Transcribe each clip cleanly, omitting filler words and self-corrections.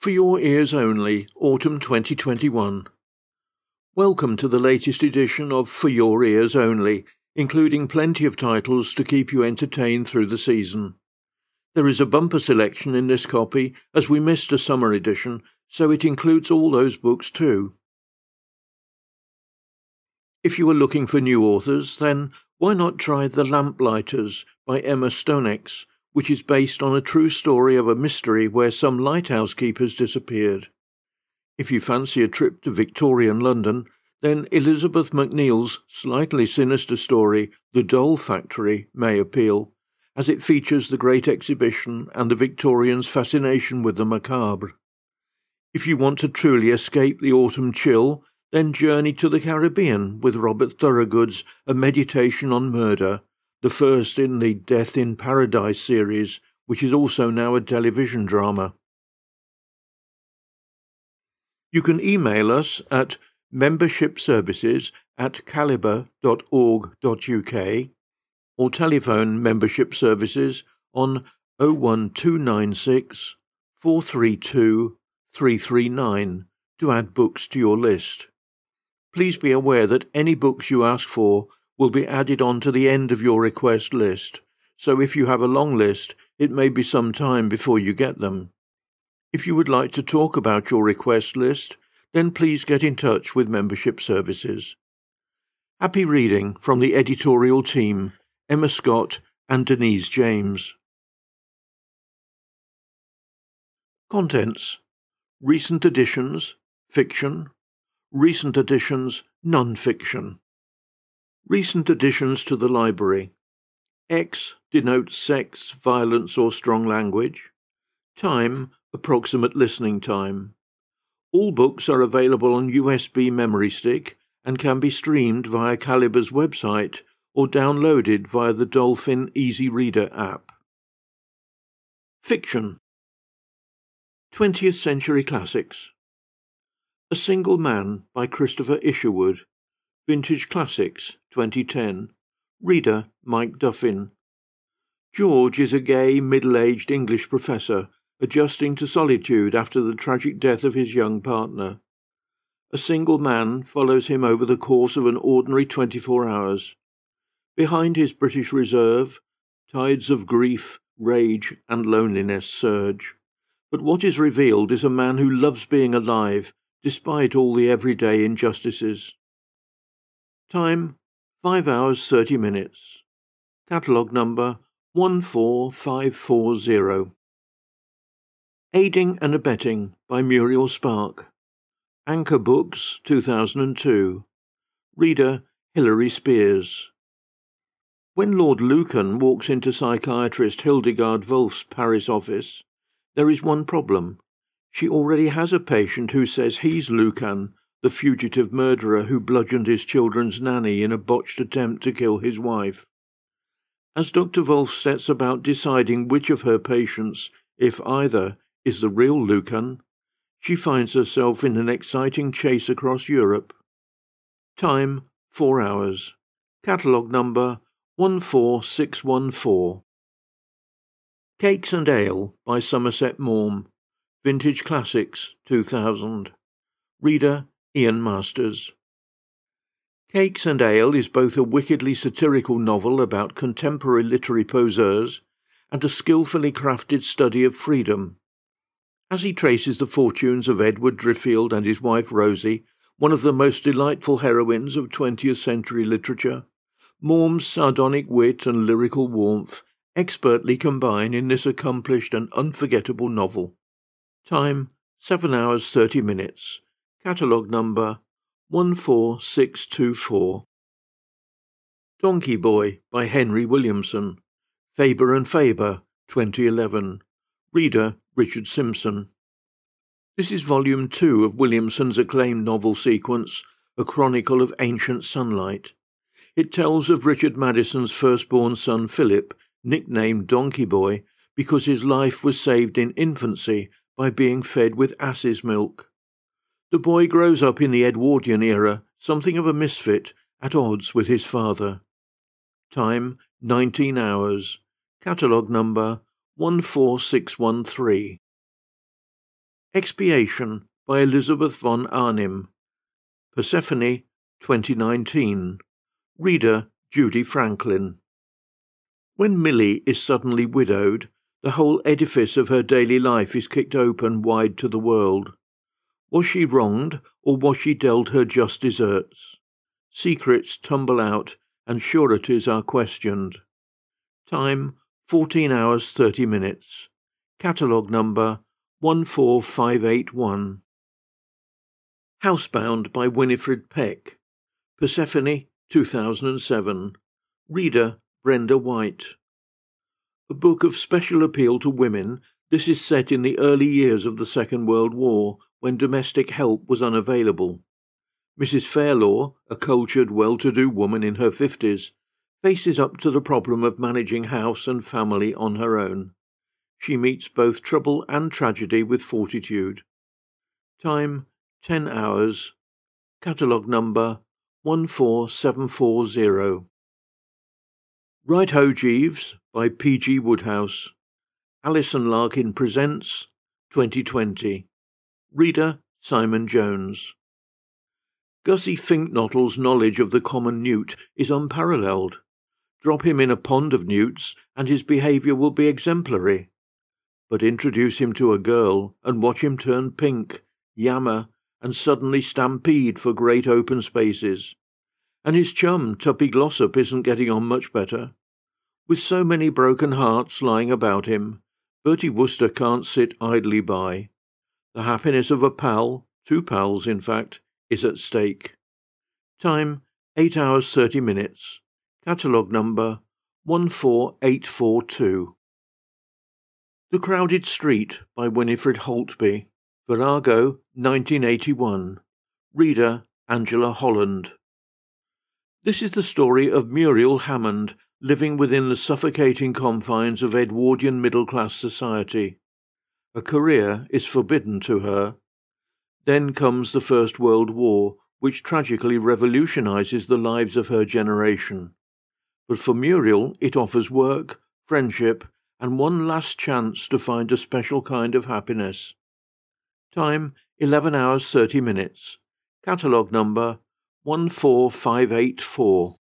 For your ears only, Autumn 2021. Welcome to the latest edition of For Your Ears Only, including plenty of titles to keep you entertained through the season. There is a bumper selection in this copy, as we missed a summer edition, so it includes all those books too. If you are looking for new authors, then why not try The Lamplighters by Emma Stonex, which is based on a true story of a mystery where some lighthouse keepers disappeared. If you fancy a trip to Victorian London, then Elizabeth MacNeil's slightly sinister story, The Doll Factory, may appeal, as it features the Great Exhibition and the Victorians' fascination with the macabre. If you want to truly escape the autumn chill, then journey to the Caribbean with Robert Thorogood's A Meditation on Murder, the first in the Death in Paradise series, which is also now a television drama. You can email us at membershipservices@calibre.org.uk or telephone membership services on 01296 432 339 to add books to your list. Please be aware that any books you ask for will be added on to the end of your request list, so if you have a long list, it may be some time before you get them. If you would like to talk about your request list, then please get in touch with Membership Services. Happy reading from the editorial team, Emma Scott and Denise James. Contents: Recent editions, fiction. Recent editions, non-fiction. Recent additions to the library. X denotes sex, violence, or strong language. Time, approximate listening time. All books are available on USB memory stick and can be streamed via Calibre's website or downloaded via the Dolphin Easy Reader app. Fiction. 20th Century Classics. A Single Man by Christopher Isherwood. Vintage Classics, 2010. Reader, Mike Duffin. George is a gay, middle-aged English professor, adjusting to solitude after the tragic death of his young partner. A single man follows him over the course of an ordinary 24 hours. Behind his British reserve, tides of grief, rage, and loneliness surge. But what is revealed is a man who loves being alive, despite all the everyday injustices. Time, 5 hours 30 minutes. Catalogue number 14540. Aiding and Abetting by Muriel Spark. Anchor Books, 2002. Reader, Hilary Spears. When Lord Lucan walks into psychiatrist Hildegard Wolff's Paris office, there is one problem. She already has a patient who says he's Lucan, the fugitive murderer who bludgeoned his children's nanny in a botched attempt to kill his wife. As Dr. Wolff sets about deciding which of her patients, if either, is the real Lucan, she finds herself in an exciting chase across Europe. Time, 4 hours. Catalogue number 14614. Cakes and Ale by Somerset Maugham. Vintage Classics, 2000. Reader, Ian Masters. Cakes and Ale is both a wickedly satirical novel about contemporary literary poseurs and a skilfully crafted study of freedom. As he traces the fortunes of Edward Driffield and his wife Rosie, one of the most delightful heroines of 20th century literature, Maugham's sardonic wit and lyrical warmth expertly combine in this accomplished and unforgettable novel. Time, 7 hours 30 minutes. Catalogue number 14624. Donkey Boy by Henry Williamson. Faber and Faber, 2011. Reader, Richard Simpson. This is Volume 2 of Williamson's acclaimed novel sequence, A Chronicle of Ancient Sunlight. It tells of Richard Madison's firstborn son Philip, nicknamed Donkey Boy, because his life was saved in infancy by being fed with ass's milk. The boy grows up in the Edwardian era, something of a misfit, at odds with his father. Time, 19 hours. Catalogue number 14613. Expiation by Elizabeth von Arnim. Persephone, 2019. Reader Judy Franklin. When Milly is suddenly widowed, the whole edifice of her daily life is kicked open wide to the world. Was she wronged, or was she dealt her just deserts? Secrets tumble out, and sureties are questioned. Time, 14 hours 30 minutes. Catalogue number 14581. Housebound by Winifred Peck. Persephone, 2007. Reader Brenda White. A book of special appeal to women, this is set in the early years of the Second World War, when domestic help was unavailable. Mrs. Fairlaw, a cultured, well-to-do woman in her 50s, faces up to the problem of managing house and family on her own. She meets both trouble and tragedy with fortitude. Time, 10 hours. Catalogue number 14740. Right Ho, Jeeves by P. G. Woodhouse. Alison Larkin presents 2020. Reader Simon Jones. Gussie Finknottle's knowledge of the common newt is unparalleled. Drop him in a pond of newts, and his behaviour will be exemplary. But introduce him to a girl, and watch him turn pink, yammer, and suddenly stampede for great open spaces. And his chum, Tuppy Glossop, isn't getting on much better. With so many broken hearts lying about him, Bertie Wooster can't sit idly by. The happiness of a pal, two pals in fact, is at stake. Time, 8 hours 30 minutes. Catalogue number 14842. The Crowded Street by Winifred Holtby. Virago, 1981. Reader Angela Holland. This is the story of Muriel Hammond, living within the suffocating confines of Edwardian middle-class society. A career is forbidden to her. Then comes the First World War, which tragically revolutionizes the lives of her generation. But for Muriel, it offers work, friendship, and one last chance to find a special kind of happiness. Time, 11 hours 30 minutes. Catalogue number 14584.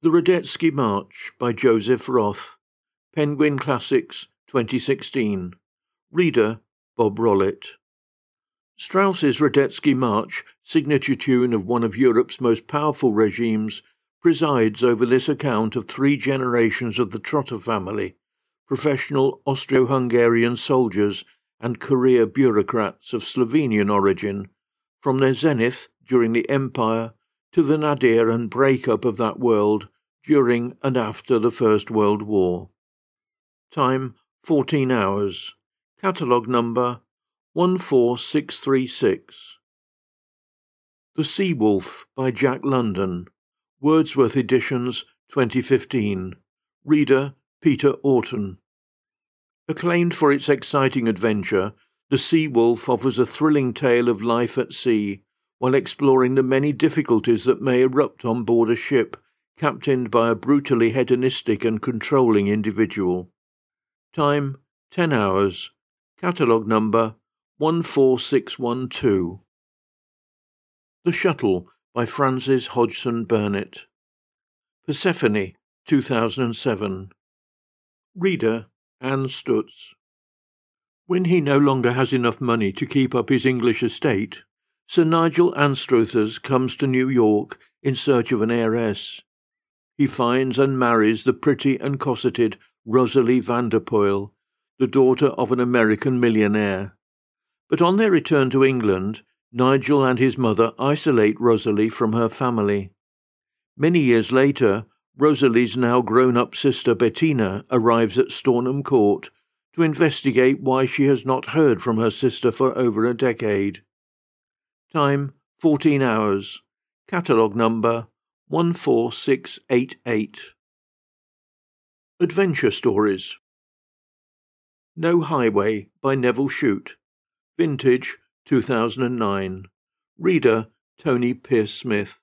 The Radetzky March by Joseph Roth. Penguin Classics, 2016. Reader Bob Rollitt. Strauss's Radetzky March, signature tune of one of Europe's most powerful regimes, presides over this account of three generations of the Trotter family, professional Austro-Hungarian soldiers and career bureaucrats of Slovenian origin, from their zenith during the Empire to the nadir and break-up of that world during and after the First World War. Time, 14 hours. Catalogue number 14636. The Sea Wolf by Jack London. Wordsworth Editions, 2015. Reader Peter Orton. Acclaimed for its exciting adventure, The Sea Wolf offers a thrilling tale of life at sea, while exploring the many difficulties that may erupt on board a ship, captained by a brutally hedonistic and controlling individual. Time, 10 hours. Catalogue number 14612. The Shuttle by Frances Hodgson Burnett. Persephone, 2007. Reader Anne Stutz. When he no longer has enough money to keep up his English estate, Sir Nigel Anstruther comes to New York in search of an heiress. He finds and marries the pretty and cosseted Rosalie Vanderpoel, the daughter of an American millionaire. But on their return to England, Nigel and his mother isolate Rosalie from her family. Many years later, Rosalie's now grown-up sister Bettina arrives at Stornham Court to investigate why she has not heard from her sister for over a decade. Time, 14 hours. Catalogue number 14688. Adventure Stories. No Highway by Neville Shute. Vintage, 2009. Reader Tony Pierce Smith.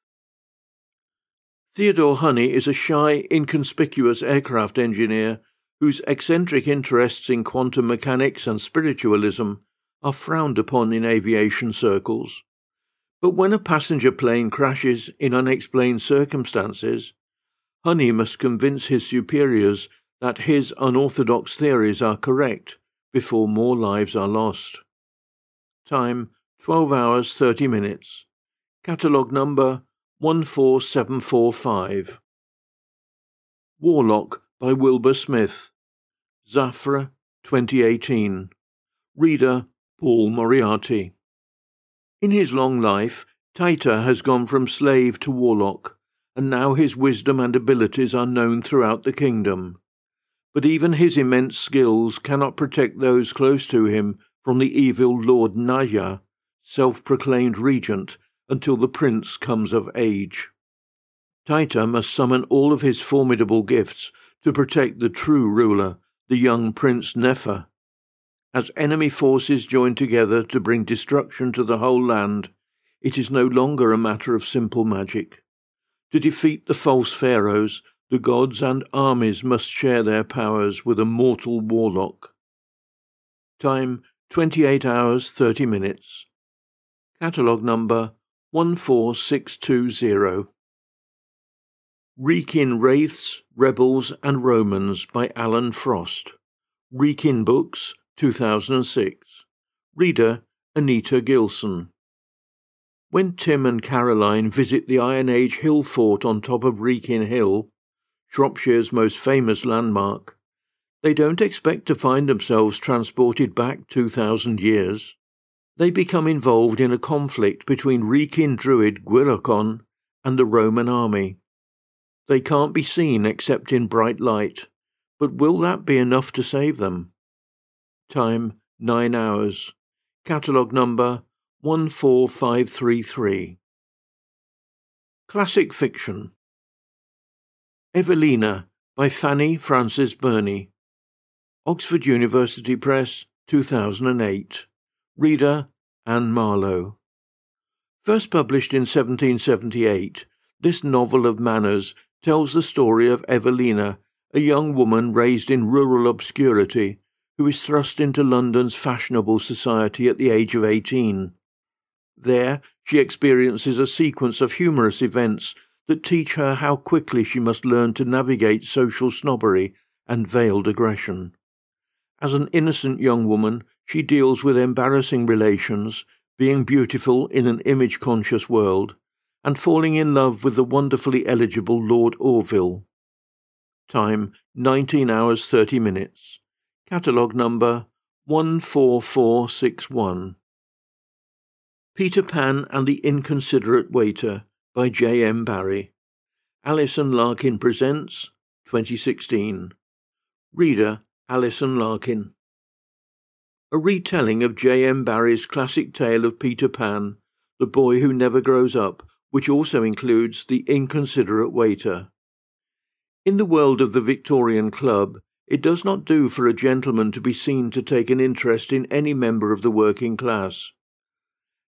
Theodore Honey is a shy, inconspicuous aircraft engineer whose eccentric interests in quantum mechanics and spiritualism are frowned upon in aviation circles, but when a passenger plane crashes in unexplained circumstances, Honey must convince his superiors that his unorthodox theories are correct before more lives are lost. Time, 12 hours 30 minutes. Catalogue number 14745. Warlock by Wilbur Smith. Zafra, 2018. Reader, Paul Moriarty. In his long life, Taita has gone from slave to warlock, and now his wisdom and abilities are known throughout the kingdom. But even his immense skills cannot protect those close to him from the evil Lord Naya, self-proclaimed regent, until the prince comes of age. Taita must summon all of his formidable gifts to protect the true ruler, the young Prince Nefer. As enemy forces join together to bring destruction to the whole land, it is no longer a matter of simple magic. To defeat the false pharaohs, the gods and armies must share their powers with a mortal warlock. Time, 28 hours 30 minutes. Catalogue number 14620. Wreak in Wraiths, Rebels and Romans by Alan Frost. Wreak in Books, 2006. Reader, Anita Gilson. When Tim and Caroline visit the Iron Age hill fort on top of Wreak in Hill, Shropshire's most famous landmark, they don't expect to find themselves transported back 2,000 years. They become involved in a conflict between Wrekin druid Gwyrocon and the Roman army. They can't be seen except in bright light, but will that be enough to save them? Time, 9 hours. Catalogue number 14533. Classic Fiction. Evelina by Fanny Frances Burney. Oxford University Press, 2008. Reader, Anne Marlowe. First published in 1778, this novel of manners tells the story of Evelina, a young woman raised in rural obscurity, who is thrust into London's fashionable society at the age of 18. There, she experiences a sequence of humorous events that teach her how quickly she must learn to navigate social snobbery and veiled aggression. As an innocent young woman, she deals with embarrassing relations, being beautiful in an image-conscious world, and falling in love with the wonderfully eligible Lord Orville. Time, 19 hours 30 minutes. Catalogue number 14461. Peter Pan and the Inconsiderate Waiter by J.M. Barrie. Alison Larkin presents, 2016. Reader, Alison Larkin. A retelling of J.M. Barrie's classic tale of Peter Pan, the boy who never grows up, which also includes The Inconsiderate Waiter. In the world of the Victorian club, it does not do for a gentleman to be seen to take an interest in any member of the working class.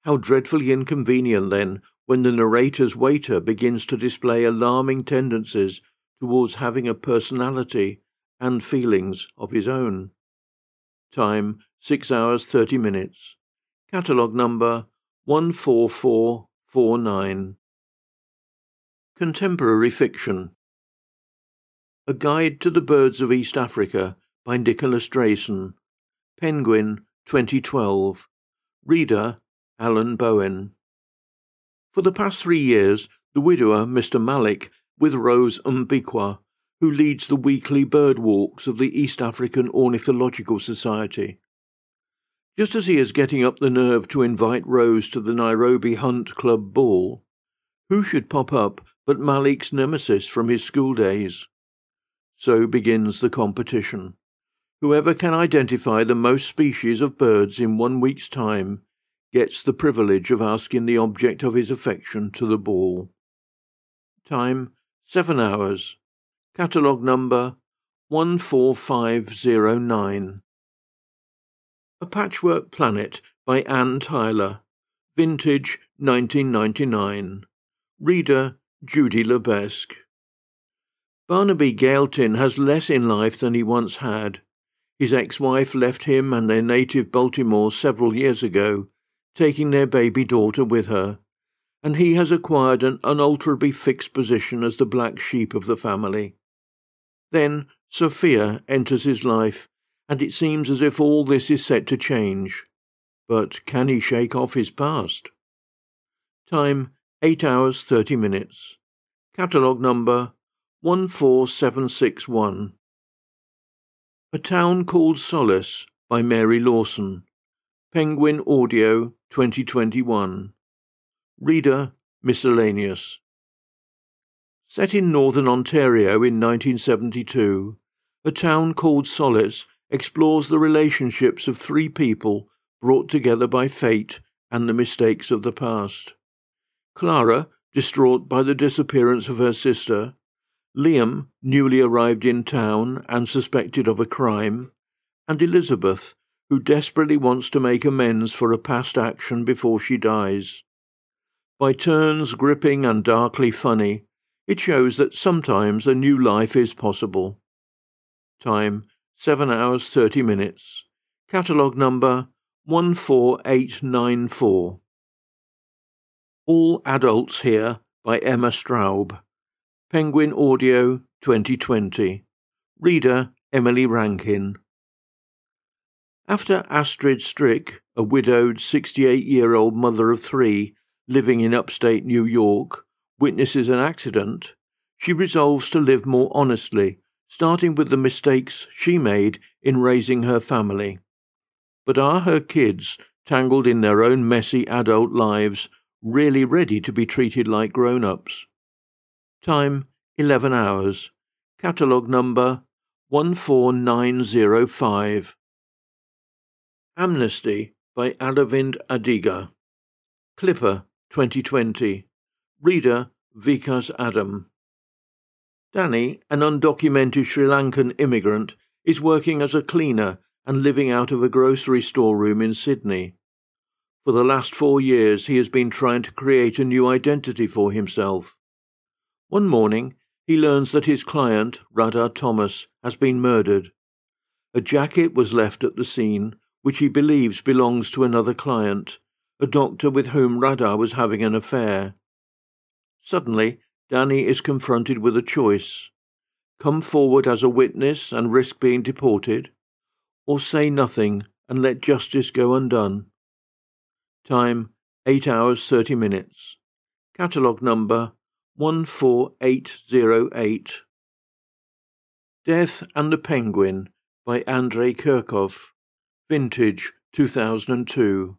How dreadfully inconvenient, then, when the narrator's waiter begins to display alarming tendencies towards having a personality and feelings of his own. Time, 6 hours 30 minutes. Catalogue number 14449. Contemporary Fiction. A Guide to the Birds of East Africa by Nicholas Drayson. Penguin, 2012. Reader, Alan Bowen. For the past 3 years, the widower, Mr. Malik, with Rose Mbikwa, who leads the weekly bird walks of the East African Ornithological Society. Just as he is getting up the nerve to invite Rose to the Nairobi Hunt Club ball, who should pop up but Malik's nemesis from his school days? So begins the competition. Whoever can identify the most species of birds in 1 week's time gets the privilege of asking the object of his affection to the ball. Time, 7 hours. Catalogue number 14509. A Patchwork Planet by Anne Tyler. Vintage, 1999. Reader, Judy Lebesque. Barnaby Gailton has less in life than he once had. His ex-wife left him and their native Baltimore several years ago, taking their baby daughter with her, and he has acquired an unalterably fixed position as the black sheep of the family. Then Sophia enters his life, and it seems as if all this is set to change. But can he shake off his past? Time 8 hours 30 minutes. Catalogue number 14761. A Town Called Solace by Mary Lawson. Penguin Audio 2021. Reader Miscellaneous. Set in northern Ontario in 1972, A Town Called Solace explores the relationships of three people brought together by fate and the mistakes of the past. Clara, distraught by the disappearance of her sister, Liam, newly arrived in town and suspected of a crime, and Elizabeth, who desperately wants to make amends for a past action before she dies. By turns gripping and darkly funny, it shows that sometimes a new life is possible. Time 7 hours 30 minutes. Catalogue number 14894. All Adults Here by Emma Straub. Penguin Audio 2020. Reader Emily Rankin. After Astrid Strick, a widowed 68-year-old mother of three living in upstate New York, witnesses an accident, she resolves to live more honestly, starting with the mistakes she made in raising her family. But are her kids, tangled in their own messy adult lives, really ready to be treated like grown-ups? Time 11 hours. Catalogue number 14905. Amnesty by Aravind Adiga. Clipper 2020. Reader Vikas Adam. Danny, an undocumented Sri Lankan immigrant, is working as a cleaner and living out of a grocery storeroom in Sydney. For the last 4 years, he has been trying to create a new identity for himself. One morning, he learns that his client, Radha Thomas, has been murdered. A jacket was left at the scene, which he believes belongs to another client, a doctor with whom Radha was having an affair. Suddenly, Danny is confronted with a choice: come forward as a witness and risk being deported, or say nothing and let justice go undone. Time 8 hours 30 minutes. Catalogue number 14808. Death and the Penguin by Andrei Kirkov. Vintage 2002.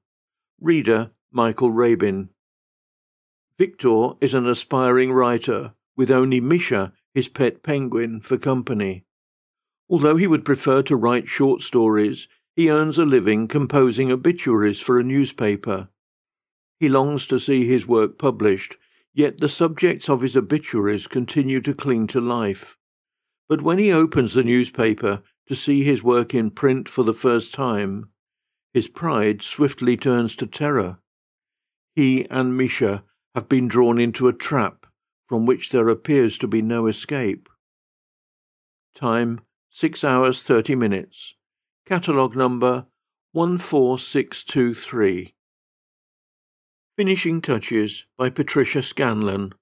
Reader Michael Rabin. Victor is an aspiring writer, with only Misha, his pet penguin, for company. Although he would prefer to write short stories, he earns a living composing obituaries for a newspaper. He longs to see his work published, yet the subjects of his obituaries continue to cling to life. But when he opens the newspaper to see his work in print for the first time, his pride swiftly turns to terror. He and Misha have been drawn into a trap from which there appears to be no escape. Time 6 hours 30 minutes. Catalogue number 14623. Finishing Touches by Patricia Scanlon.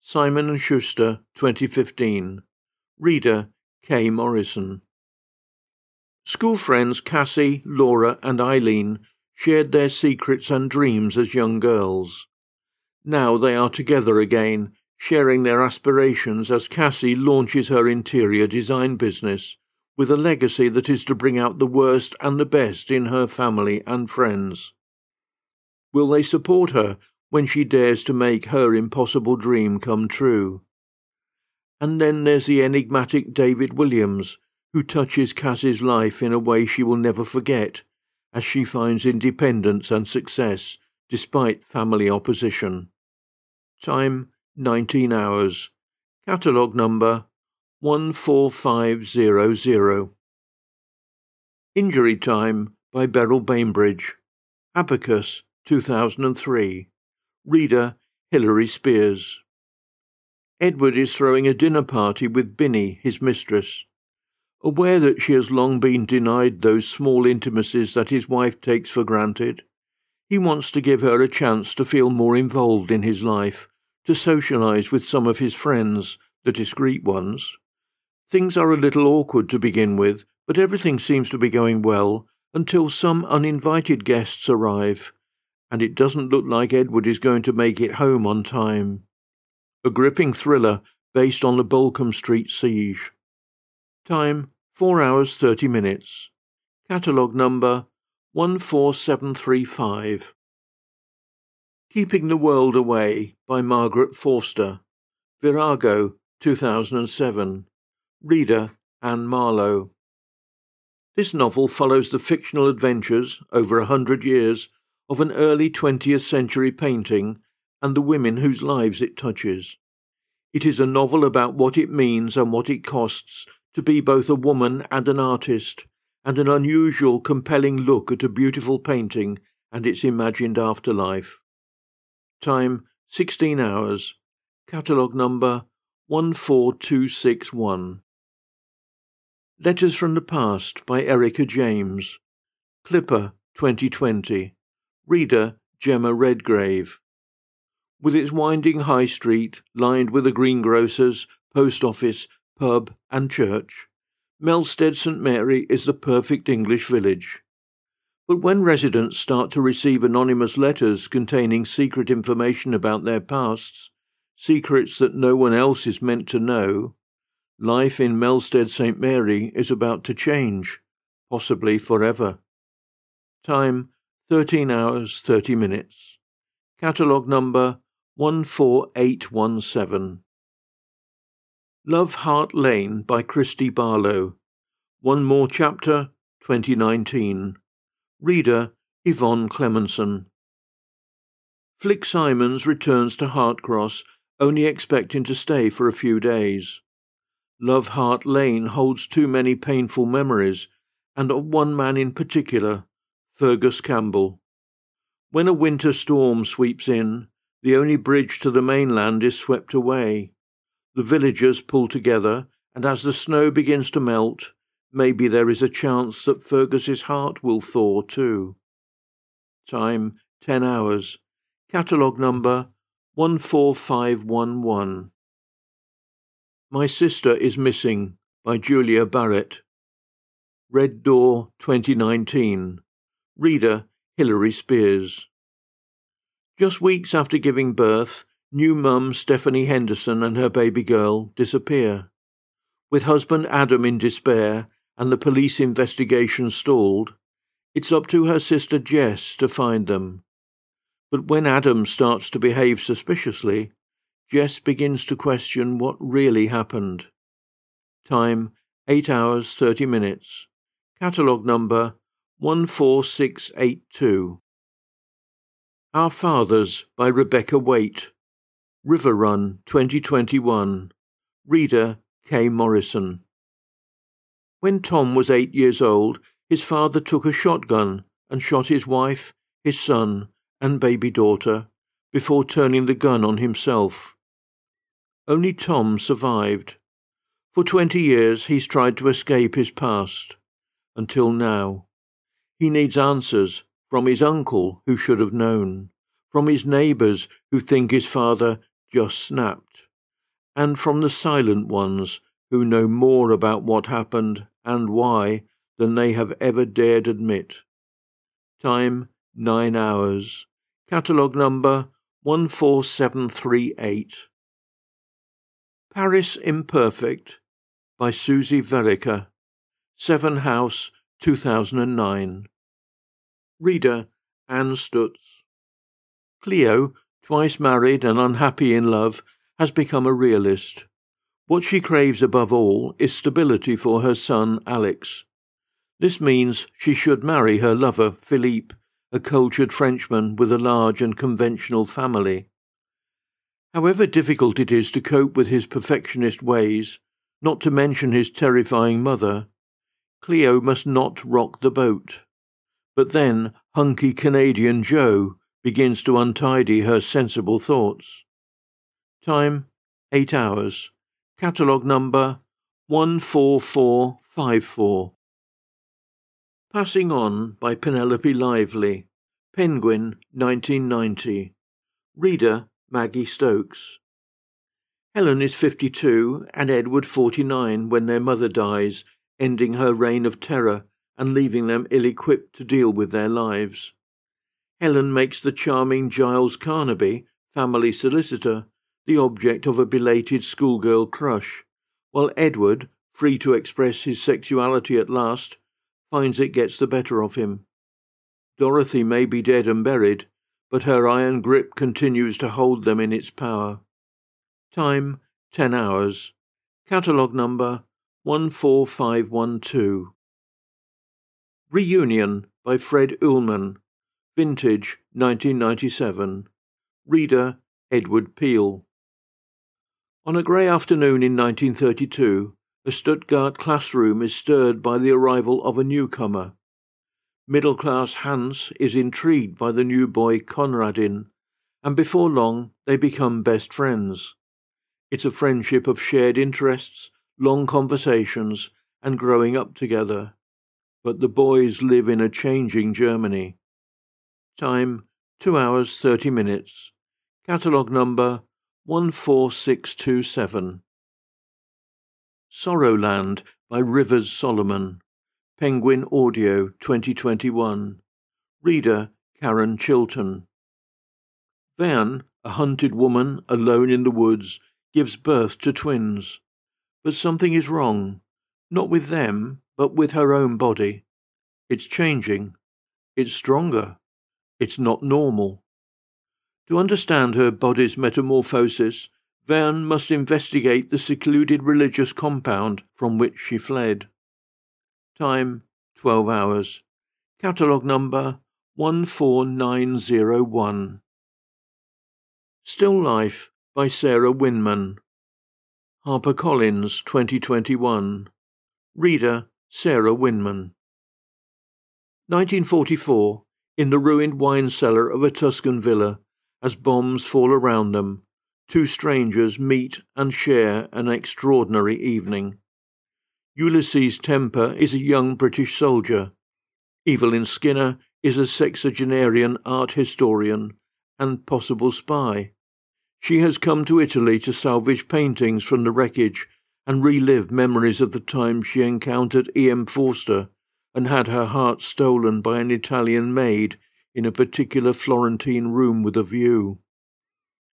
Simon & Schuster 2015. Reader Kay Morrison. School friends Cassie, Laura and Eileen shared their secrets and dreams as young girls. Now they are together again, sharing their aspirations as Cassie launches her interior design business, with a legacy that is to bring out the worst and the best in her family and friends. Will they support her when she dares to make her impossible dream come true? And then there's the enigmatic David Williams, who touches Cassie's life in a way she will never forget, as she finds independence and success despite family opposition. Time 19 hours. Catalogue number 14500. Injury Time by Beryl Bainbridge. Abacus 2003. Reader Hilary Spears. Edward is throwing a dinner party with Binny, his mistress. aware that she has long been denied those small intimacies that his wife takes for granted. He wants to give her a chance to feel more involved in his life, to socialise with some of his friends, the discreet ones. Things are a little awkward to begin with, but everything seems to be going well until some uninvited guests arrive, and it doesn't look like Edward is going to make it home on time. A gripping thriller based on the Bolcombe Street siege. Time, 4 hours 30 minutes. Catalogue number 14735. Keeping the World Away by Margaret Forster. Virago, 2007. Reader, Anne Marlowe. This novel follows the fictional adventures, over 100 years, of an early 20th century painting and the women whose lives it touches. It is a novel about what it means and what it costs to be both a woman and an artist, and an unusual, compelling look at a beautiful painting and its imagined afterlife. Time, 16 hours. Catalogue number 14261. Letters from the Past by Erica James. Clipper, 2020. Reader, Gemma Redgrave. With its winding high street, lined with a greengrocer's, post office, pub, and church, Melstead St. Mary is the perfect English village. But when residents start to receive anonymous letters containing secret information about their pasts, secrets that no one else is meant to know, life in Melstead St. Mary is about to change, possibly forever. Time, 13 hours, 30 minutes. Catalogue number 14817. Love Heart Lane by Christy Barlow. One More Chapter, 2019. Reader, Yvonne Clemenson. Flick Simons returns to Hartcross, only expecting to stay for a few days. Love Heart Lane holds too many painful memories, and of one man in particular, Fergus Campbell. When a winter storm sweeps in, the only bridge to the mainland is swept away. The villagers pull together, and as the snow begins to melt, maybe there is a chance that Fergus's heart will thaw too. Time, 10 hours. Catalogue number 14511. My Sister is Missing by Julia Barrett. Red Door, 2019. Reader, Hilary Spears. Just weeks after giving birth, new mum Stephanie Henderson and her baby girl disappear. With husband Adam in despair and the police investigation stalled, it's up to her sister Jess to find them. But when Adam starts to behave suspiciously, Jess begins to question what really happened. Time, 8 hours 30 minutes. Catalogue number 14682. Our Fathers by Rebecca Waite. River Run, 2021. Reader, K. Morrison. When Tom was 8 years old, his father took a shotgun and shot his wife, his son, and baby daughter, before turning the gun on himself. Only Tom survived. For 20 years he's tried to escape his past. Until now. He needs answers from his uncle, who should have known, from his neighbours, who think his father just snapped, and from the silent ones, who know more about what happened and why than they have ever dared admit. Time, 9 hours. Catalogue number 14738. Paris Imperfect by Susie Verica. Seven House, 2009. Reader, Anne Stutz. Cleo, twice married and unhappy in love, has become a realist. What she craves above all is stability for her son, Alex. This means she should marry her lover, Philippe, a cultured Frenchman with a large and conventional family. However difficult it is to cope with his perfectionist ways, not to mention his terrifying mother, Cleo must not rock the boat. But then hunky Canadian Joe begins to untidy her sensible thoughts. Time, 8 hours. Catalogue number 14454. Passing On by Penelope Lively. Penguin, 1990. Reader, Maggie Stokes. Helen is 52 and Edward 49 when their mother dies, ending her reign of terror and leaving them ill-equipped to deal with their lives. Helen makes the charming Giles Carnaby, family solicitor, the object of a belated schoolgirl crush, while Edward, free to express his sexuality at last, finds it gets the better of him. Dorothy may be dead and buried, but her iron grip continues to hold them in its power. Time, 10 hours. Catalogue number 14512. Reunion by Fred Ullman. Vintage, 1997. Reader, Edward Peel. On a grey afternoon in 1932, a Stuttgart classroom is stirred by the arrival of a newcomer. Middle-class Hans is intrigued by the new boy Conradin, and before long they become best friends. It's a friendship of shared interests, long conversations, and growing up together. But the boys live in a changing Germany. Time, 2 hours 30 minutes. Catalogue number 14627. Sorrowland by Rivers Solomon. Penguin Audio, 2021. Reader, Karen Chilton. Van, a hunted woman alone in the woods, gives birth to twins. But something is wrong, not with them, but with her own body. It's changing. It's stronger. It's not normal. To understand her body's metamorphosis, Verne must investigate the secluded religious compound from which she fled. Time, 12 hours. Catalogue number 14901. Still Life by Sarah Winman. HarperCollins, 2021. Reader, Sarah Winman. 1944, in the ruined wine cellar of a Tuscan villa, as bombs fall around them, two strangers meet and share an extraordinary evening. Ulysses Temper is a young British soldier. Evelyn Skinner is a sexagenarian art historian and possible spy. She has come to Italy to salvage paintings from the wreckage and relive memories of the time she encountered E.M. Forster and had her heart stolen by an Italian maid in a particular Florentine room with a view.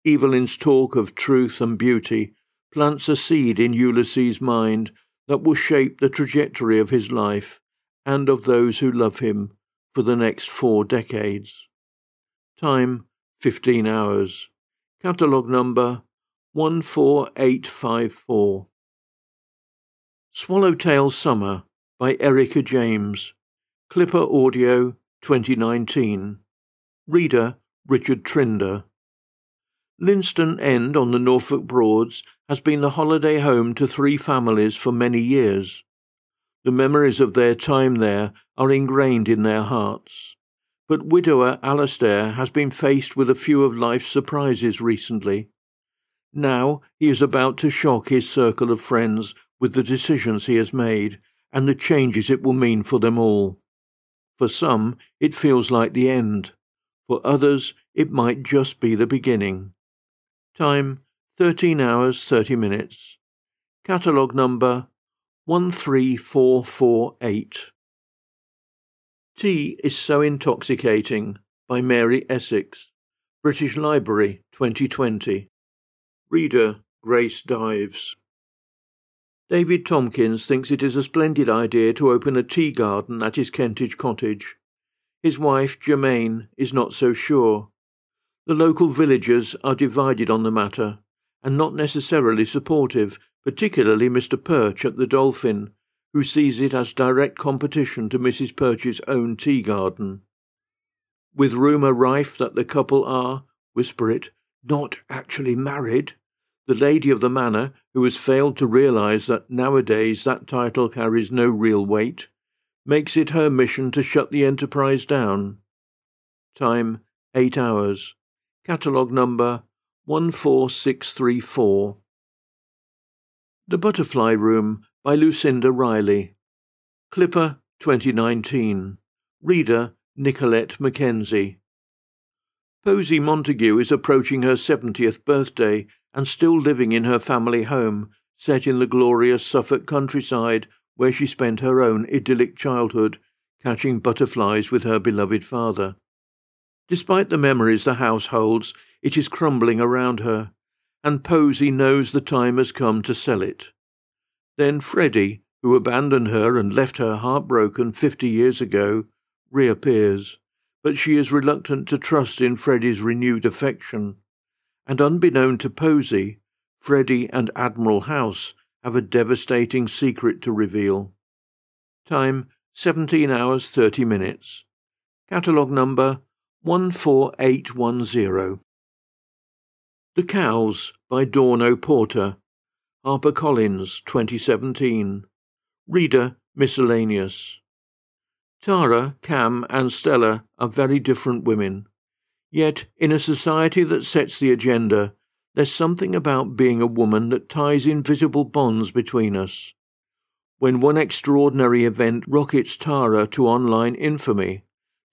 Evelyn's talk of truth and beauty plants a seed in Ulysses' mind that will shape the trajectory of his life and of those who love him for the next 4 decades. Time, 15 hours. Catalogue number 14854. Swallowtail Summer by Erica James. Clipper Audio, 2019. Reader, Richard Trinder. Linston End on the Norfolk Broads has been the holiday home to 3 families for many years. The memories of their time there are ingrained in their hearts. But widower Alistair has been faced with a few of life's surprises recently. Now he is about to shock his circle of friends with the decisions he has made and the changes it will mean for them all. For some, it feels like the end. For others, it might just be the beginning. Time, 13 hours 30 minutes. Catalogue number 13448. Tea is So Intoxicating by Mary Essex. British Library, 2020. Reader, Grace Dives. David Tomkins thinks it is a splendid idea to open a tea garden at his Kentish cottage. His wife, Germaine, is not so sure. The local villagers are divided on the matter, and not necessarily supportive, particularly Mr. Perch at the Dolphin, who sees it as direct competition to Mrs. Perch's own tea garden. With rumour rife that the couple are, whisper it, not actually married, the lady of the manor, who has failed to realise that nowadays that title carries no real weight, makes it her mission to shut the enterprise down. Time, 8 hours. Catalogue number 14634. The Butterfly Room by Lucinda Riley. Clipper, 2019. Reader, Nicolette Mackenzie. Posy Montague is approaching her 70th birthday and still living in her family home, set in the glorious Suffolk countryside where she spent her own idyllic childhood, catching butterflies with her beloved father. Despite the memories the house holds, it is crumbling around her, and Posy knows the time has come to sell it. Then Freddie, who abandoned her and left her heartbroken 50 years ago, reappears, but she is reluctant to trust in Freddie's renewed affection, and unbeknown to Posy, Freddie and Admiral House have a devastating secret to reveal. Time, 17 hours 30 minutes. Catalogue number 14810. The Cows by Dawn O'Porter. HarperCollins, 2017. Reader, miscellaneous. Tara, Cam, and Stella are very different women. Yet, in a society that sets the agenda, there's something about being a woman that ties invisible bonds between us. When one extraordinary event rockets Tara to online infamy,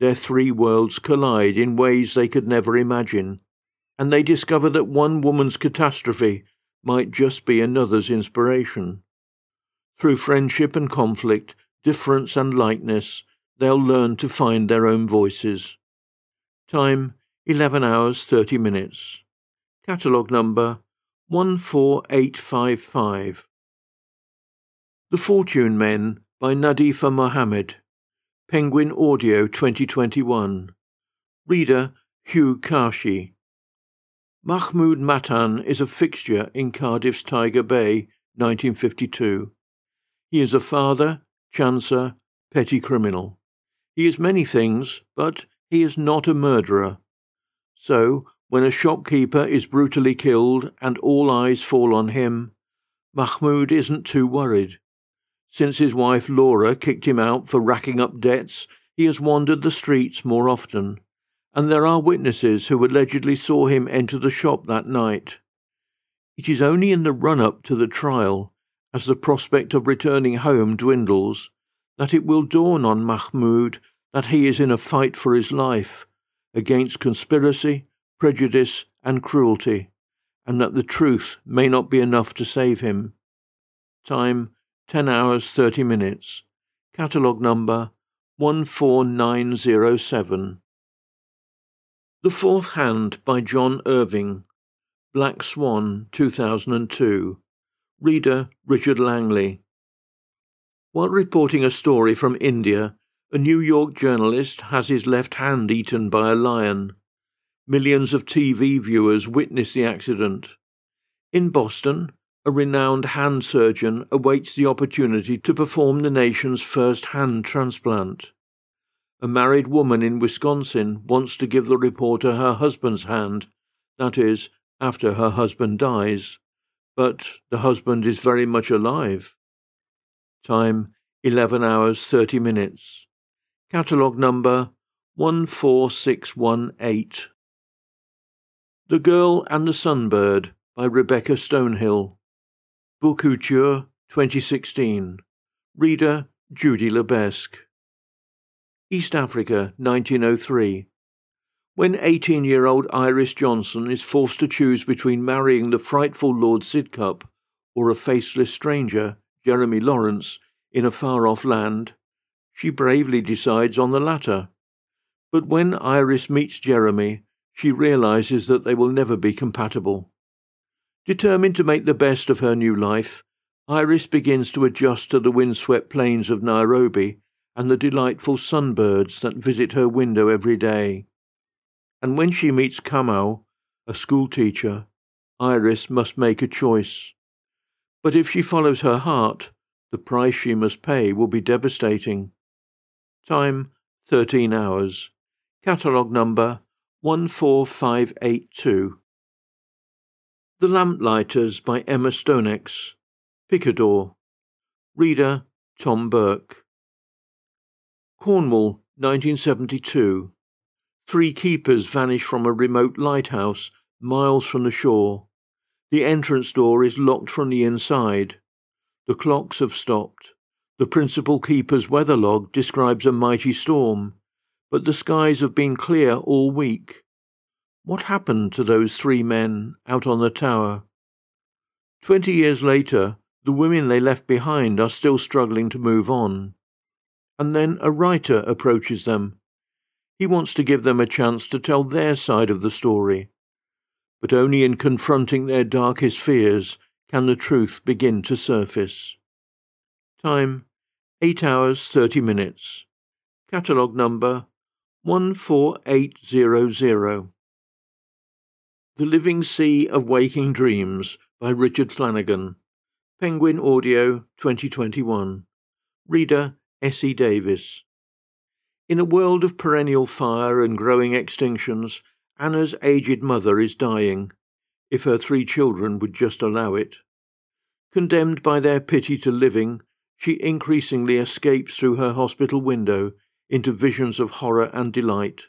their three worlds collide in ways they could never imagine, and they discover that one woman's catastrophe might just be another's inspiration. Through friendship and conflict, difference and likeness, they'll learn to find their own voices. Time, 11 hours 30 minutes. Catalogue number 14855. The Fortune Men by Nadifa Mohammed. Penguin Audio 2021. Reader, Hugh Karshi. Mahmoud Matan is a fixture in Cardiff's Tiger Bay, 1952. He is a father, chancer, petty criminal. He is many things, but he is not a murderer. So, when a shopkeeper is brutally killed and all eyes fall on him, Mahmoud isn't too worried. Since his wife Laura kicked him out for racking up debts, he has wandered the streets more often, and there are witnesses who allegedly saw him enter the shop that night. It is only in the run-up to the trial, as the prospect of returning home dwindles, that it will dawn on Mahmoud that he is in a fight for his life, against conspiracy, prejudice, and cruelty, and that the truth may not be enough to save him. Time, 10 hours 30 minutes. Catalogue number 14907. The Fourth Hand by John Irving. Black Swan, 2002. Reader, Richard Langley. While reporting a story from India, a New York journalist has his left hand eaten by a lion. Millions of TV viewers witness the accident. In Boston, a renowned hand surgeon awaits the opportunity to perform the nation's first hand transplant. A married woman in Wisconsin wants to give the reporter her husband's hand, that is, after her husband dies, but the husband is very much alive. Time, 11 hours 30 minutes. Catalogue number 14618. The Girl and the Sunbird by Rebecca Stonehill. Bookouture, 2016. Reader, Judy Lebesque. East Africa, 1903. When 18-year-old Iris Johnson is forced to choose between marrying the frightful Lord Sidcup or a faceless stranger, Jeremy Lawrence, in a far-off land, she bravely decides on the latter. But when Iris meets Jeremy, she realizes that they will never be compatible. Determined to make the best of her new life, Iris begins to adjust to the windswept plains of Nairobi and the delightful sunbirds that visit her window every day. And when she meets Kamau, a schoolteacher, Iris must make a choice. But if she follows her heart, the price she must pay will be devastating. Time, 13 hours. Catalogue number 14582. The Lamplighters by Emma Stonex. Picador. Reader, Tom Burke. Cornwall, 1972. Three keepers vanish from a remote lighthouse, miles from the shore. The entrance door is locked from the inside. The clocks have stopped. The principal keeper's weather log describes a mighty storm, but the skies have been clear all week. What happened to those three men out on the tower? 20 years later, the women they left behind are still struggling to move on. And then a writer approaches them. He wants to give them a chance to tell their side of the story. But only in confronting their darkest fears can the truth begin to surface. Time, 8 hours 30 minutes. Catalogue number 14800. The Living Sea of Waking Dreams by Richard Flanagan. Penguin Audio, 2021. Reader, S.E. Davis. In a world of perennial fire and growing extinctions, Anna's aged mother is dying, if her three children would just allow it. Condemned by their pity to living, she increasingly escapes through her hospital window into visions of horror and delight.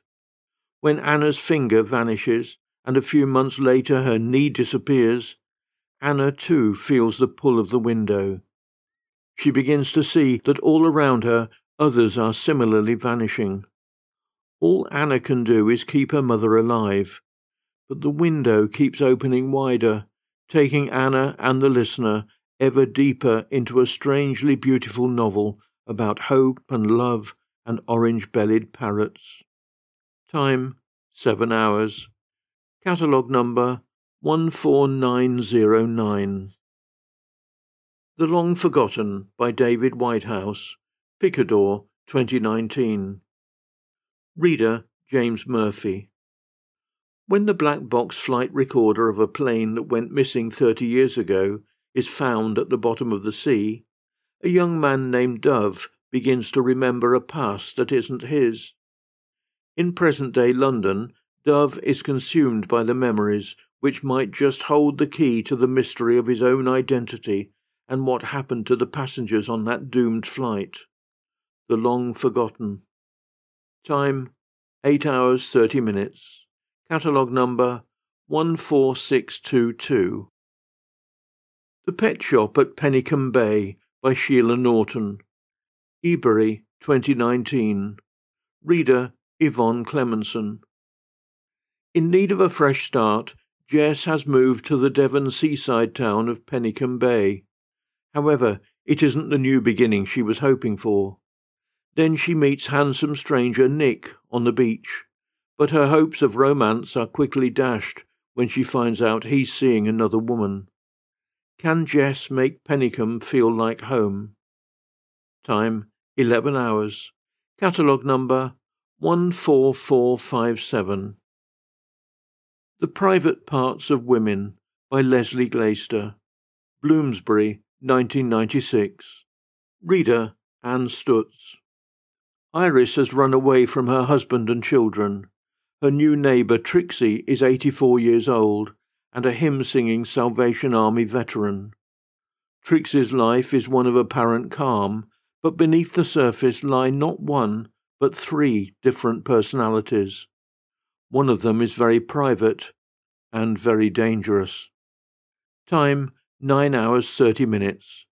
When Anna's finger vanishes, and a few months later her knee disappears, Anna too feels the pull of the window. She begins to see that all around her others are similarly vanishing. All Anna can do is keep her mother alive, but the window keeps opening wider, taking Anna and the listener ever deeper into a strangely beautiful novel about hope and love and orange-bellied parrots. Time, 7 hours. Catalogue number 14909. The Long Forgotten by David Whitehouse, Picador, 2019. Reader, James Murphy. When the black box flight recorder of a plane that went missing 30 years ago is found at the bottom of the sea, a young man named Dove begins to remember a past that isn't his. In present-day London, Dove is consumed by the memories which might just hold the key to the mystery of his own identity and what happened to the passengers on that doomed flight. The Long Forgotten. Time, 8 hours 30 minutes. Catalogue number 14622. The Pet Shop at Penycumb Bay by Sheila Norton. Ebury, 2019. Reader, Yvonne Clemenson. In need of a fresh start, Jess has moved to the Devon seaside town of Penycumb Bay. However, it isn't the new beginning she was hoping for. Then she meets handsome stranger Nick on the beach, but her hopes of romance are quickly dashed when she finds out he's seeing another woman. Can Jess make Penycumb feel like home? Time, 11 hours. Catalogue number 14457. The Private Parts of Women by Leslie Glaister. Bloomsbury, 1996. Reader, Anne Stutz. Iris has run away from her husband and children. Her new neighbour Trixie is 84 years old and a hymn-singing Salvation Army veteran. Trixie's life is one of apparent calm, but beneath the surface lie not one, but three different personalities. One of them is very private and very dangerous. Time, 9 hours 30 minutes.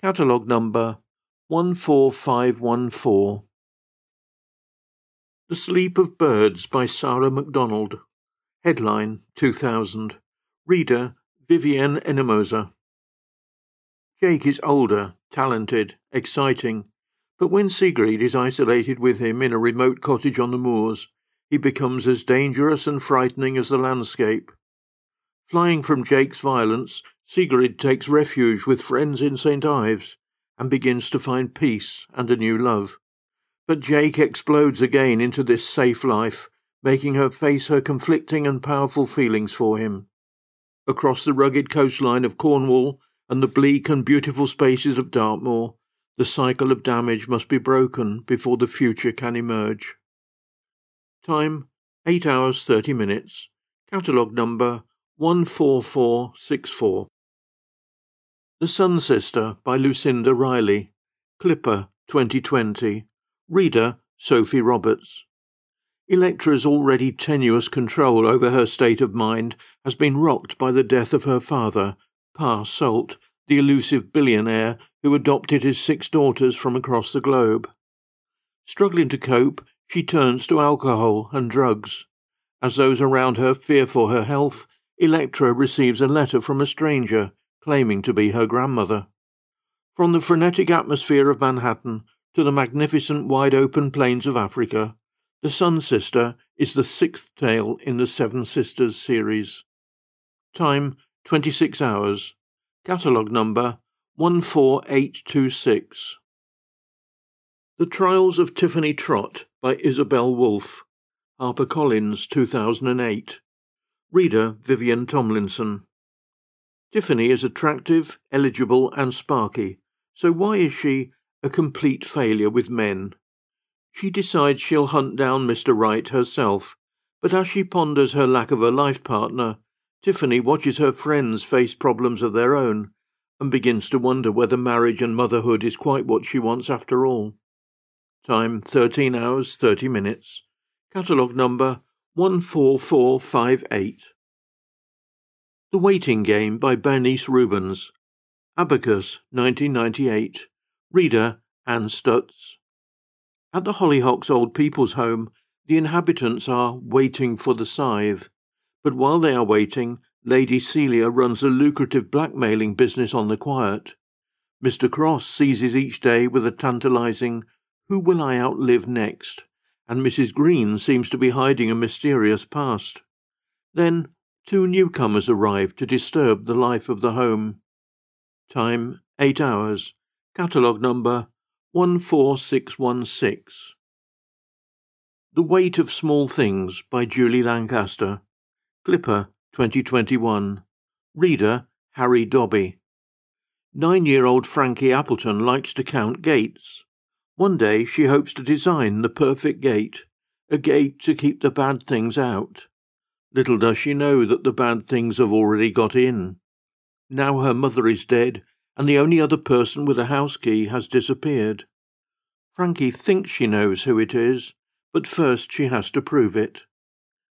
Catalogue number 14514. The Sleep of Birds by Sarah MacDonald. Headline, 2000. Reader, Vivienne Enemoza. Jake is older, talented, exciting, but when Sigrid is isolated with him in a remote cottage on the moors, he becomes as dangerous and frightening as the landscape. Flying from Jake's violence, Sigrid takes refuge with friends in St. Ives and begins to find peace and a new love. But Jake explodes again into this safe life, making her face her conflicting and powerful feelings for him. Across the rugged coastline of Cornwall and the bleak and beautiful spaces of Dartmoor, the cycle of damage must be broken before the future can emerge. Time, 8 hours 30 minutes. Catalogue number 14464. The Sun Sister by Lucinda Riley. Clipper, 2020. Reader, Sophie Roberts. Electra's already tenuous control over her state of mind has been rocked by the death of her father, Pa Salt, the elusive billionaire who adopted his 6 daughters from across the globe. Struggling to cope, she turns to alcohol and drugs. As those around her fear for her health, Electra receives a letter from a stranger, claiming to be her grandmother. From the frenetic atmosphere of Manhattan to the magnificent wide-open plains of Africa, The Sun Sister is the 6th tale in the Seven Sisters series. Time, 26 hours. Catalogue number 14826. The Trials of Tiffany Trott by Isabel Wolfe. HarperCollins, 2008. Reader Vivian Tomlinson. Tiffany is attractive, eligible, and sparky, so why is she a complete failure with men? She decides she'll hunt down Mr. Wright herself, but as she ponders her lack of a life partner, Tiffany watches her friends face problems of their own and begins to wonder whether marriage and motherhood is quite what she wants after all. Time 13 hours 30 minutes. Catalogue number 14458. The Waiting Game by Bernice Rubens. Abacus, 1998. Reader Anne Stutz. At the Hollyhocks Old People's Home, the inhabitants are waiting for the scythe, but while they are waiting, Lady Celia runs a lucrative blackmailing business on the quiet. Mr. Cross seizes each day with a tantalizing "Who will I outlive next?" and Mrs. Green seems to be hiding a mysterious past. Then 2 newcomers arrive to disturb the life of the home. Time, 8 hours. Catalogue number 14616. The Weight of Small Things by Julie Lancaster. Clipper, 2021. Reader Harry Dobby. 9-year-old Frankie Appleton likes to count gates. One day she hopes to design the perfect gate, a gate to keep the bad things out. Little does she know that the bad things have already got in. Now her mother is dead, and the only other person with a house key has disappeared. Frankie thinks she knows who it is, but first she has to prove it.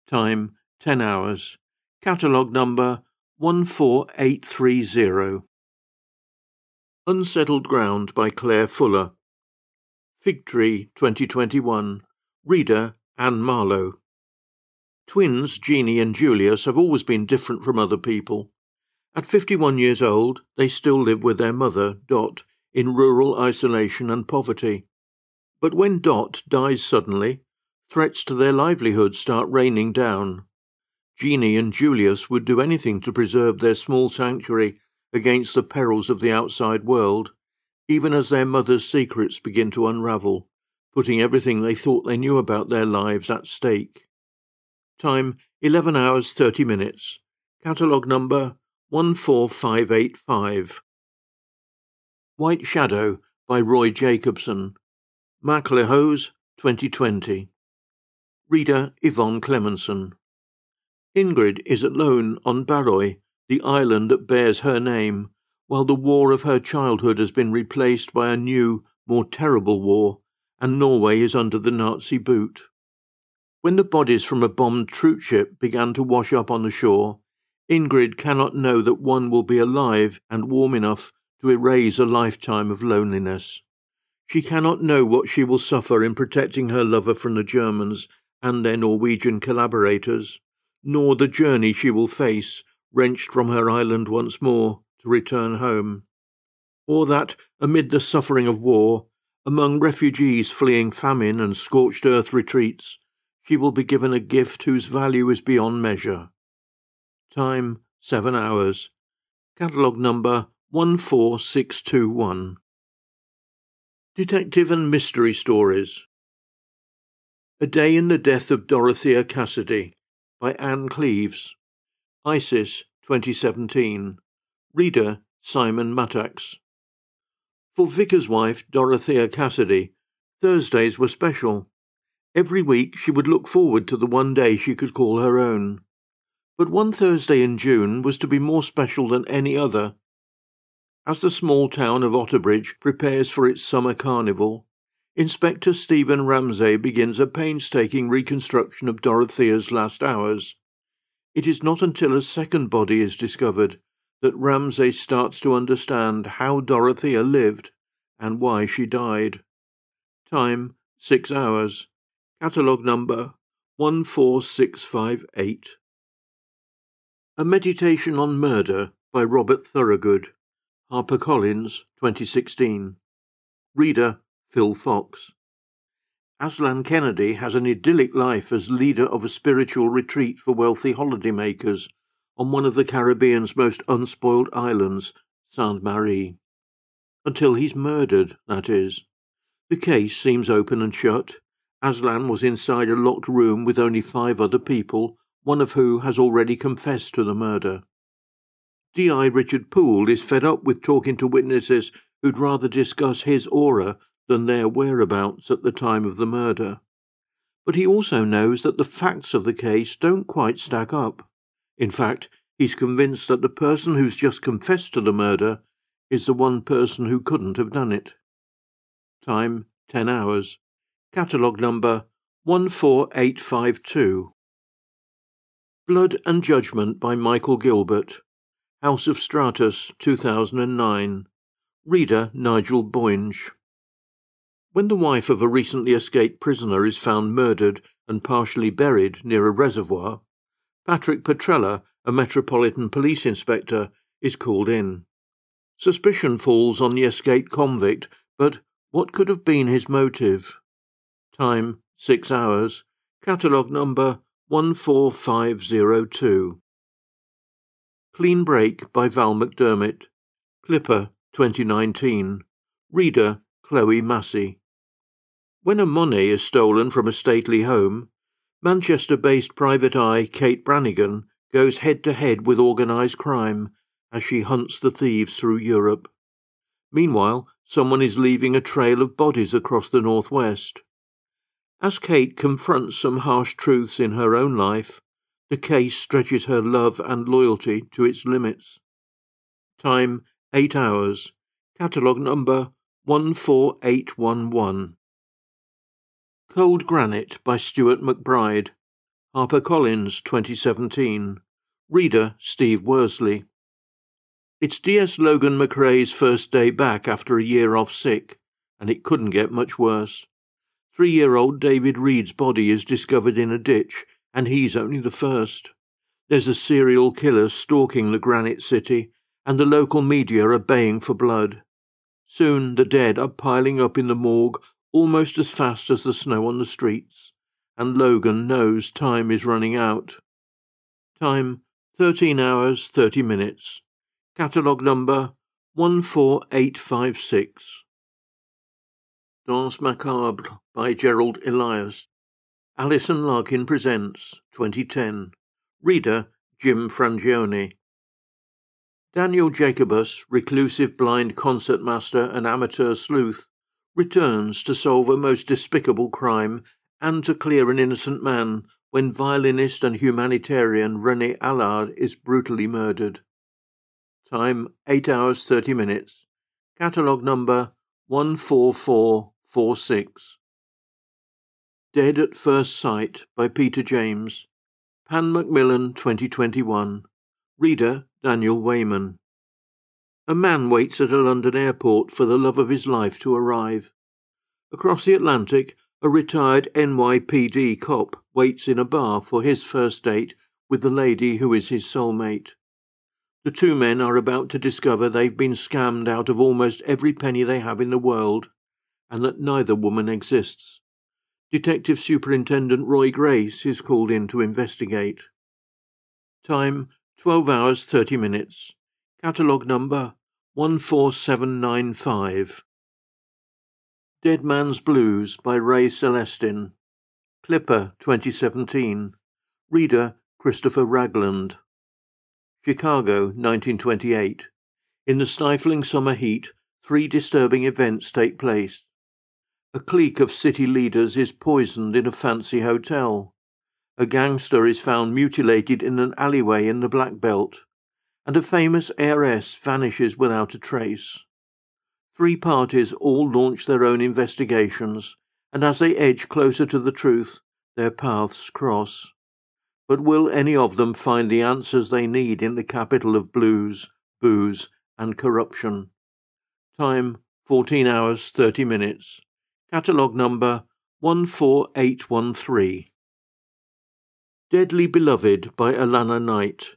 Time, 10 hours. Catalogue number 14830. Unsettled Ground by Claire Fuller. Fig Tree, 2021. Reader Anne Marlowe. Twins Jeannie and Julius have always been different from other people. At 51 years old, they still live with their mother, Dot, in rural isolation and poverty. But when Dot dies suddenly, threats to their livelihood start raining down. Jeannie and Julius would do anything to preserve their small sanctuary against the perils of the outside world, even as their mother's secrets begin to unravel, putting everything they thought they knew about their lives at stake. Time, 11 hours 30 minutes. Catalogue number 14585. White Shadow by Roy Jacobson. MacLehose, 2020. Reader Yvonne Clemenson. Ingrid is alone on Barroy, the island that bears her name, while the war of her childhood has been replaced by a new, more terrible war, and Norway is under the Nazi boot. When the bodies from a bombed troop ship began to wash up on the shore, Ingrid cannot know that one will be alive and warm enough to erase a lifetime of loneliness. She cannot know what she will suffer in protecting her lover from the Germans and their Norwegian collaborators, nor the journey she will face, wrenched from her island once more, to return home, or that, amid the suffering of war, among refugees fleeing famine and scorched earth retreats, she will be given a gift whose value is beyond measure. Time, 7 hours. Catalogue number 14621. Detective and Mystery Stories. A Day in the Death of Dorothea Cassidy by Anne Cleves. Isis, 2017. Reader Simon Mattax. For Vicar's wife Dorothea Cassidy, Thursdays were special. Every week she would look forward to the one day she could call her own. But one Thursday in June was to be more special than any other. As the small town of Otterbridge prepares for its summer carnival, Inspector Stephen Ramsay begins a painstaking reconstruction of Dorothea's last hours. It is not until a second body is discovered, that Ramsay starts to understand how Dorothea lived and why she died. Time, 6 hours. Catalogue number 14658. A Meditation on Murder by Robert Thorogood. HarperCollins, 2016. Reader, Phil Fox. Aslan Kennedy has an idyllic life as leader of a spiritual retreat for wealthy holidaymakers on one of the Caribbean's most unspoiled islands, Sainte Marie. Until he's murdered, that is. The case seems open and shut. Aslan was inside a locked room with only 5 other people, one of whom has already confessed to the murder. D.I. Richard Poole is fed up with talking to witnesses who'd rather discuss his aura than their whereabouts at the time of the murder. But he also knows that the facts of the case don't quite stack up. In fact, he's convinced that the person who's just confessed to the murder is the one person who couldn't have done it. Time, 10 hours. Catalogue number 14852. Blood and Judgment by Michael Gilbert. House of Stratus, 2009. Reader, Nigel Boynge. When the wife of a recently escaped prisoner is found murdered and partially buried near a reservoir, Patrick Petrella, a Metropolitan Police Inspector, is called in. Suspicion falls on the escaped convict, but what could have been his motive? Time, 6 hours. Catalogue number 14502. Clean Break by Val McDermott. Clipper, 2019. Reader, Chloe Massey. When a money is stolen from a stately home, Manchester-based private eye Kate Brannigan goes head-to-head with organised crime as she hunts the thieves through Europe. Meanwhile, someone is leaving a trail of bodies across the northwest. As Kate confronts some harsh truths in her own life, the case stretches her love and loyalty to its limits. Time, 8 hours. Catalogue number 14811. Cold Granite by Stuart McBride. HarperCollins, 2017. Reader, Steve Worsley. It's D.S. Logan McRae's first day back after a year off sick, and it couldn't get much worse. 3-year-old David Reed's body is discovered in a ditch, and he's only the first. There's a serial killer stalking the Granite City, and the local media are baying for blood. Soon the dead are piling up in the morgue almost as fast as the snow on the streets, and Logan knows time is running out. Time, 13 hours, 30 minutes. Catalogue number 14856. Danse Macabre by Gerald Elias. Alison Larkin Presents, 2010. Reader, Jim Frangioni. Daniel Jacobus, reclusive blind concertmaster and amateur sleuth, returns to solve a most despicable crime and to clear an innocent man when violinist and humanitarian René Allard is brutally murdered. Time, 8 hours, 30 minutes. Catalogue number 14446. Dead at First Sight by Peter James. Pan Macmillan, 2021. Reader, Daniel Wayman. A man waits at a London airport for the love of his life to arrive. Across the Atlantic, a retired NYPD cop waits in a bar for his first date with the lady who is his soulmate. The two men are about to discover they've been scammed out of almost every penny they have in the world, and that neither woman exists. Detective Superintendent Roy Grace is called in to investigate. Time, 12 hours, 30 minutes. Catalogue number 14795. Dead Man's Blues by Ray Celestin. Clipper, 2017. Reader, Christopher Ragland. Chicago, 1928. In the stifling summer heat, 3 disturbing events take place. A clique of city leaders is poisoned in a fancy hotel. A gangster is found mutilated in an alleyway in the Black Belt, and a famous heiress vanishes without a trace. 3 parties all launch their own investigations, and as they edge closer to the truth, their paths cross. But will any of them find the answers they need in the capital of blues, booze, and corruption. Time, 14 hours, 30 minutes. Catalogue number 14813. Deadly Beloved by Alana Knight.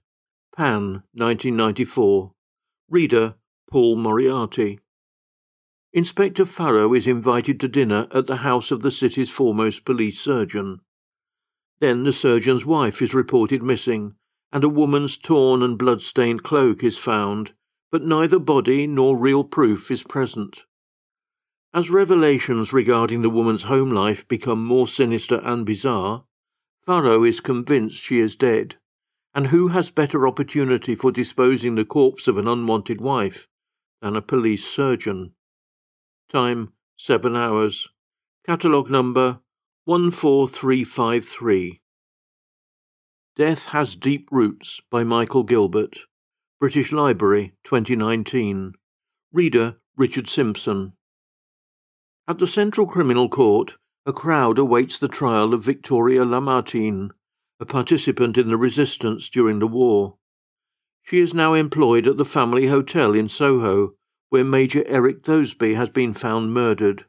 Pan, 1994. Reader, Paul Moriarty. Inspector Farrow is invited to dinner at the house of the city's foremost police surgeon. Then the surgeon's wife is reported missing, and a woman's torn and blood-stained cloak is found, but neither body nor real proof is present. As revelations regarding the woman's home life become more sinister and bizarre, Farrow is convinced she is dead, and who has better opportunity for disposing the corpse of an unwanted wife than a police surgeon? Time, 7 hours. Catalogue number 14353. Death Has Deep Roots by Michael Gilbert. British Library, 2019. Reader, Richard Simpson. At the Central Criminal Court, a crowd awaits the trial of Victoria Lamartine, a participant in the resistance during the war. She is now employed at the family hotel in Soho, where Major Eric Thoseby has been found murdered.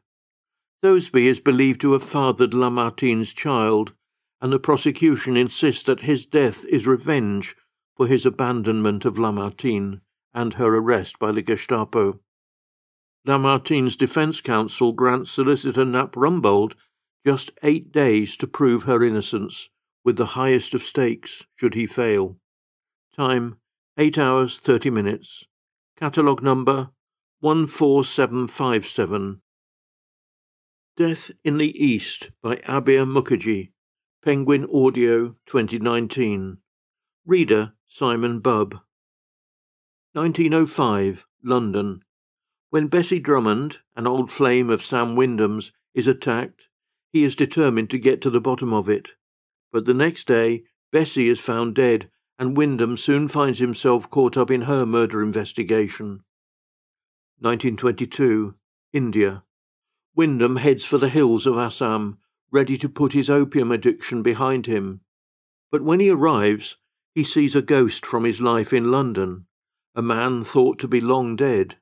Thoseby is believed to have fathered Lamartine's child, and the prosecution insists that his death is revenge for his abandonment of Lamartine and her arrest by the Gestapo. Lamartine's defence counsel grants solicitor Knapp Rumbold just 8 days to prove her innocence, with the highest of stakes should he fail. Time, 8 hours, 30 minutes. Catalogue number 14757. Death in the East by Abir Mukherjee, Penguin Audio, 2019. Reader, Simon Bubb. 1905, London. When Bessie Drummond, an old flame of Sam Wyndham's, is attacked, he is determined to get to the bottom of it. But the next day, Bessie is found dead, and Wyndham soon finds himself caught up in her murder investigation. 1922, India. Wyndham heads for the hills of Assam, ready to put his opium addiction behind him. But when he arrives, he sees a ghost from his life in London, a man thought to be long dead.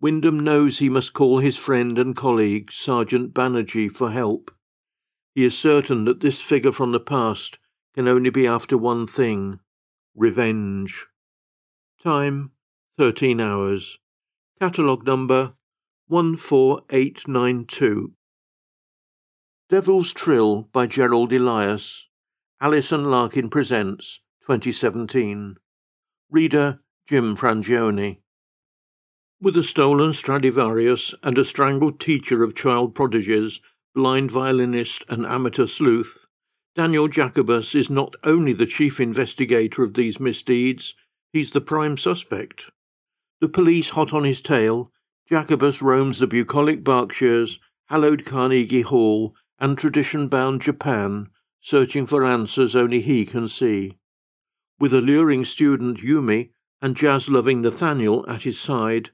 Wyndham knows he must call his friend and colleague, Sergeant Banerjee, for help. He is certain that this figure from the past can only be after one thing: revenge. Time, 13 hours. Catalogue number 14892. Devil's Trill by Gerald Elias. Alice and Larkin Presents, 2017. Reader, Jim Frangioni. With a stolen Stradivarius and a strangled teacher of child prodigies, blind violinist and amateur sleuth, Daniel Jacobus is not only the chief investigator of these misdeeds, he's the prime suspect. The police hot on his tail, Jacobus roams the bucolic Berkshires, hallowed Carnegie Hall, and tradition-bound Japan, searching for answers only he can see. With alluring student Yumi and jazz-loving Nathaniel at his side,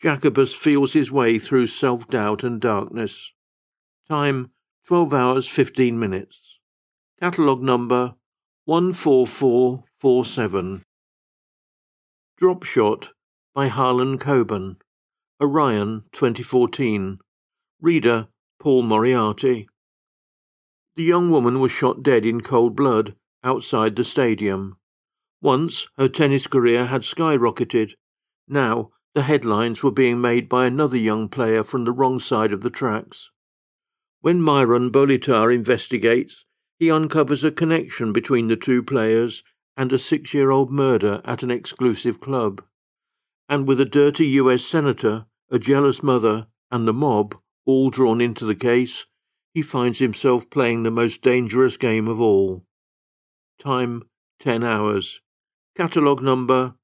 Jacobus feels his way through self-doubt and darkness. Time, 12 hours, 15 minutes. Catalogue number 14447. Dropshot by Harlan Coben. Orion, 2014. Reader, Paul Moriarty. The young woman was shot dead in cold blood outside the stadium. Once her tennis career had skyrocketed. Now the headlines were being made by another young player from the wrong side of the tracks. When Myron Bolitar investigates, he uncovers a connection between the two players and a 6-year-old murder at an exclusive club. And with a dirty U.S. senator, a jealous mother, and the mob all drawn into the case, he finds himself playing the most dangerous game of all. Time, 10 hours. Catalogue number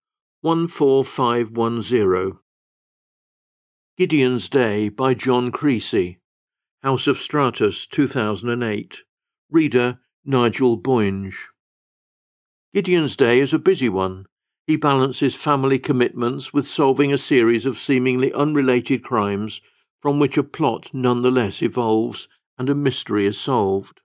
14510. Gideon's Day by John Creasy. House of Stratus, 2008. Reader, Nigel Boinge. Gideon's Day is a busy one. He balances family commitments with solving a series of seemingly unrelated crimes from which a plot nonetheless evolves and a mystery is solved.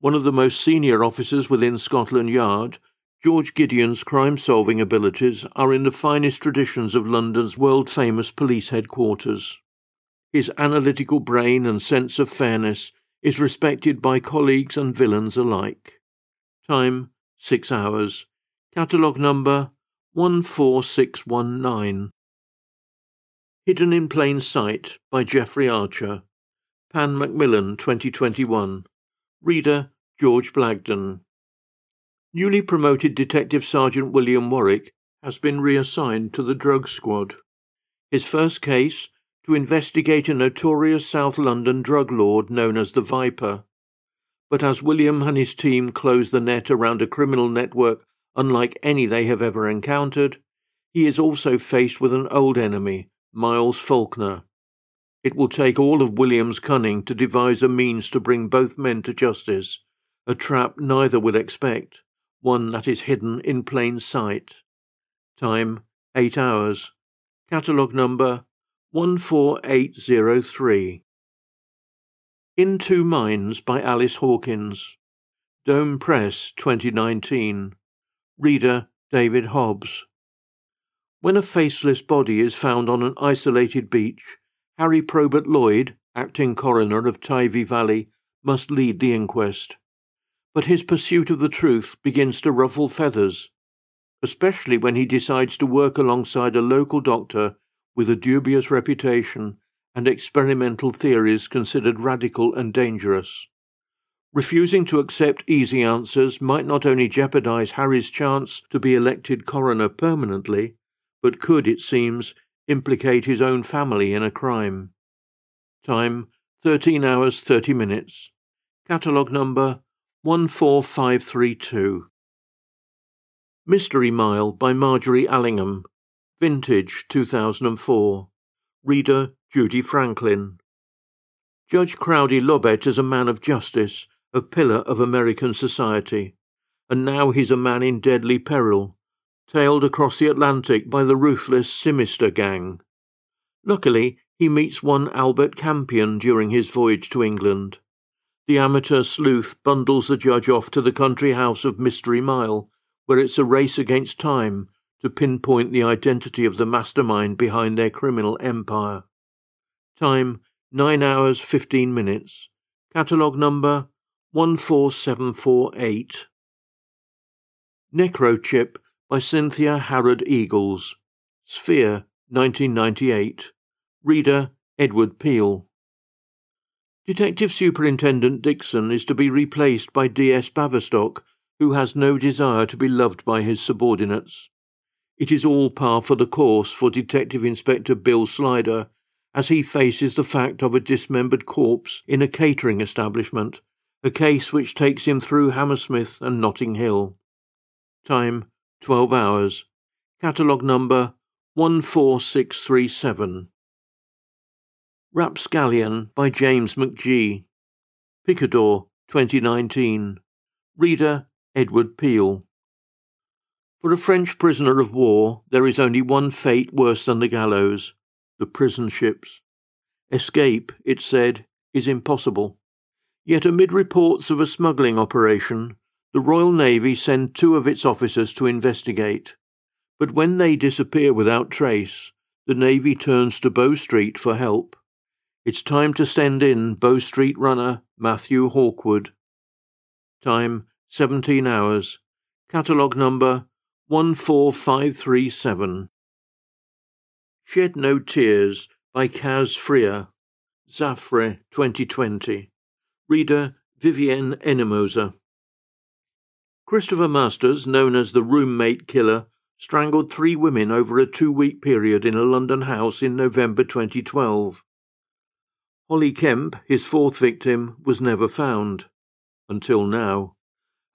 One of the most senior officers within Scotland Yard, George Gideon's crime-solving abilities are in the finest traditions of London's world-famous police headquarters. His analytical brain and sense of fairness is respected by colleagues and villains alike. Time, 6 hours. Catalogue number 14619. Hidden in Plain Sight by Geoffrey Archer. Pan Macmillan, 2021. Reader, George Blagden. Newly promoted Detective Sergeant William Warwick has been reassigned to the Drug Squad. His first case, to investigate a notorious South London drug lord known as the Viper. But as William and his team close the net around a criminal network unlike any they have ever encountered, he is also faced with an old enemy, Miles Faulkner. It will take all of William's cunning to devise a means to bring both men to justice, a trap neither will expect, one that is hidden in plain sight. Time, 8 hours. Catalogue number 14803. In Two Minds by Alice Hawkins. Dome Press, 2019. Reader, David Hobbs. When a faceless body is found on an isolated beach, Harry Probert Lloyd, acting coroner of Tivy Valley, must lead the inquest. But his pursuit of the truth begins to ruffle feathers, especially when he decides to work alongside a local doctor with a dubious reputation and experimental theories considered radical and dangerous. Refusing to accept easy answers might not only jeopardize Harry's chance to be elected coroner permanently, but could, it seems, implicate his own family in a crime. Time, 13 hours 30 minutes. Catalogue number 14532. Mystery Mile by Marjorie Allingham. Vintage, 2004. Reader, Judy Franklin. Judge Crowdie Lobbett is a man of justice, a pillar of American society, and now he's a man in deadly peril, tailed across the Atlantic by the ruthless Simister gang. Luckily, he meets one Albert Campion during his voyage to England. The amateur sleuth bundles the judge off to the country house of Mystery Mile, where it's a race against time to pinpoint the identity of the mastermind behind their criminal empire. Time, 9 hours 15 minutes. Catalogue number 14748. Necrochip by Cynthia Harrod Eagles. Sphere, 1998. Reader, Edward Peel. Detective Superintendent Dixon is to be replaced by D.S. Baverstock, who has no desire to be loved by his subordinates. It is all par for the course for Detective Inspector Bill Slider as he faces the fact of a dismembered corpse in a catering establishment, a case which takes him through Hammersmith and Notting Hill. Time, 12 hours. Catalogue number 14637. Rapscallion by James McGee. Picador, 2019. Reader, Edward Peel. For a French prisoner of war, there is only one fate worse than the gallows, the prison ships. Escape, it said, is impossible. Yet amid reports of a smuggling operation, the Royal Navy sent two of its officers to investigate. But when they disappear without trace, the Navy turns to Bow Street for help. It's time to send in Bow Street runner Matthew Hawkwood. Time, 17 hours. Catalogue number 14537. Shed No Tears by Kaz Freer. Zafre, 2020. Reader, Vivienne Enemoser. Christopher Masters, known as the Roommate Killer, strangled 3 women over a 2-week period in a London house in November 2012. Holly Kemp, his 4th victim, was never found. Until now.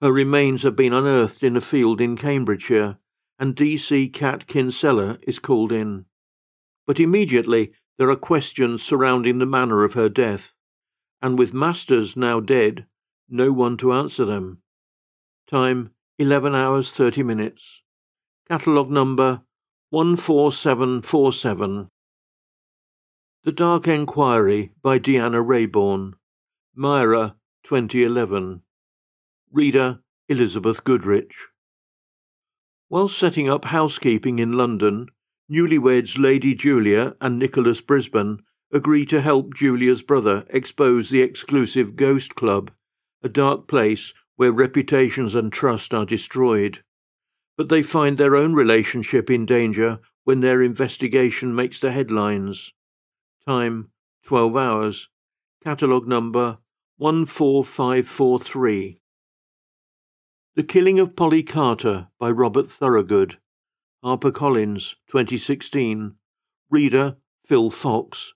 Her remains have been unearthed in a field in Cambridgeshire, and D.C. Cat Kinsella is called in. But immediately there are questions surrounding the manner of her death, and with Masters now dead, no one to answer them. Time, 11 hours 30 minutes. Catalogue number 14747. The Dark Enquiry by Deanna Rayborn. Myra, 2011. Reader, Elizabeth Goodrich. While setting up housekeeping in London, newlyweds Lady Julia and Nicholas Brisbane agree to help Julia's brother expose the exclusive Ghost Club, a dark place where reputations and trust are destroyed. But they find their own relationship in danger when their investigation makes the headlines. Time, 12 hours. Catalogue number 14543. The Killing of Polly Carter by Robert Thorogood. HarperCollins, 2016. Reader, Phil Fox.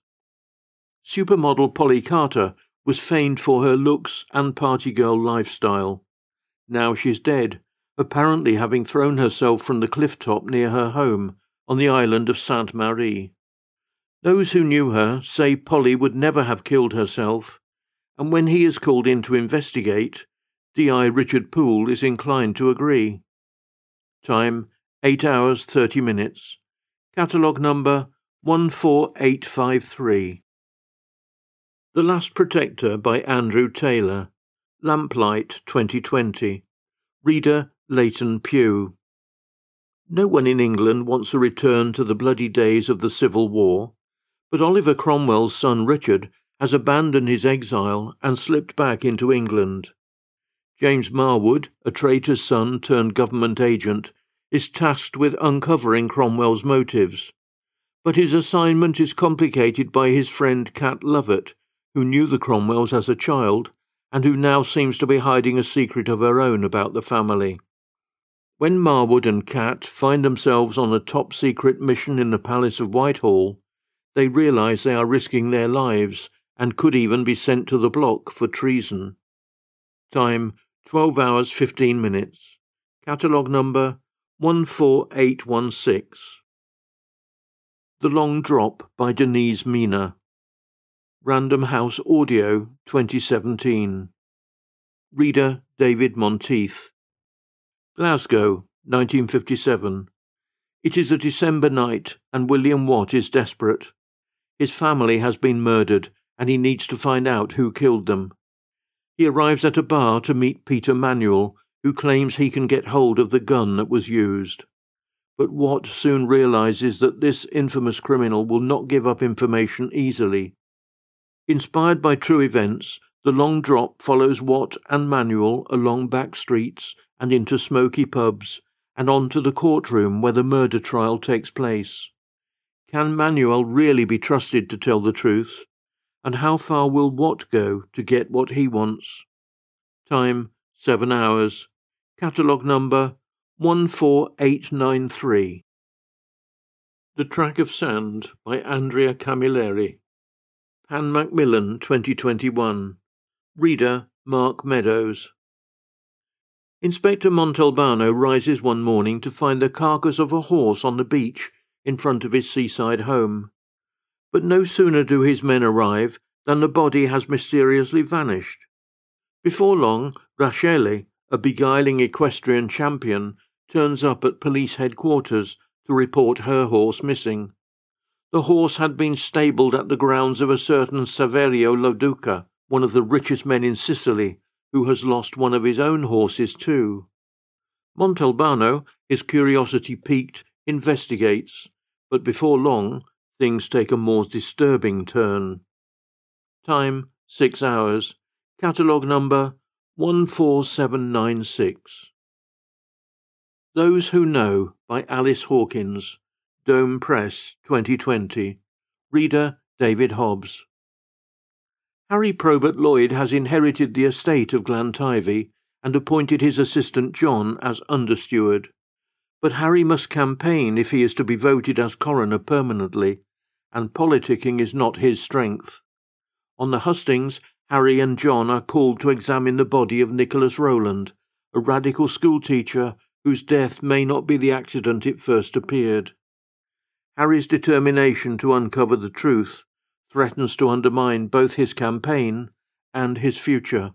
Supermodel Polly Carter was famed for her looks and party girl lifestyle. Now she's dead, apparently having thrown herself from the cliff top near her home on the island of Sainte Marie. Those who knew her say Polly would never have killed herself, and when he is called in to investigate, D.I. Richard Poole is inclined to agree. Time, 8 hours 30 minutes. Catalogue number 14853. The Last Protector by Andrew Taylor. Lamplight, 2020. Reader, Leighton Pugh. No one in England wants a return to the bloody days of the Civil War, but Oliver Cromwell's son Richard has abandoned his exile and slipped back into England. James Marwood, a traitor's son turned government agent, is tasked with uncovering Cromwell's motives, but his assignment is complicated by his friend Cat Lovett, who knew the Cromwells as a child, and who now seems to be hiding a secret of her own about the family. When Marwood and Cat find themselves on a top-secret mission in the Palace of Whitehall, they realise they are risking their lives and could even be sent to the block for treason. Time, 12 hours 15 minutes. Catalogue number 14816. The Long Drop by Denise Mina. Random House Audio, 2017. Reader, David Monteith. Glasgow, 1957. It is a December night, and William Watt is desperate. His family has been murdered, and he needs to find out who killed them. He arrives at a bar to meet Peter Manuel, who claims he can get hold of the gun that was used. But Watt soon realizes that this infamous criminal will not give up information easily. Inspired by true events, The Long Drop follows Watt and Manuel along back streets and into smoky pubs and on to the courtroom where the murder trial takes place. Can Manuel really be trusted to tell the truth? And how far will Watt go to get what he wants? Time, 7 hours. Catalogue number 14893. The Track of Sand by Andrea Camilleri. Pan Macmillan, 2021. Reader, Mark Meadows. Inspector Montalbano rises one morning to find the carcass of a horse on the beach in front of his seaside home. But no sooner do his men arrive than the body has mysteriously vanished. Before long, Rachele, a beguiling equestrian champion, turns up at police headquarters to report her horse missing. The horse had been stabled at the grounds of a certain Saverio Lodoca, one of the richest men in Sicily, who has lost one of his own horses too. Montalbano, his curiosity piqued, investigates, but before long things take a more disturbing turn. Time, 6 hours. Catalogue number 14796. Those Who Know by Alice Hawkins. Dome Press, 2020. Reader, David Hobbs. Harry Probert Lloyd has inherited the estate of Glantivy and appointed his assistant John as under-steward. But Harry must campaign if he is to be voted as coroner permanently, and politicking is not his strength. On the hustings, Harry and John are called to examine the body of Nicholas Rowland, a radical schoolteacher whose death may not be the accident it first appeared. Harry's determination to uncover the truth threatens to undermine both his campaign and his future.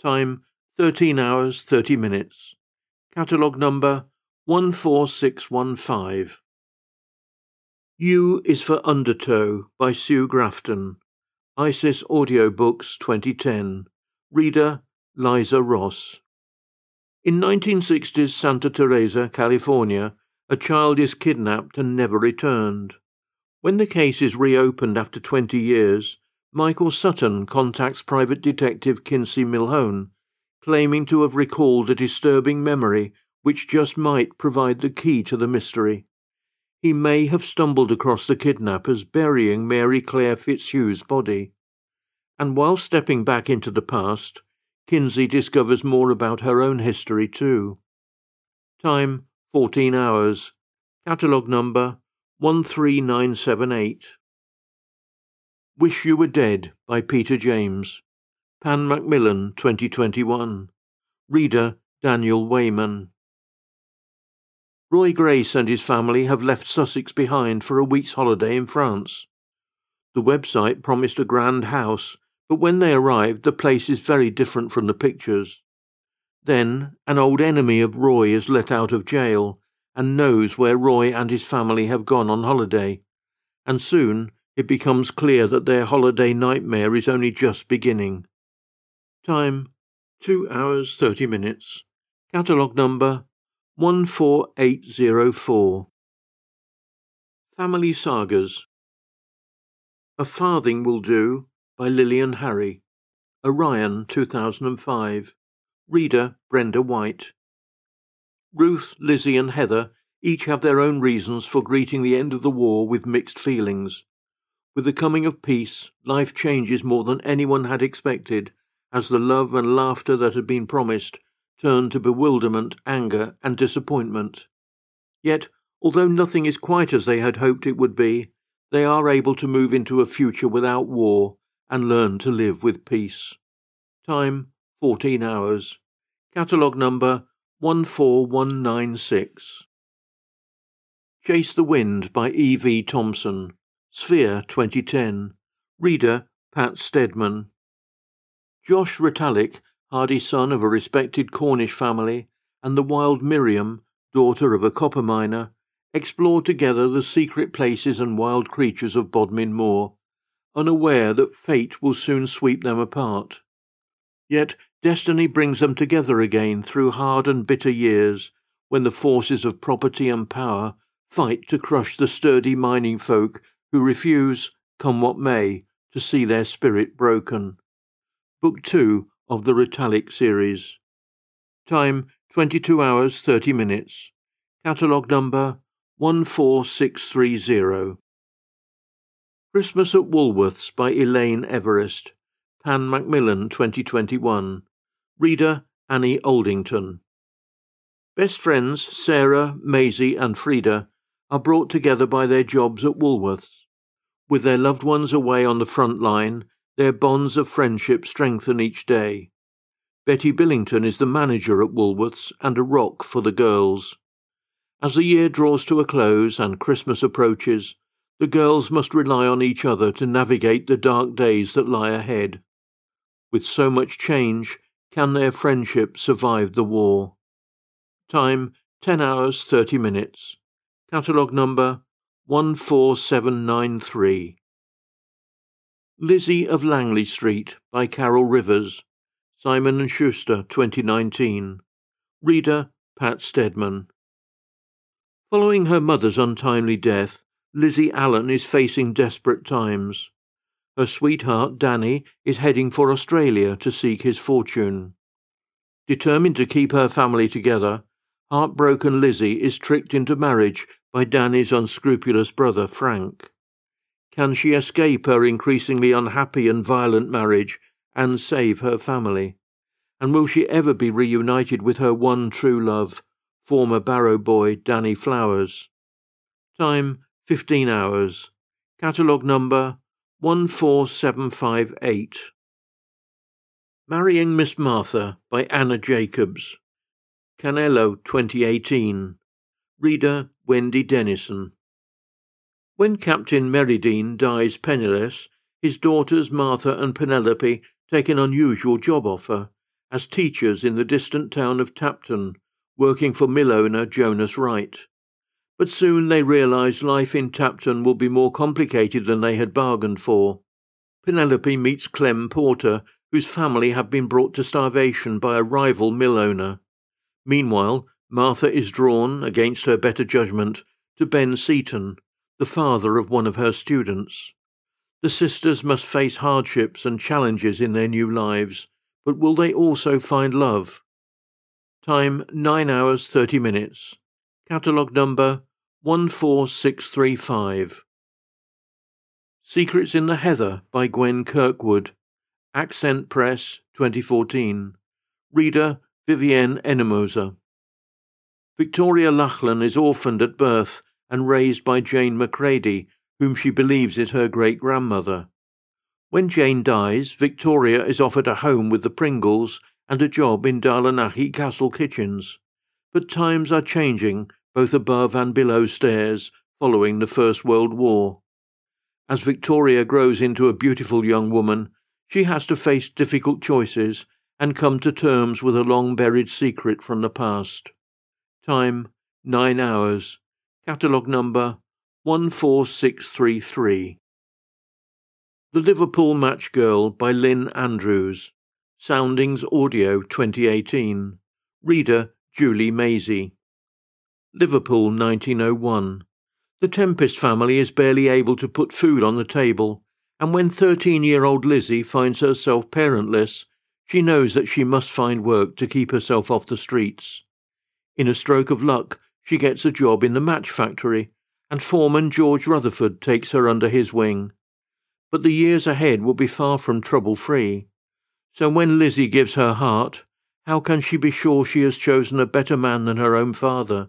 Time, 13 hours, 30 minutes. Catalogue number 14615. U is for Undertow by Sue Grafton. Isis Audiobooks, 2010. Reader, Liza Ross. In 1960's Santa Teresa, California, a child is kidnapped and never returned. When the case is reopened after 20 years, Michael Sutton contacts private detective Kinsey Milhone, claiming to have recalled a disturbing memory which just might provide the key to the mystery. He may have stumbled across the kidnappers burying Mary Claire Fitzhugh's body. And while stepping back into the past, Kinsey discovers more about her own history too. Time, 14 hours. Catalogue number 13978. Wish You Were Dead by Peter James. Pan Macmillan, 2021. Reader, Daniel Wayman. Roy Grace and his family have left Sussex behind for a week's holiday in France. The website promised a grand house, but when they arrived, the place is very different from the pictures. Then, an old enemy of Roy is let out of jail and knows where Roy and his family have gone on holiday, and soon it becomes clear that their holiday nightmare is only just beginning. Time, 2 hours 30 minutes. Catalogue number 14804. Family Sagas. A Farthing Will Do by Lillian Harry. Orion, 2005. Reader, Brenda White. Ruth, Lizzie and Heather each have their own reasons for greeting the end of the war with mixed feelings. With the coming of peace, life changes more than anyone had expected, as the love and laughter that had been promised turned to bewilderment, anger, and disappointment. Yet, although nothing is quite as they had hoped it would be, they are able to move into a future without war and learn to live with peace. Time, 14 hours. Catalogue number 14196. Chase the Wind by E. V. Thompson. Sphere, 2010. Reader, Pat Steadman. Josh Retallick, hardy son of a respected Cornish family, and the wild Miriam, daughter of a copper miner, explore together the secret places and wild creatures of Bodmin Moor, unaware that fate will soon sweep them apart. Yet destiny brings them together again through hard and bitter years, when the forces of property and power fight to crush the sturdy mining folk who refuse, come what may, to see their spirit broken. Book 2 of the Retallick series. Time, 22 hours 30 minutes. Catalogue number 14630. Christmas at Woolworths by Elaine Everest. Pan Macmillan, 2021. Reader, Annie Oldington. Best friends Sarah, Maisie and Frida are brought together by their jobs at Woolworths. With their loved ones away on the front line, their bonds of friendship strengthen each day. Betty Billington is the manager at Woolworths and a rock for the girls. As the year draws to a close and Christmas approaches, the girls must rely on each other to navigate the dark days that lie ahead. With so much change, can their friendship survive the war? Time, 10 hours 30 minutes. Catalogue number 14793. Lizzie of Langley Street by Carol Rivers. Simon & Schuster, 2019. Reader, Pat Steadman. Following her mother's untimely death, Lizzie Allen is facing desperate times. Her sweetheart, Danny, is heading for Australia to seek his fortune. Determined to keep her family together, heartbroken Lizzie is tricked into marriage by Danny's unscrupulous brother, Frank. Can she escape her increasingly unhappy and violent marriage and save her family? And will she ever be reunited with her one true love, former Barrow boy, Danny Flowers? Time, 15 hours. Catalogue number 14758. Marrying Miss Martha by Anna Jacobs. Canello, 2018. Reader, Wendy Dennison. When Captain Merridine dies penniless, his daughters Martha and Penelope take an unusual job offer as teachers in the distant town of Tapton, working for mill owner Jonas Wright. But soon they realize life in Tapton will be more complicated than they had bargained for. Penelope meets Clem Porter, whose family have been brought to starvation by a rival mill owner. Meanwhile, Martha is drawn, against her better judgment, to Ben Seaton, the father of one of her students. The sisters must face hardships and challenges in their new lives, but will they also find love? Time 9 hours 30 minutes. Catalogue number 14635. Secrets in the Heather by Gwen Kirkwood. Accent Press, 2014. Reader Vivienne Enemoser. Victoria Lachlan is orphaned at birth and raised by Jane McCready, whom she believes is her great-grandmother. When Jane dies, Victoria is offered a home with the Pringles and a job in Darlinachie Castle kitchens. But times are changing, both above and below stairs, following the First World War. As Victoria grows into a beautiful young woman, she has to face difficult choices and come to terms with a long-buried secret from the past. Time, 9 hours. Catalogue number 14633. The Liverpool Match Girl by Lynn Andrews. Soundings Audio 2018. Reader Julie Maisie. Liverpool 1901. The Tempest family is barely able to put food on the table, and when 13-year-old Lizzie finds herself parentless, she knows that she must find work to keep herself off the streets. In a stroke of luck, she gets a job in the match factory, and foreman George Rutherford takes her under his wing. But the years ahead will be far from trouble-free. So when Lizzie gives her heart, how can she be sure she has chosen a better man than her own father?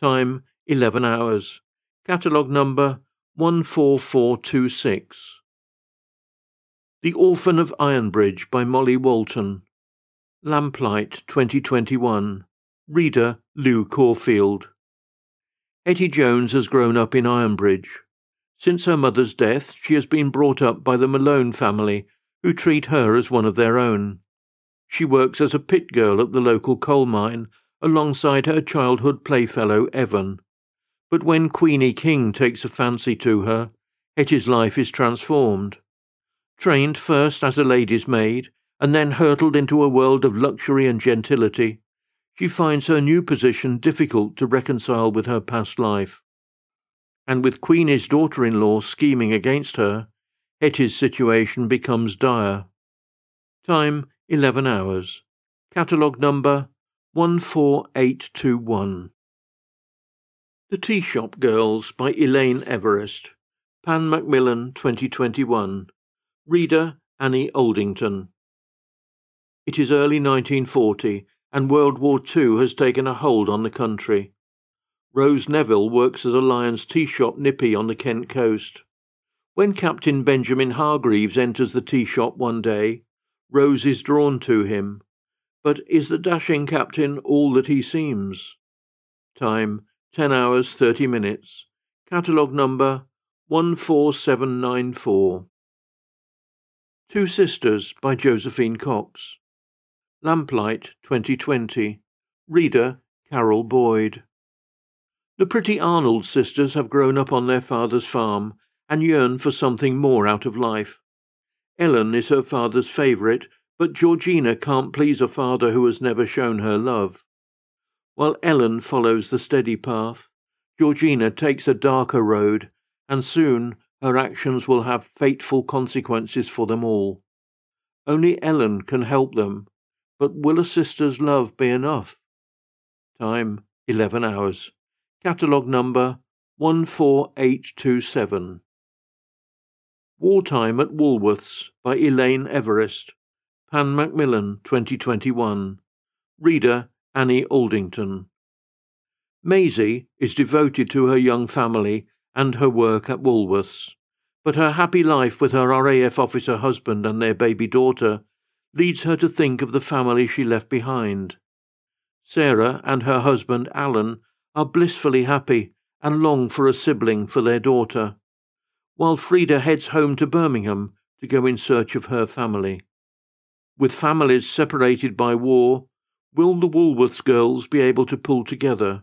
Time, 11 hours. Catalogue number 14426. The Orphan of Ironbridge by Molly Walton. Lamplight, 2021. Reader Lou Corfield. Hetty Jones has grown up in Ironbridge. Since her mother's death, she has been brought up by the Malone family, who treat her as one of their own. She works as a pit girl at the local coal mine, alongside her childhood playfellow Evan. But when Queenie King takes a fancy to her, Hetty's life is transformed. Trained first as a lady's maid, and then hurtled into a world of luxury and gentility, she finds her new position difficult to reconcile with her past life. And with Queenie's daughter-in-law scheming against her, Hetty's situation becomes dire. Time, 11 hours. Catalogue number 14821. The Tea Shop Girls by Elaine Everest. Pan Macmillan, 2021. Reader Annie Oldington. It is early 1940, and World War II has taken a hold on the country. Rose Neville works as a Lion's tea shop nippy on the Kent coast. When Captain Benjamin Hargreaves enters the tea shop one day, Rose is drawn to him. But is the dashing captain all that he seems? Time, 10 hours 30 minutes. Catalogue number 14794. Two Sisters by Josephine Cox. Lamplight, 2020. Reader Carol Boyd. The pretty Arnold sisters have grown up on their father's farm and yearn for something more out of life. Ellen is her father's favourite, but Georgina can't please a father who has never shown her love. While Ellen follows the steady path, Georgina takes a darker road, and soon her actions will have fateful consequences for them all. Only Ellen can help them, but will a sister's love be enough? Time, 11 hours. Catalogue number 14827. Wartime at Woolworths by Elaine Everest. Pan Macmillan, 2021. Reader Annie Aldington. Maisie is devoted to her young family and her work at Woolworths, but her happy life with her RAF officer husband and their baby daughter leads her to think of the family she left behind. Sarah and her husband Alan are blissfully happy and long for a sibling for their daughter, while Frida heads home to Birmingham to go in search of her family. With families separated by war, will the Woolworths girls be able to pull together?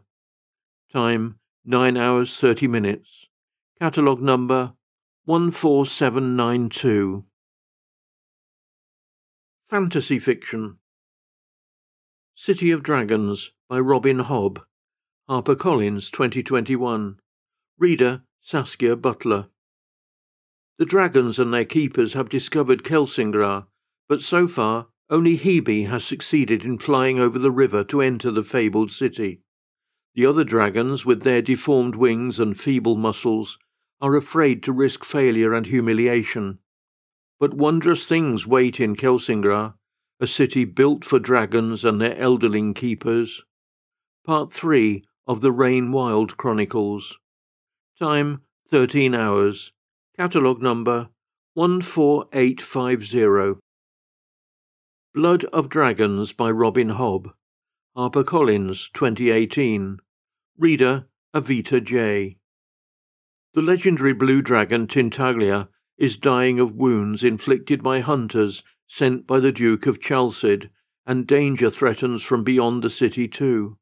Time, 9 hours 30 minutes. Catalogue number 14792. Fantasy Fiction. City of Dragons by Robin Hobb, HarperCollins 2021. Reader Saskia Butler. The dragons and their keepers have discovered Kelsingrar, but so far only Hebe has succeeded in flying over the river to enter the fabled city. The other dragons, with their deformed wings and feeble muscles, are afraid to risk failure and humiliation. But wondrous things wait in Kelsingrar, a city built for dragons and their elderling keepers. Part 3 of the Rain Wild Chronicles. Time 13 hours. Catalogue number 14850. Blood of Dragons by Robin Hobb, HarperCollins 2018. Reader Avita J. The legendary blue dragon Tintaglia is dying of wounds inflicted by hunters sent by the Duke of Chalced, and danger threatens from beyond the city too.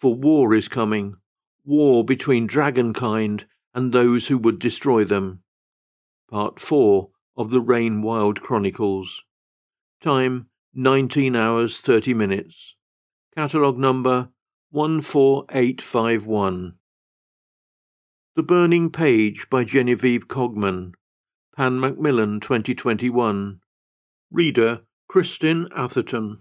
For war is coming, war between dragonkind and those who would destroy them. Part 4 of the Rain Wild Chronicles. Time 19 hours 30 minutes. Catalogue number 14851. The Burning Page by Genevieve Cogman, Pan Macmillan 2021. Reader Kristin Atherton.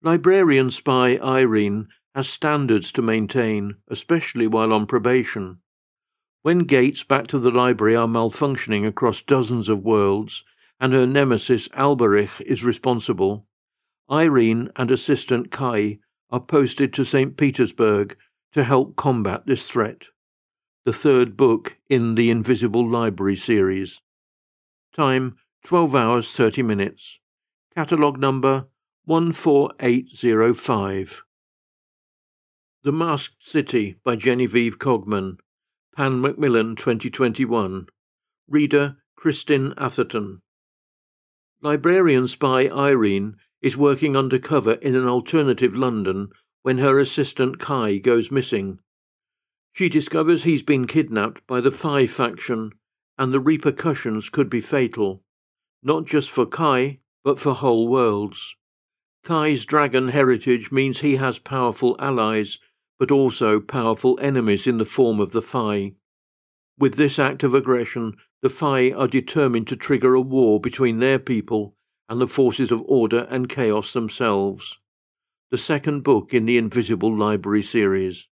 Librarian spy Irene has standards to maintain, especially while on probation. When gates back to the library are malfunctioning across dozens of worlds, and her nemesis Alberich is responsible, Irene and assistant Kai are posted to St. Petersburg to help combat this threat. The third book in the Invisible Library series. Time 12 hours 30 minutes. Catalogue number 14805. The Masked City by Genevieve Cogman, Pan Macmillan 2021. Reader Kristin Atherton. Librarian spy Irene is working undercover in an alternative London when her assistant Kai goes missing. She discovers he's been kidnapped by the Phi faction, and the repercussions could be fatal, not just for Kai, but for whole worlds. Kai's dragon heritage means he has powerful allies, but also powerful enemies in the form of the Phi. With this act of aggression, the Phi are determined to trigger a war between their people and the forces of order and chaos themselves. The second book in the Invisible Library series.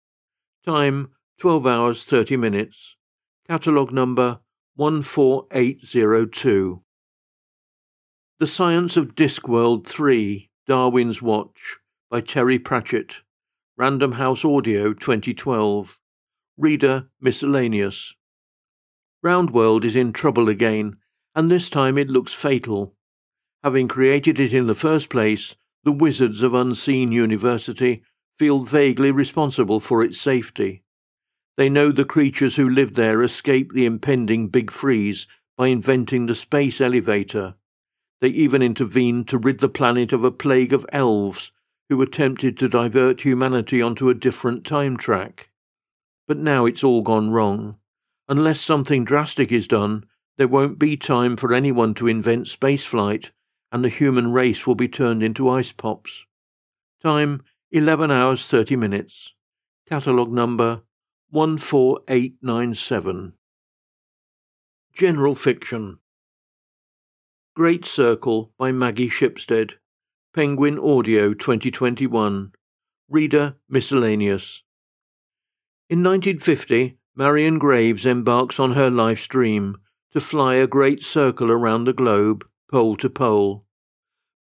Time 12 hours 30 minutes. Catalogue number 14802. The Science of Discworld 3, Darwin's Watch, by Terry Pratchett, Random House Audio 2012. Reader Miscellaneous. Roundworld is in trouble again, and this time it looks fatal. Having created it in the first place, the wizards of Unseen University feel vaguely responsible for its safety. They know the creatures who live there escaped the impending Big Freeze by inventing the space elevator. They even intervened to rid the planet of a plague of elves who attempted to divert humanity onto a different time track. But now it's all gone wrong. Unless something drastic is done, there won't be time for anyone to invent spaceflight, and the human race will be turned into ice pops. Time 11 hours 30 minutes. Catalogue number 14897. General Fiction. Great Circle by Maggie Shipstead, Penguin Audio 2021. Reader Miscellaneous. In 1950, Marion Graves embarks on her life's dream to fly a great circle around the globe, pole to pole.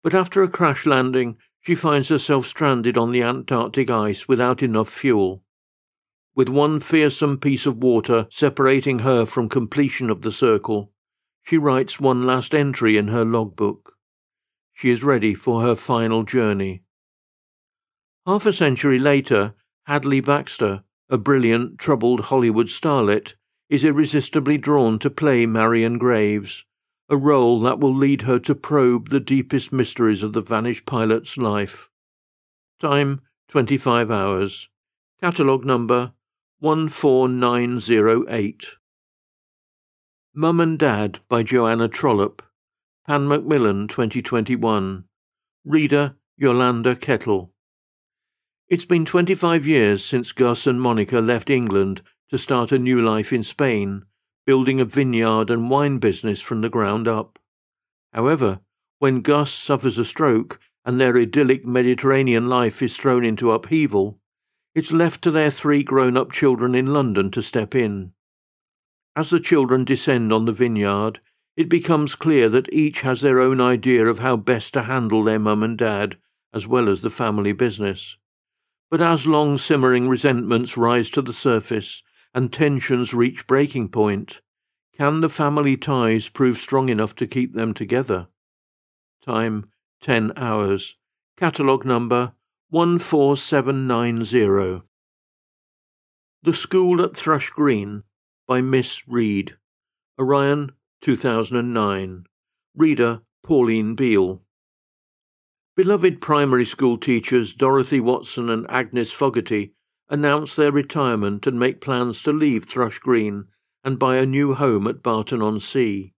But after a crash landing, she finds herself stranded on the Antarctic ice without enough fuel. With one fearsome piece of water separating her from completion of the circle, she writes one last entry in her logbook. She is ready for her final journey. Half a century later, Hadley Baxter, a brilliant, troubled Hollywood starlet, is irresistibly drawn to play Marion Graves, a role that will lead her to probe the deepest mysteries of the vanished pilot's life. Time 25 hours. Catalogue number 14908. Mum and Dad by Joanna Trollope, Pan Macmillan 2021. Reader Yolanda Kettle. It's been 25 years since Gus and Monica left England to start a new life in Spain, building a vineyard and wine business from the ground up. However, when Gus suffers a stroke and their idyllic Mediterranean life is thrown into upheaval, it's left to their three grown-up children in London to step in. As the children descend on the vineyard, it becomes clear that each has their own idea of how best to handle their mum and dad, as well as the family business. But as long-simmering resentments rise to the surface and tensions reach breaking point, can the family ties prove strong enough to keep them together? Time, 10 hours. Catalogue number 14790. The School at Thrush Green, by Miss Reed. Orion, 2009. Reader, Pauline Beale. Beloved primary school teachers Dorothy Watson and Agnes Fogarty announce their retirement and make plans to leave Thrush Green and buy a new home at Barton-on-Sea.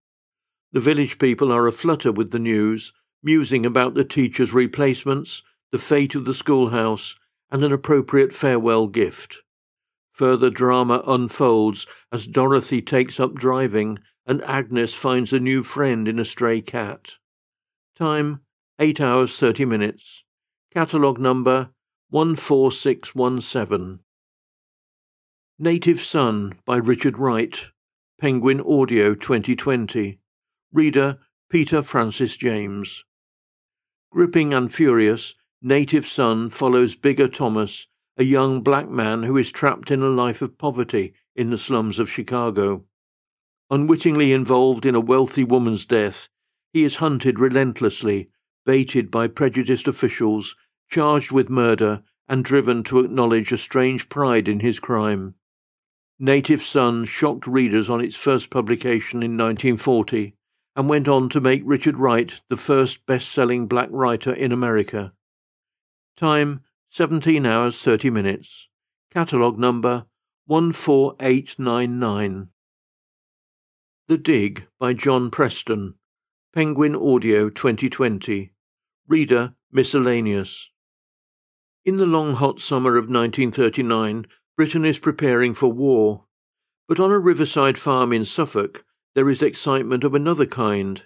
The village people are aflutter with the news, musing about the teachers' replacements, the fate of the schoolhouse, and an appropriate farewell gift. Further drama unfolds as Dorothy takes up driving and Agnes finds a new friend in a stray cat. Time, 8 hours 30 minutes. Catalogue number 14617. Native Son, by Richard Wright. Penguin Audio 2020. Reader, Peter Francis James. Gripping and furious, Native Son follows Bigger Thomas, a young black man who is trapped in a life of poverty in the slums of Chicago. Unwittingly involved in a wealthy woman's death, he is hunted relentlessly, baited by prejudiced officials, charged with murder, and driven to acknowledge a strange pride in his crime. Native Son shocked readers on its first publication in 1940, and went on to make Richard Wright the first best-selling black writer in America. Time, 17 hours 30 minutes. Catalogue number 14899. The Dig, by John Preston. Penguin Audio 2020. Reader, Miscellaneous. In the long hot summer of 1939, Britain is preparing for war, but on a riverside farm in Suffolk there is excitement of another kind.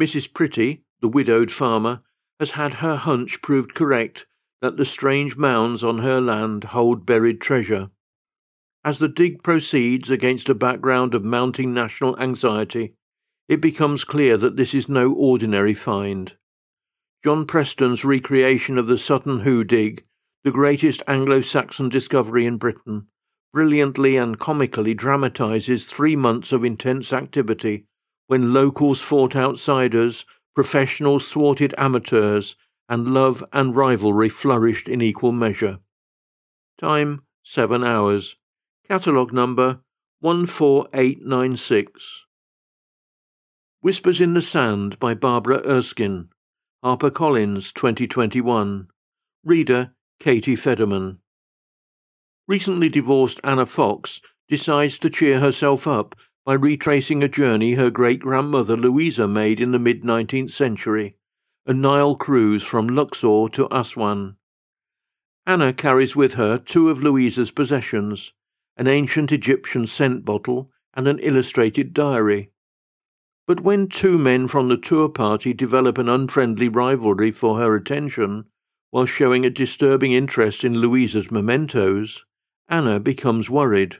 Mrs. Pretty, the widowed farmer, has had her hunch proved correct that the strange mounds on her land hold buried treasure. As the dig proceeds against a background of mounting national anxiety, it becomes clear that this is no ordinary find. John Preston's recreation of the Sutton Hoo dig, the greatest Anglo-Saxon discovery in Britain, brilliantly and comically dramatizes 3 months of intense activity when locals fought outsiders, professionals thwarted amateurs, and love and rivalry flourished in equal measure. Time, 7 hours. Catalogue number 14896. Whispers in the Sand, by Barbara Erskine. HarperCollins, 2021. Reader, Katie Federman. Recently divorced Anna Fox decides to cheer herself up by retracing a journey her great-grandmother Louisa made in the mid-19th century, a Nile cruise from Luxor to Aswan. Anna carries with her 2 of Louisa's possessions, an ancient Egyptian scent bottle and an illustrated diary. But when 2 men from the tour party develop an unfriendly rivalry for her attention, while showing a disturbing interest in Louisa's mementos, Anna becomes worried.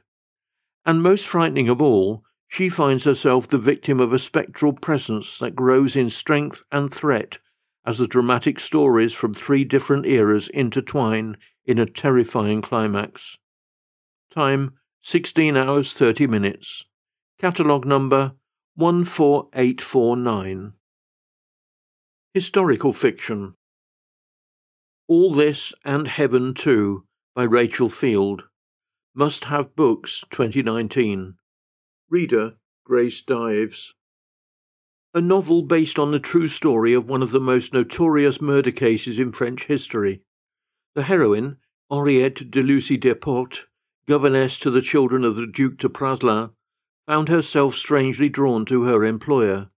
And most frightening of all, she finds herself the victim of a spectral presence that grows in strength and threat as the dramatic stories from 3 different eras intertwine in a terrifying climax. Time, 16 hours 30 minutes. Catalogue number 14849. Historical Fiction. All This and Heaven Too, by Rachel Field. Must Have Books, 2019. Reader, Grace Dives. A novel based on the true story of one of the most notorious murder cases in French history. The heroine, Henriette de Lucy Desportes, governess to the children of the Duc de Praslin, found herself strangely drawn to her employer.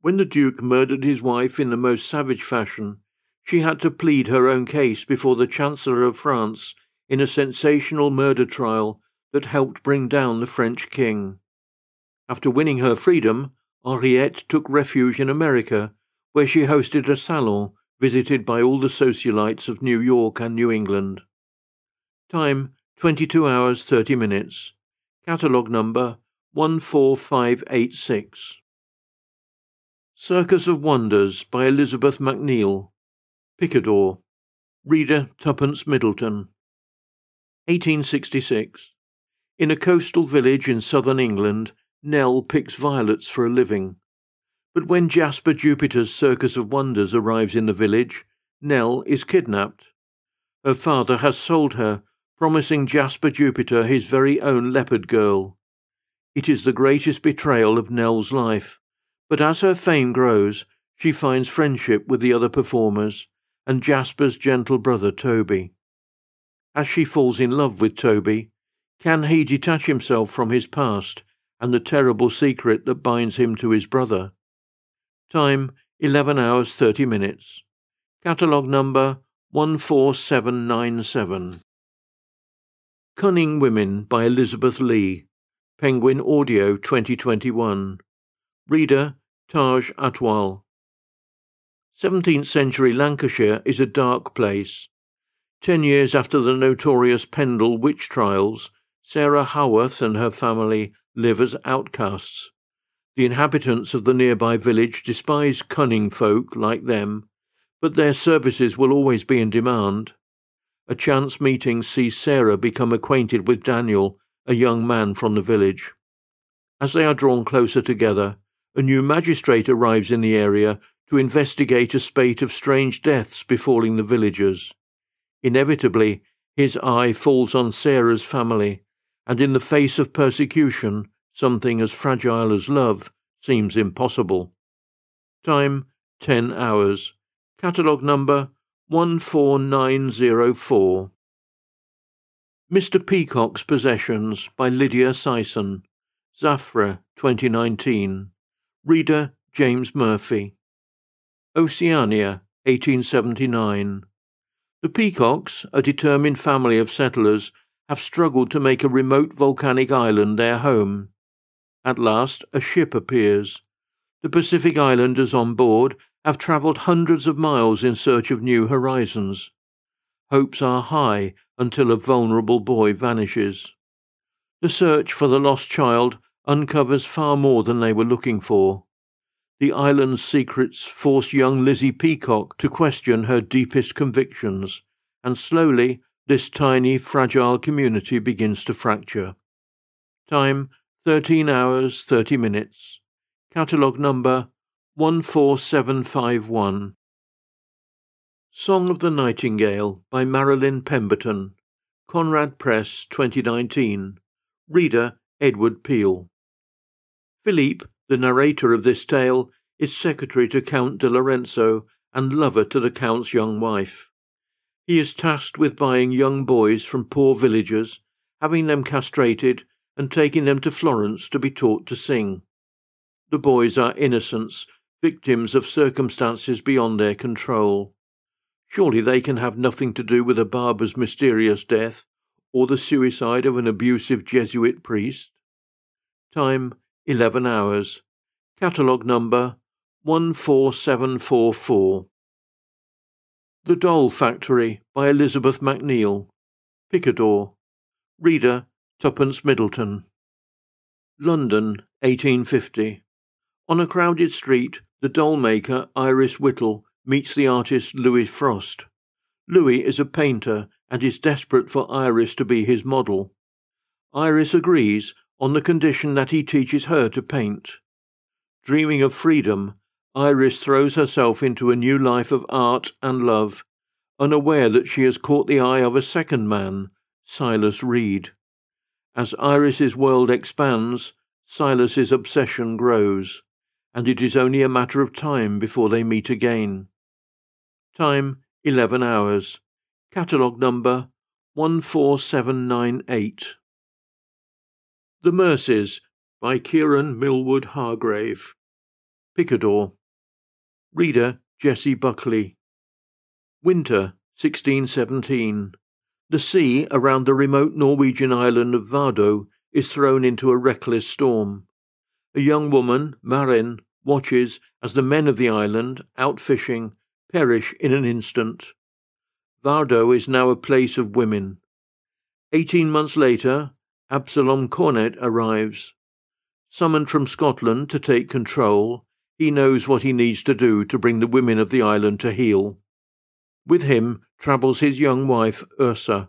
When the Duke murdered his wife in the most savage fashion, she had to plead her own case before the Chancellor of France in a sensational murder trial that helped bring down the French king. After winning her freedom, Henriette took refuge in America, where she hosted a salon visited by all the socialites of New York and New England. Time, 22 hours 30 minutes. Catalogue number 14586. Circus of Wonders by Elizabeth MacNeil. Picador. Reader Tuppence Middleton. 1866. In a coastal village in southern England, Nell picks violets for a living. But when Jasper Jupiter's Circus of Wonders arrives in the village, Nell is kidnapped. Her father has sold her, promising Jasper Jupiter his very own leopard girl. It is the greatest betrayal of Nell's life, but as her fame grows, she finds friendship with the other performers and Jasper's gentle brother Toby. As she falls in love with Toby, can he detach himself from his past and the terrible secret that binds him to his brother? Time, 11 hours 30 minutes. Catalogue number 14797. Cunning Women by Elizabeth Lee. Penguin Audio 2021. Reader Taj Atwal. 17th-century Lancashire is a dark place. 10 years after the notorious Pendle witch trials, Sarah Howarth and her family live as outcasts. The inhabitants of the nearby village despise cunning folk like them, but their services will always be in demand. A chance meeting sees Sarah become acquainted with Daniel, a young man from the village. As they are drawn closer together, a new magistrate arrives in the area to investigate a spate of strange deaths befalling the villagers. Inevitably, his eye falls on Sarah's family, and in the face of persecution, something as fragile as love seems impossible. Time, 10 hours. Catalogue number 14904. Mr. Peacock's Possessions by Lydia Sison. Zafra, 2019. Reader James Murphy. Oceania, 1879. The Peacocks, a determined family of settlers, have struggled to make a remote volcanic island their home. At last, a ship appears. The Pacific Islanders on board have travelled hundreds of miles in search of new horizons. Hopes are high until a vulnerable boy vanishes. The search for the lost child uncovers far more than they were looking for. The island's secrets force young Lizzie Peacock to question her deepest convictions, and slowly this tiny, fragile community begins to fracture. Time, 13 hours 30 minutes. Catalogue number 14751. Song of the Nightingale by Marilyn Pemberton. Conrad Press, 2019. Reader Edward Peel. Philippe, the narrator of this tale, is secretary to Count de Lorenzo and lover to the Count's young wife. He is tasked with buying young boys from poor villagers, having them castrated, and taking them to Florence to be taught to sing. The boys are innocents, victims of circumstances beyond their control. Surely they can have nothing to do with a barber's mysterious death, or the suicide of an abusive Jesuit priest. Time, 11 hours. Catalogue number 14744. The Doll Factory by Elizabeth MacNeil. Picador. Reader Tuppence Middleton. London, 1850. On a crowded street, the doll-maker Iris Whittle meets the artist Louis Frost. Louis is a painter and is desperate for Iris to be his model. Iris agrees on the condition that he teaches her to paint. Dreaming of freedom, Iris throws herself into a new life of art and love, unaware that she has caught the eye of a second man, Silas Reed. As Iris's world expands, Silas's obsession grows, and it is only a matter of time before they meet again. Time, 11 hours. Catalogue number 14798. The Mercies by Kieran Millwood Hargrave. Picador. Reader Jessie Buckley. Winter, 1617. The sea around the remote Norwegian island of Vardø is thrown into a reckless storm. A young woman, Marin, watches as the men of the island, out fishing, perish in an instant. Vardø is now a place of women. 18 months later, Absalom Cornet arrives. Summoned from Scotland to take control, he knows what he needs to do to bring the women of the island to heel. With him travels his young wife, Ursa.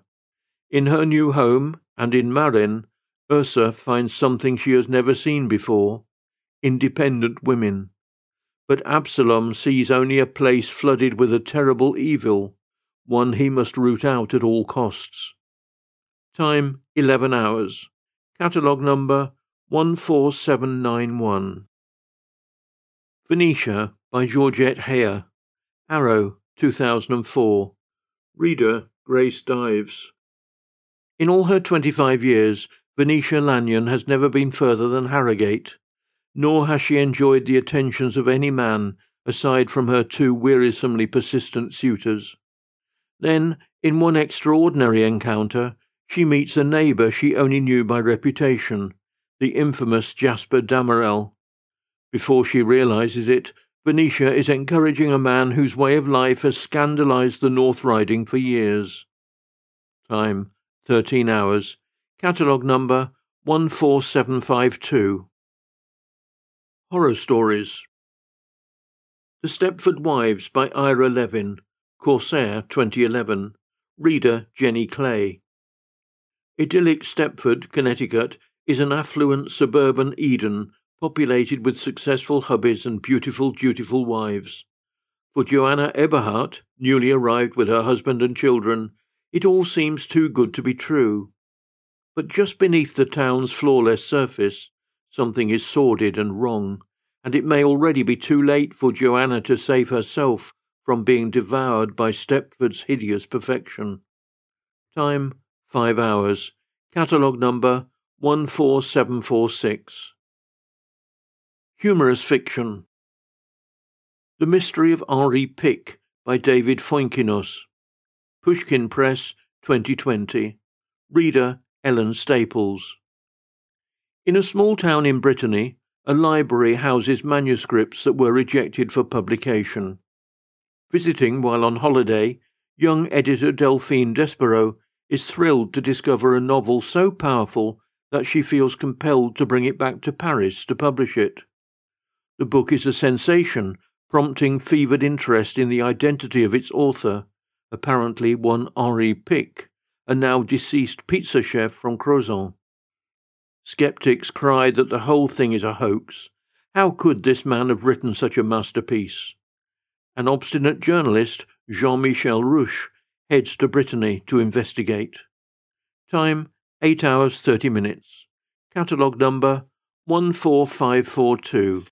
In her new home, and in Marin, Ursa finds something she has never seen before: independent women. But Absalom sees only a place flooded with a terrible evil, one he must root out at all costs. Time, 11 hours. Catalogue number 14791. Phoenicia, by Georgette Heyer. Harrow, 2004. Reader, Grace Dives. In all her 25 years, Venetia Lanyon has never been further than Harrogate, nor has she enjoyed the attentions of any man aside from her two wearisomely persistent suitors. Then, in one extraordinary encounter, she meets a neighbour she only knew by reputation, the infamous Jasper Damerel. Before she realises it, Venetia is encouraging a man whose way of life has scandalised the North Riding for years. Time, 13 hours. Catalogue number 14752. Horror Stories. The Stepford Wives, by Ira Levin. Corsair, 2011. Reader, Jenny Clay. Idyllic Stepford, Connecticut, is an affluent suburban Eden, populated with successful hubbies and beautiful, dutiful wives. For Joanna Eberhardt, newly arrived with her husband and children, it all seems too good to be true. But just beneath the town's flawless surface, something is sordid and wrong, and it may already be too late for Joanna to save herself from being devoured by Stepford's hideous perfection. Time, 5 hours. Catalogue number 14746. Humorous Fiction. The Mystery of Henri Pic, by David Foinkinos. Pushkin Press, 2020. Reader, Ellen Staples. In a small town in Brittany, a library houses manuscripts that were rejected for publication. Visiting while on holiday, young editor Delphine Despereaux is thrilled to discover a novel so powerful that she feels compelled to bring it back to Paris to publish it. The book is a sensation, prompting fevered interest in the identity of its author, apparently one Henri Pic, a now-deceased pizza chef from Crozon. Skeptics cry that the whole thing is a hoax. How could this man have written such a masterpiece? An obstinate journalist, Jean-Michel Rouche, heads to Brittany to investigate. Time, 8 hours 30 minutes. Catalogue number 14542.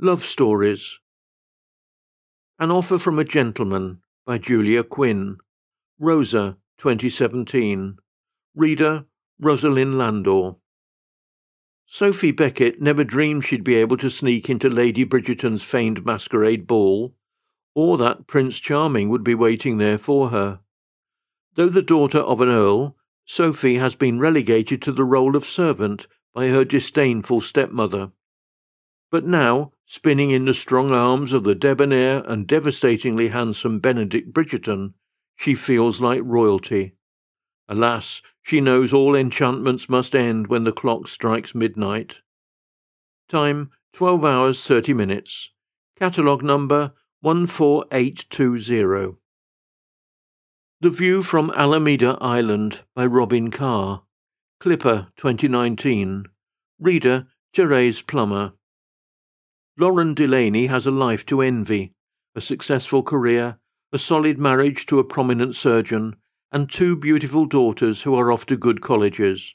Love Stories. An Offer from a Gentleman, by Julia Quinn. Rosa, 2017. Reader, Rosalind Landor. Sophie Beckett never dreamed she'd be able to sneak into Lady Bridgerton's feigned masquerade ball, or that Prince Charming would be waiting there for her. Though the daughter of an earl, Sophie has been relegated to the role of servant by her disdainful stepmother. But now, spinning in the strong arms of the debonair and devastatingly handsome Benedict Bridgerton, she feels like royalty. Alas, she knows all enchantments must end when the clock strikes midnight. Time, 12 hours 30 minutes. Catalogue number 14820. The View from Alameda Island, by Robin Carr. Clipper, 2019. Reader, Therese Plummer. Lauren Delaney has a life to envy: a successful career, a solid marriage to a prominent surgeon, and two beautiful daughters who are off to good colleges.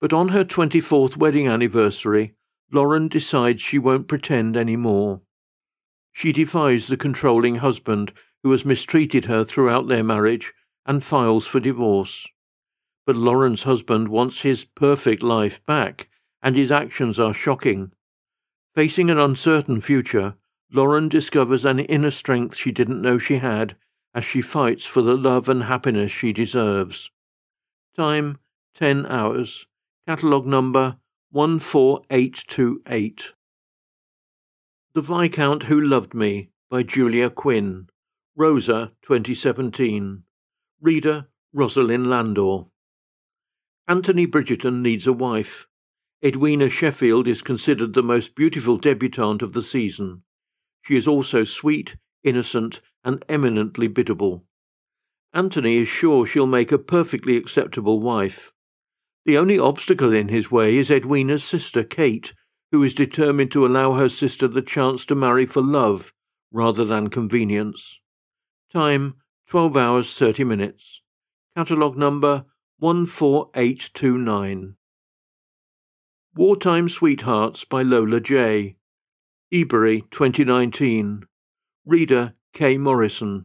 But on her 24th wedding anniversary, Lauren decides she won't pretend any more. She defies the controlling husband who has mistreated her throughout their marriage and files for divorce. But Lauren's husband wants his perfect life back, and his actions are shocking. Facing an uncertain future, Lauren discovers an inner strength she didn't know she had as she fights for the love and happiness she deserves. Time, 10 hours. Catalogue number 14828. The Viscount Who Loved Me by Julia Quinn. Rosa, 2017. Reader, Rosalind Landor. Anthony Bridgerton needs a wife. Edwina Sheffield is considered the most beautiful debutante of the season. She is also sweet, innocent, and eminently biddable. Anthony is sure she'll make a perfectly acceptable wife. The only obstacle in his way is Edwina's sister, Kate, who is determined to allow her sister the chance to marry for love rather than convenience. Time, 12 hours 30 minutes. Catalogue number 14829. Wartime Sweethearts by Lola J. Ebury, 2019. Reader, K. Morrison.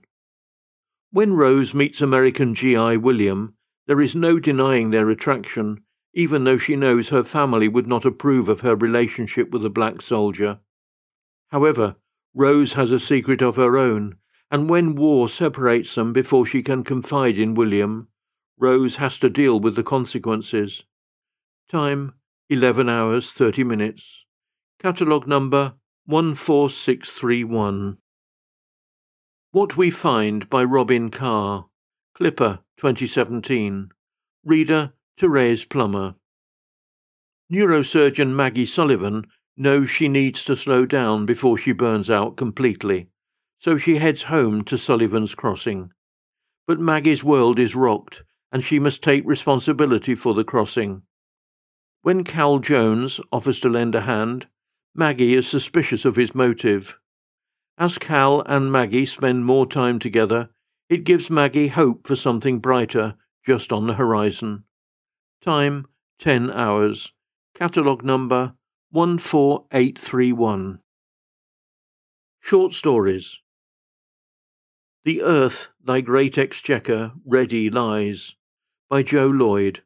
When Rose meets American G.I. William, there is no denying their attraction, even though she knows her family would not approve of her relationship with a black soldier. However, Rose has a secret of her own, and when war separates them before she can confide in William, Rose has to deal with the consequences. Time, 11 hours 30 minutes. Catalogue number 14631. What We Find by Robin Carr. Clipper, 2017. Reader, Therese Plummer. Neurosurgeon Maggie Sullivan knows she needs to slow down before she burns out completely, so she heads home to Sullivan's Crossing. But Maggie's world is rocked, and she must take responsibility for the crossing. When Cal Jones offers to lend a hand, Maggie is suspicious of his motive. As Cal and Maggie spend more time together, it gives Maggie hope for something brighter just on the horizon. Time, 10 hours. Catalogue number 14831. Short Stories. The Earth, Thy Great Exchequer, Ready Lies by Joe Lloyd.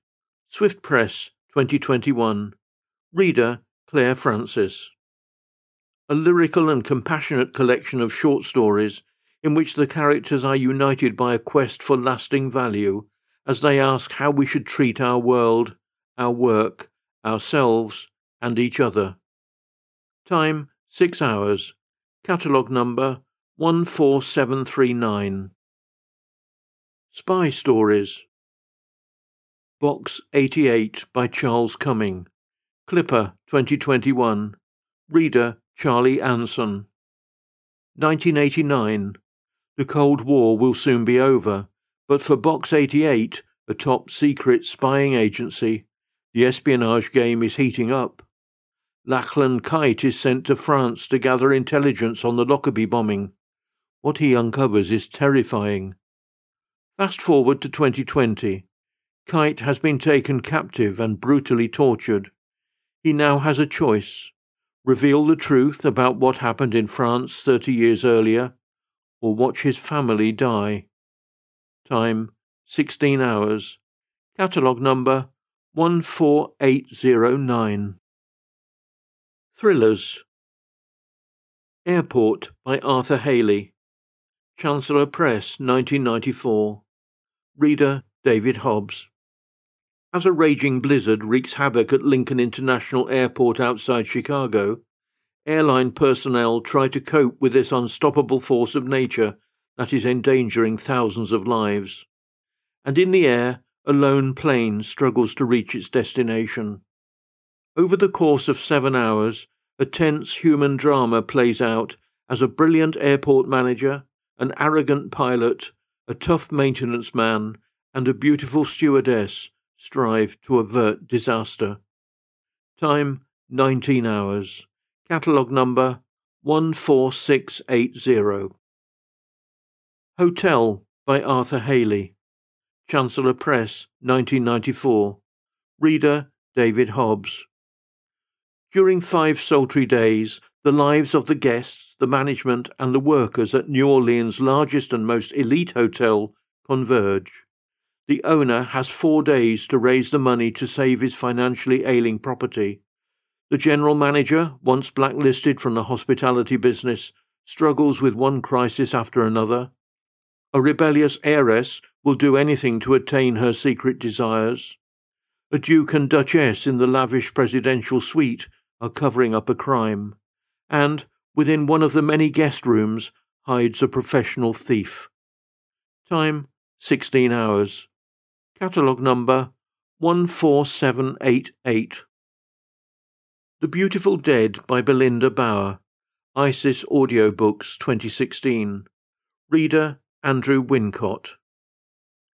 Swift Press, 2021. Reader, Claire Francis. A lyrical and compassionate collection of short stories in which the characters are united by a quest for lasting value as they ask how we should treat our world, our work, ourselves, and each other. Time, 6 hours. Catalogue number 14739. Spy Stories. Box 88 by Charles Cumming. Clipper, 2021. Reader, Charlie Anson. 1989. The Cold War will soon be over, but for Box 88, a top-secret spying agency, the espionage game is heating up. Lachlan Kite is sent to France to gather intelligence on the Lockerbie bombing. What he uncovers is terrifying. Fast forward to 2020. Kite has been taken captive and brutally tortured. He now has a choice: reveal the truth about what happened in France 30 years earlier, or watch his family die. Time, 16 hours. Catalogue number 14809. Thrillers. Airport by Arthur Haley. Chancellor Press, 1994. Reader, David Hobbs. As a raging blizzard wreaks havoc at Lincoln International Airport outside Chicago, airline personnel try to cope with this unstoppable force of nature that is endangering thousands of lives. And in the air, a lone plane struggles to reach its destination. Over the course of 7 hours, a tense human drama plays out as a brilliant airport manager, an arrogant pilot, a tough maintenance man, and a beautiful stewardess strive to avert disaster. Time, 19 hours. Catalogue number 14680. Hotel by Arthur Haley. Chancellor Press, 1994. Reader, David Hobbs. During 5 sultry days, the lives of the guests, the management, and the workers at New Orleans' largest and most elite hotel converge. The owner has 4 days to raise the money to save his financially ailing property. The general manager, once blacklisted from the hospitality business, struggles with one crisis after another. A rebellious heiress will do anything to attain her secret desires. A duke and duchess in the lavish presidential suite are covering up a crime, and, within one of the many guest rooms, hides a professional thief. Time, 16 hours. Catalogue number 14788. The Beautiful Dead by Belinda Bauer. Isis Audiobooks 2016. Reader Andrew Wincott.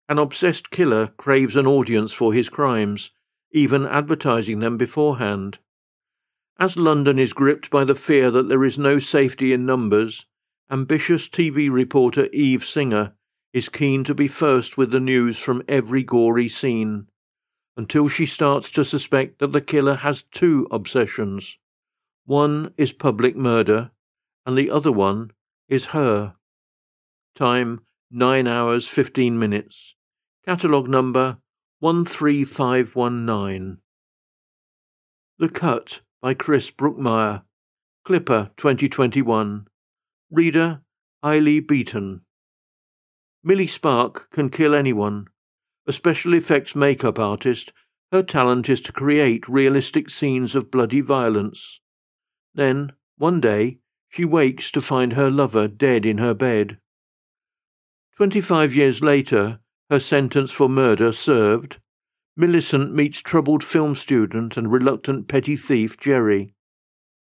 An obsessed killer craves an audience for his crimes, even advertising them beforehand. As London is gripped by the fear that there is no safety in numbers, ambitious TV reporter Eve Singer is keen to be first with the news from every gory scene, until she starts to suspect that the killer has two obsessions. One is public murder, and the other one is her. Time, 9 hours, 15 minutes. Catalogue number 13519. The Cut by Chris Brookmeyer. Clipper, 2021. Reader Eily Beaton. Millie Spark can kill anyone. A special effects makeup artist, her talent is to create realistic scenes of bloody violence. Then, one day, she wakes to find her lover dead in her bed. 25 years later, her sentence for murder served, Millicent meets troubled film student and reluctant petty thief Jerry.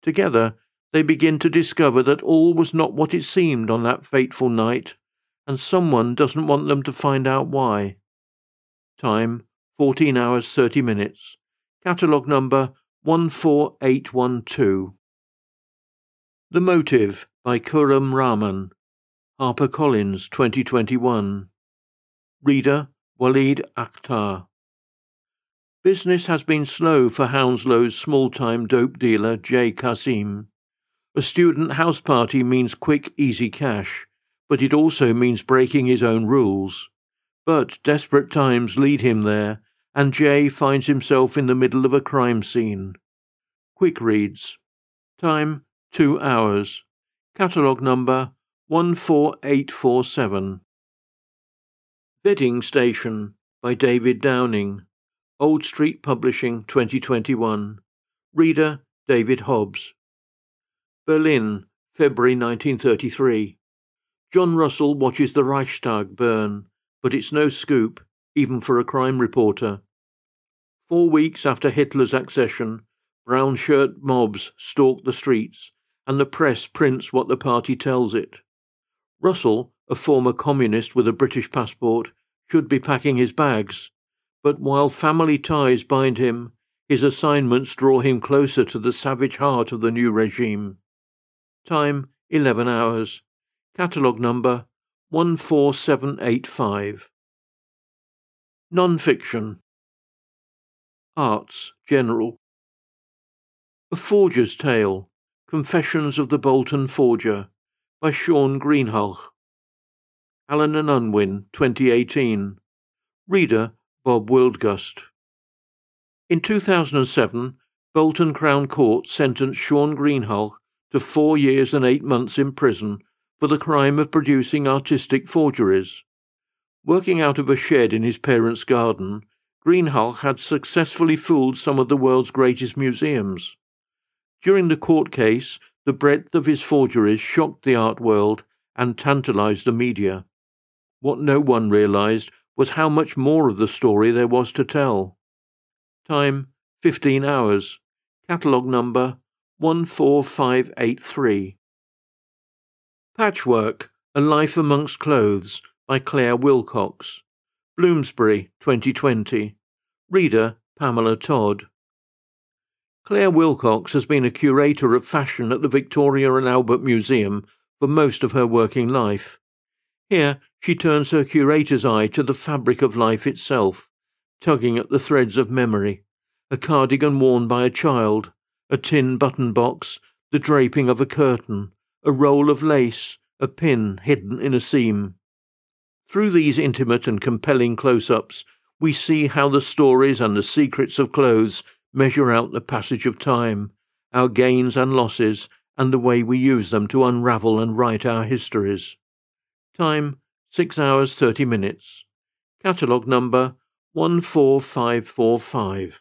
Together, they begin to discover that all was not what it seemed on that fateful night, and someone doesn't want them to find out why. Time, 14 hours, 30 minutes. Catalogue number 14812. The Motive by Khurram Rahman. HarperCollins, 2021. Reader Waleed Akhtar. Business has been slow for Hounslowe's small-time dope dealer J. Qasim. A student house party means quick, easy cash, but it also means breaking his own rules. But desperate times lead him there, and Jay finds himself in the middle of a crime scene. Quick reads. Time, 2 hours. Catalogue number 14847. Bedding Station by David Downing. Old Street Publishing, 2021. Reader David Hobbs. Berlin, February 1933. John Russell watches the Reichstag burn, but it's no scoop, even for a crime reporter. 4 weeks after Hitler's accession, brown-shirt mobs stalk the streets, and the press prints what the party tells it. Russell, a former communist with a British passport, should be packing his bags, but while family ties bind him, his assignments draw him closer to the savage heart of the new regime. Time, 11 hours. Catalogue number 14785. Non-fiction. Arts General. A Forger's Tale, Confessions of the Bolton Forger, by Sean Greenhalgh. Allen and Unwin, 2018. Reader Bob Wildgust. In 2007, Bolton Crown Court sentenced Sean Greenhalgh to 4 years and 8 months in prison for the crime of producing artistic forgeries. Working out of a shed in his parents' garden, Greenhalgh had successfully fooled some of the world's greatest museums. During the court case, the breadth of his forgeries shocked the art world and tantalized the media. What no one realized was how much more of the story there was to tell. Time, 15 hours. Catalogue number 14583. Patchwork, A Life Amongst Clothes, by Claire Wilcox. Bloomsbury, 2020. Reader Pamela Todd. Claire Wilcox has been a curator of fashion at the Victoria and Albert Museum for most of her working life. Here she turns her curator's eye to the fabric of life itself, tugging at the threads of memory, a cardigan worn by a child, a tin button box, the draping of a curtain, a roll of lace, a pin hidden in a seam. Through these intimate and compelling close-ups, we see how the stories and the secrets of clothes measure out the passage of time, our gains and losses, and the way we use them to unravel and write our histories. Time, 6 hours 30 minutes. Catalogue number 14545.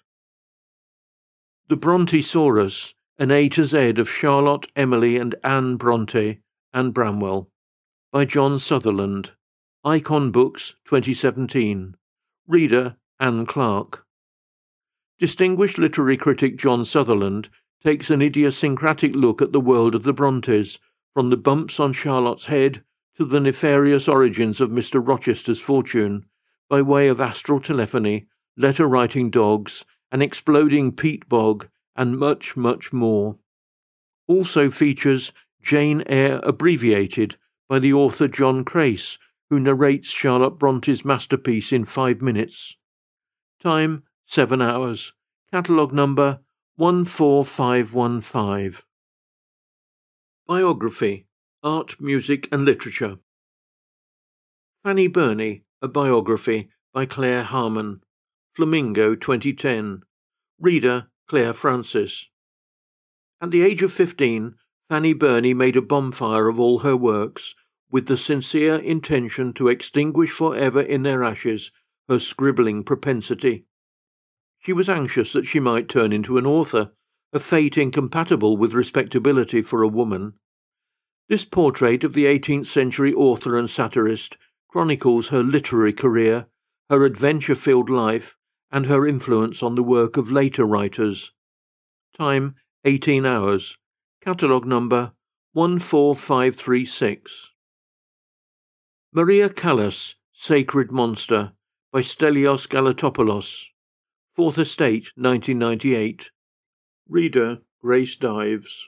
The Brontesaurus, an A to Z of Charlotte, Emily, and Anne Bronte, and Bramwell, by John Sutherland. Icon Books, 2017. Reader, Anne Clark. Distinguished literary critic John Sutherland takes an idiosyncratic look at the world of the Brontes, from the bumps on Charlotte's head to the nefarious origins of Mr. Rochester's fortune, by way of astral telephony, letter-writing dogs, an exploding peat bog, and much, much more. Also features Jane Eyre Abbreviated by the author John Crace, who narrates Charlotte Bronte's masterpiece in 5 minutes. Time, 7 hours. Catalogue number 14515. Biography, Art, Music and Literature. Fanny Burney, A Biography, by Claire Harmon. Flamingo, 2010. Reader, Claire Francis. At the age of 15, Fanny Burney made a bonfire of all her works, with the sincere intention to extinguish forever in their ashes her scribbling propensity. She was anxious that she might turn into an author, a fate incompatible with respectability for a woman. This portrait of the 18th-century author and satirist chronicles her literary career, her adventure-filled life, and her influence on the work of later writers. Time, 18 hours. Catalogue number 14536. Maria Callas, Sacred Monster, by Stelios Galatopoulos. Fourth Estate, 1998. Reader, Grace Dives.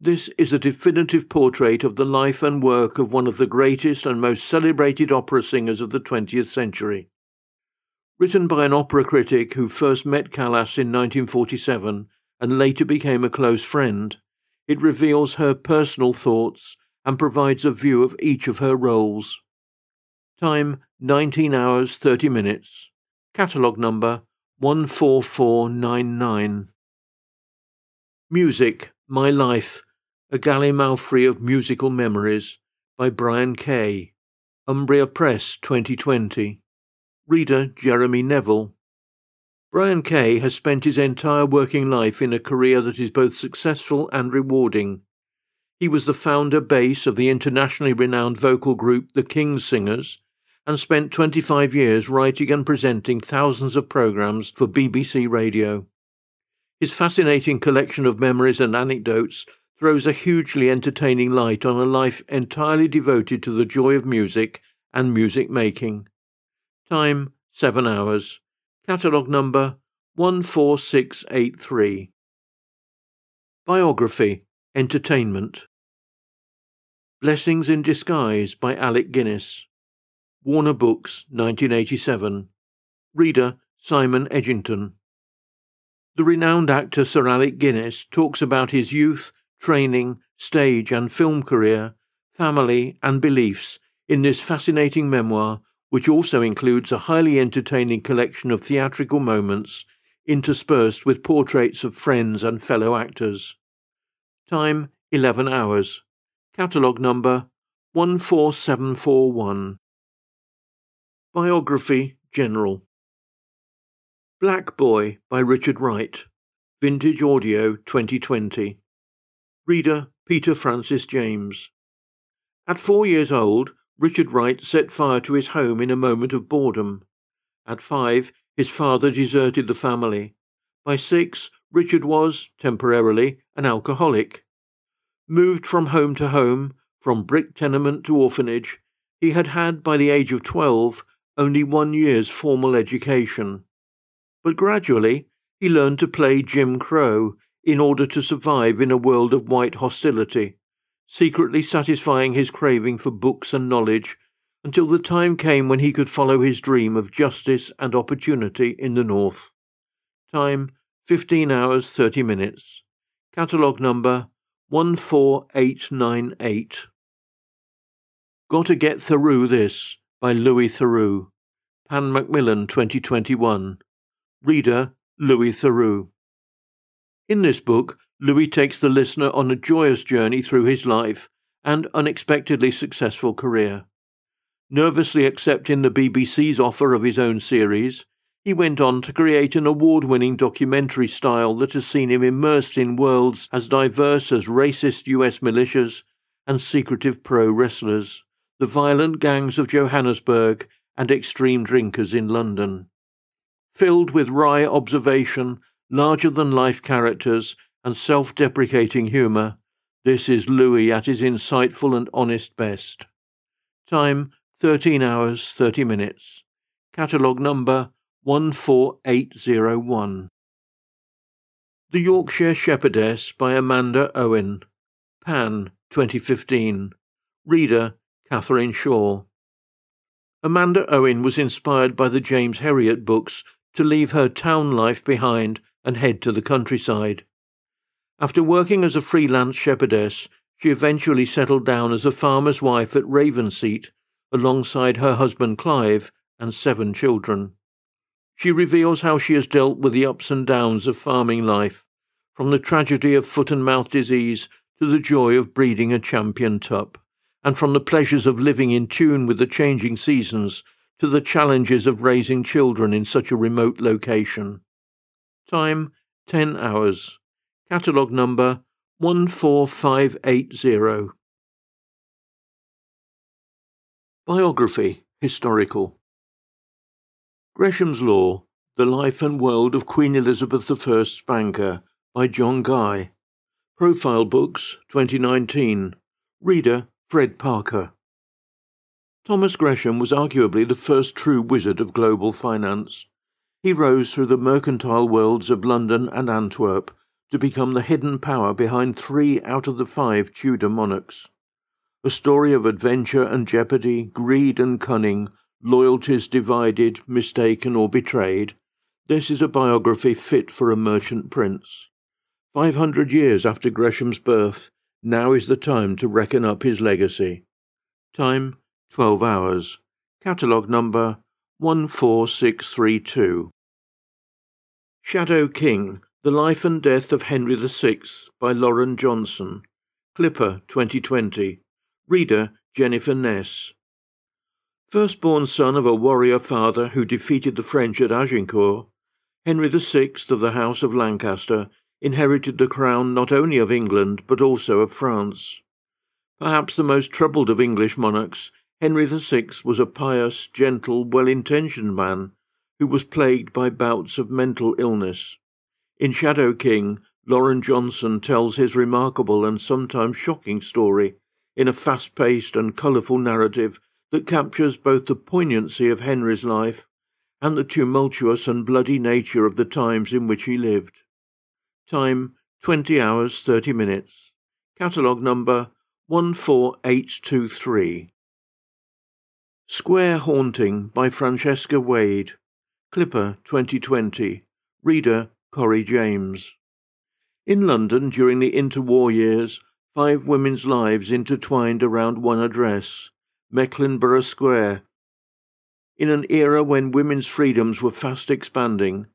This is a definitive portrait of the life and work of one of the greatest and most celebrated opera singers of the 20th century. Written by an opera critic who first met Callas in 1947 and later became a close friend, it reveals her personal thoughts and provides a view of each of her roles. Time, 19 hours 30 minutes. Catalogue number 14499. Music, My Life, A Gallimaufry of Musical Memories, by Brian Kay. Umbria Press, 2020. Reader, Jeremy Neville. Brian Kay has spent his entire working life in a career that is both successful and rewarding. He was the founder bass of the internationally renowned vocal group The King Singers, and spent 25 years writing and presenting thousands of programmes for BBC Radio. His fascinating collection of memories and anecdotes throws a hugely entertaining light on a life entirely devoted to the joy of music and music-making. Time, 7 hours. Catalogue number 14683. Biography, Entertainment. Blessings in Disguise, by Alec Guinness. Warner Books, 1987. Reader, Simon Edgington. The renowned actor Sir Alec Guinness talks about his youth, training, stage and film career, family and beliefs in this fascinating memoir, which also includes a highly entertaining collection of theatrical moments interspersed with portraits of friends and fellow actors. Time, 11 hours. Catalogue number 14741. Biography, General. Black Boy, by Richard Wright. Vintage Audio, 2020. Reader, Peter Francis James. At 4 years old, Richard Wright set fire to his home in a moment of boredom. At 5, his father deserted the family. By 6, Richard was, temporarily, an alcoholic. Moved from home to home, from brick tenement to orphanage, he had had, by the age of 12, only 1 year's formal education. But gradually he learned to play Jim Crow in order to survive in a world of white hostility, secretly satisfying his craving for books and knowledge, until the time came when he could follow his dream of justice and opportunity in the North. Time, 15 hours 30 minutes. Catalogue number 14898. Gotta Get Through This, by Louis Theroux. Pan Macmillan, 2021. Reader, Louis Theroux. In this book, Louis takes the listener on a joyous journey through his life and unexpectedly successful career. Nervously accepting the BBC's offer of his own series, he went on to create an award-winning documentary style that has seen him immersed in worlds as diverse as racist US militias and secretive pro-wrestlers, the violent gangs of Johannesburg, and extreme drinkers in London. Filled with wry observation, larger-than-life characters, and self-deprecating humour, this is Louis at his insightful and honest best. Time, 13 hours, 30 minutes. Catalogue number 14801. The Yorkshire Shepherdess by Amanda Owen. Pan, 2015. Reader, Catherine Shaw. Amanda Owen was inspired by the James Herriot books to leave her town life behind and head to the countryside. After working as a freelance shepherdess, she eventually settled down as a farmer's wife at Ravenseat, alongside her husband Clive and 7 children. She reveals how she has dealt with the ups and downs of farming life, from the tragedy of foot-and-mouth disease to the joy of breeding a champion tup, and from the pleasures of living in tune with the changing seasons to the challenges of raising children in such a remote location. Time, 10 hours. Catalogue number 14580. Biography, historical. Gresham's Law, The Life and World of Queen Elizabeth I's Banker, by John Guy. Profile Books, 2019. Reader, Fred Parker. Thomas Gresham was arguably the first true wizard of global finance. He rose through the mercantile worlds of London and Antwerp to become the hidden power behind 3 out of the 5 Tudor monarchs. A story of adventure and jeopardy, greed and cunning, loyalties divided, mistaken or betrayed, this is a biography fit for a merchant prince. 500 years after Gresham's birth, now is the time to reckon up his legacy. Time, 12 hours. Catalogue number 14632. Shadow King, The Life and Death of Henry VI, by Lauren Johnson. Clipper, 2020. Reader, Jennifer Ness. Firstborn son of a warrior father who defeated the French at Agincourt, Henry VI of the House of Lancaster inherited the crown not only of England but also of France. Perhaps the most troubled of English monarchs, Henry VI was a pious, gentle, well-intentioned man who was plagued by bouts of mental illness. In Shadow King, Lauren Johnson tells his remarkable and sometimes shocking story in a fast-paced and colourful narrative that captures both the poignancy of Henry's life and the tumultuous and bloody nature of the times in which he lived. Time, 20 hours, 30 minutes. Catalogue number 14823. Square Haunting by Francesca Wade. Clipper, 2020. Reader, Corrie James. In London during the interwar years, 5 women's lives intertwined around one address, Mecklenburgh Square. In an era when women's freedoms were fast expanding,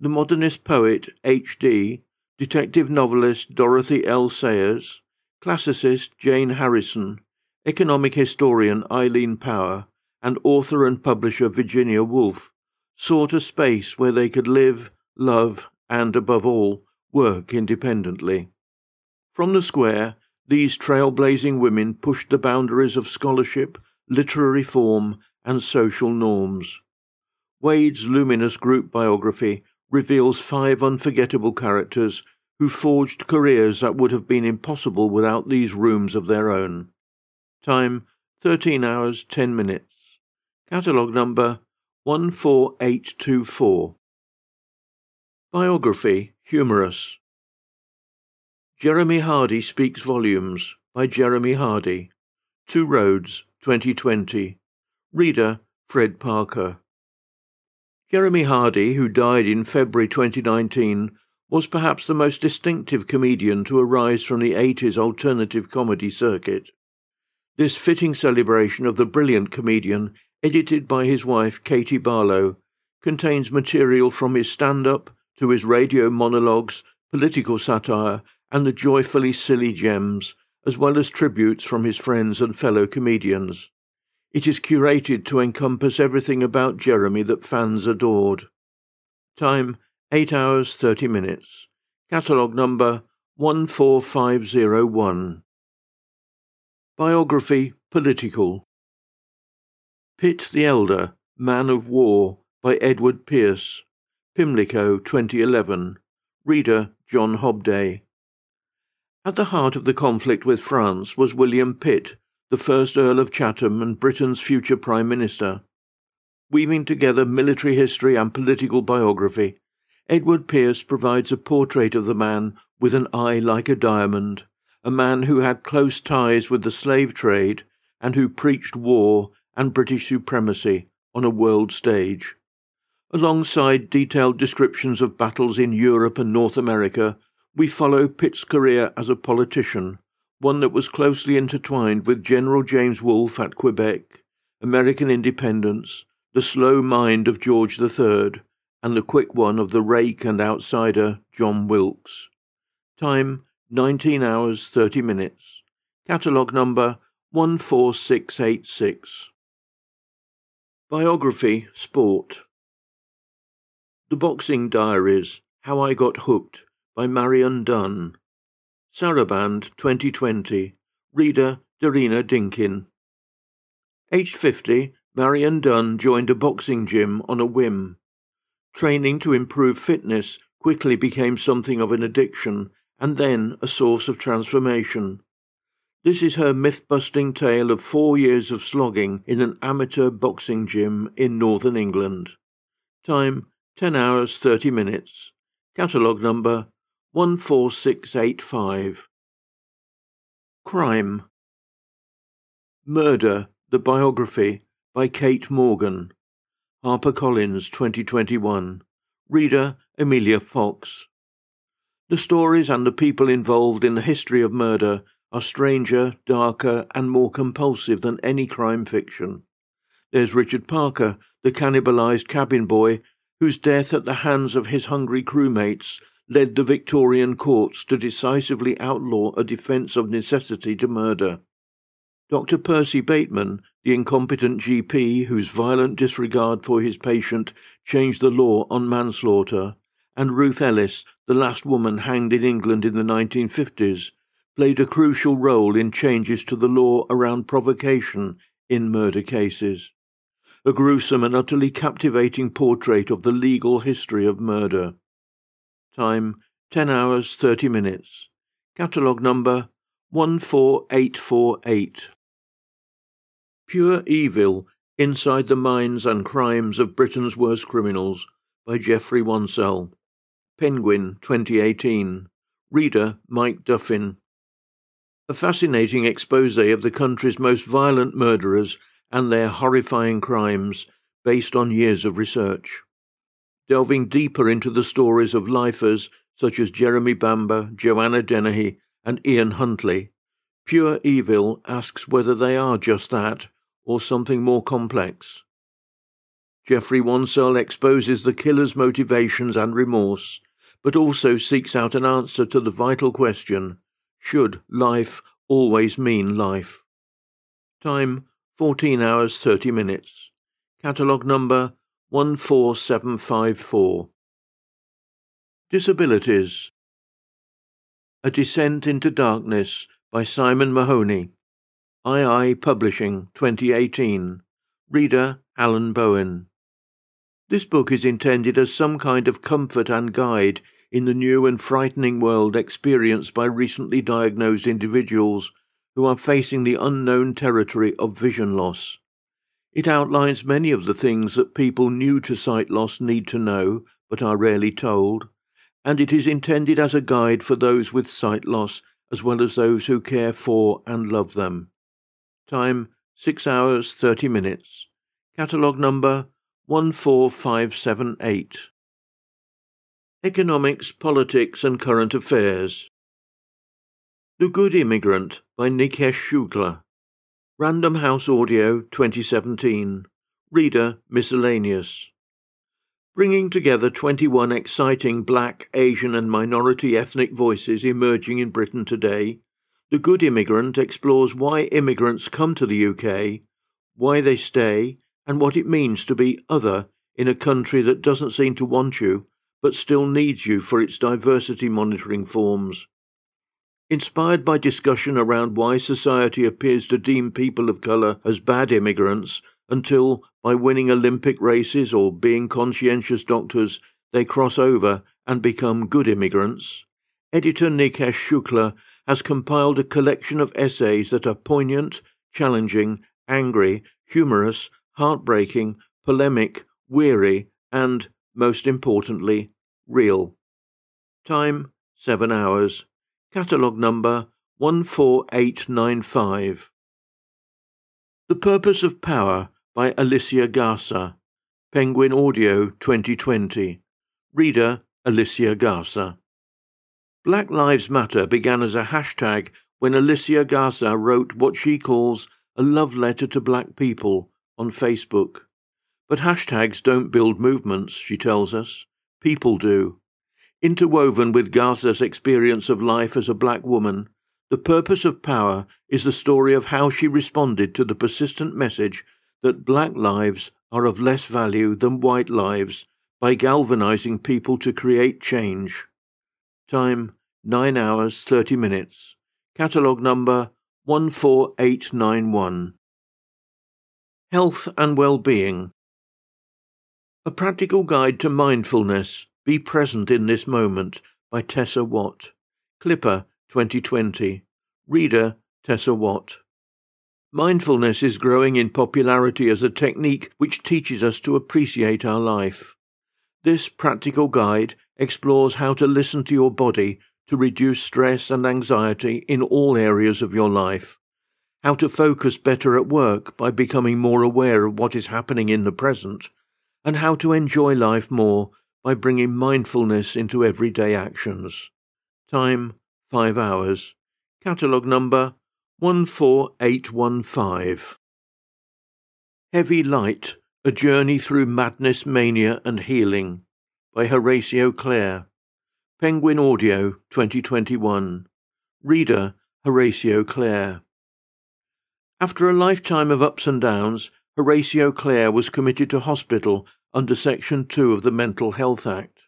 the modernist poet H.D., detective novelist Dorothy L. Sayers, classicist Jane Harrison, economic historian Eileen Power, and author and publisher Virginia Woolf sought a space where they could live, love, and, above all, work independently. From the square, these trailblazing women pushed the boundaries of scholarship, literary form, and social norms. Wade's luminous group biography reveals 5 unforgettable characters who forged careers that would have been impossible without these rooms of their own. Time, 13 hours, 10 minutes. Catalogue number 14824. Biography, humorous. Jeremy Hardy Speaks Volumes, by Jeremy Hardy. Two Roads, 2020. Reader, Fred Parker. Jeremy Hardy, who died in February 2019, was perhaps the most distinctive comedian to arise from the 80s alternative comedy circuit. This fitting celebration of the brilliant comedian, edited by his wife Katie Barlow, contains material from his stand-up to his radio monologues, political satire, and the joyfully silly gems, as well as tributes from his friends and fellow comedians. It is curated to encompass everything about Jeremy that fans adored. Time, 8 hours 30 minutes. Catalogue number 14501. Biography, political. Pitt the Elder, Man of War, by Edward Pearce. Pimlico, 2011. Reader, John Hobday. At the heart of the conflict with France was William Pitt, the first Earl of Chatham and Britain's future Prime Minister. Weaving together military history and political biography, Edward Pearce provides a portrait of the man with an eye like a diamond, a man who had close ties with the slave trade and who preached war and British supremacy on a world stage. Alongside detailed descriptions of battles in Europe and North America, we follow Pitt's career as a politician, one that was closely intertwined with General James Wolfe at Quebec, American independence, the slow mind of George III, and the quick one of the rake and outsider John Wilkes. Time, 19 hours 30 minutes. Catalogue number 14686. Biography, sport. The Boxing Diaries, How I Got Hooked, by Marion Dunn. Saraband, 2020. Reader, Dorina Dinkin. Aged 50, Marion Dunn joined a boxing gym on a whim. Training to improve fitness quickly became something of an addiction, and then a source of transformation. This is her myth-busting tale of 4 years of slogging in an amateur boxing gym in northern England. Time, 10 hours 30 minutes. Catalogue number 14685. Crime. Murder, the Biography, by Kate Morgan. HarperCollins, 2021. Reader, Amelia Fox. The stories and the people involved in the history of murder are stranger, darker, and more compulsive than any crime fiction. There's Richard Parker, the cannibalized cabin boy, whose death at the hands of his hungry crewmates led the Victorian courts to decisively outlaw a defence of necessity to murder. Dr. Percy Bateman, the incompetent GP whose violent disregard for his patient changed the law on manslaughter, and Ruth Ellis, the last woman hanged in England in the 1950s, played a crucial role in changes to the law around provocation in murder cases. A gruesome and utterly captivating portrait of the legal history of murder. Time, 10 hours 30 minutes. Catalogue number 14848. Pure Evil, Inside the Minds and Crimes of Britain's Worst Criminals, by Geoffrey Wansell. Penguin, 2018. Reader, Mike Duffin. A fascinating exposé of the country's most violent murderers and their horrifying crimes, based on years of research. Delving deeper into the stories of lifers such as Jeremy Bamber, Joanna Dennehy, and Ian Huntley, Pure Evil asks whether they are just that, or something more complex. Geoffrey Wansell exposes the killer's motivations and remorse, but also seeks out an answer to the vital question, should life always mean life? Time, 14 hours 30 minutes. Catalogue number 14754. Disabilities. A Descent into Darkness, by Simon Mahoney. II Publishing, 2018. Reader, Alan Bowen. This book is intended as some kind of comfort and guide in the new and frightening world experienced by recently diagnosed individuals who are facing the unknown territory of vision loss. It outlines many of the things that people new to sight loss need to know, but are rarely told, and it is intended as a guide for those with sight loss, as well as those who care for and love them. Time, 6 hours 30 minutes. Catalogue number 14578. Economics, Politics and Current Affairs. The Good Immigrant, by Nikesh Shukla. Random House Audio, 2017. Reader, Miscellaneous. bringing together 21 exciting black, Asian and minority ethnic voices emerging in Britain today, The Good Immigrant explores why immigrants come to the UK, why they stay, and what it means to be other in a country that doesn't seem to want you, but still needs you for its diversity monitoring forms. Inspired by discussion around why society appears to deem people of colour as bad immigrants until, by winning Olympic races or being conscientious doctors, they cross over and become good immigrants, editor Nikesh Shukla has compiled a collection of essays that are poignant, challenging, angry, humorous, heartbreaking, polemic, weary, and, most importantly, real. Time, 7 hours. Catalogue number 14895. The Purpose of Power by Alicia Garza. Penguin Audio 2020. Reader Alicia Garza. Black Lives Matter began as a hashtag when Alicia Garza wrote what she calls a love letter to black people on Facebook. But hashtags don't build movements, she tells us. People do. Interwoven with Garza's experience of life as a black woman, The Purpose of Power is the story of how she responded to the persistent message that black lives are of less value than white lives by galvanizing people to create change. Time, 9 hours, 30 minutes. Catalogue number 14891. Health and Well-Being. A Practical Guide to Mindfulness, Be Present in This Moment, by Tessa Watt. Clipper, 2020. Reader, Tessa Watt. Mindfulness is growing in popularity as a technique which teaches us to appreciate our life. This practical guide explores how to listen to your body to reduce stress and anxiety in all areas of your life, how to focus better at work by becoming more aware of what is happening in the present, and how to enjoy life more by bringing mindfulness into everyday actions. Time, 5 hours. Catalogue number 14815. Heavy Light, A Journey Through Madness, Mania and Healing, by Horatio Clare. Penguin Audio, 2021. Reader, Horatio Clare. After a lifetime of ups and downs, Horatio Clare was committed to hospital under Section 2 of the Mental Health Act.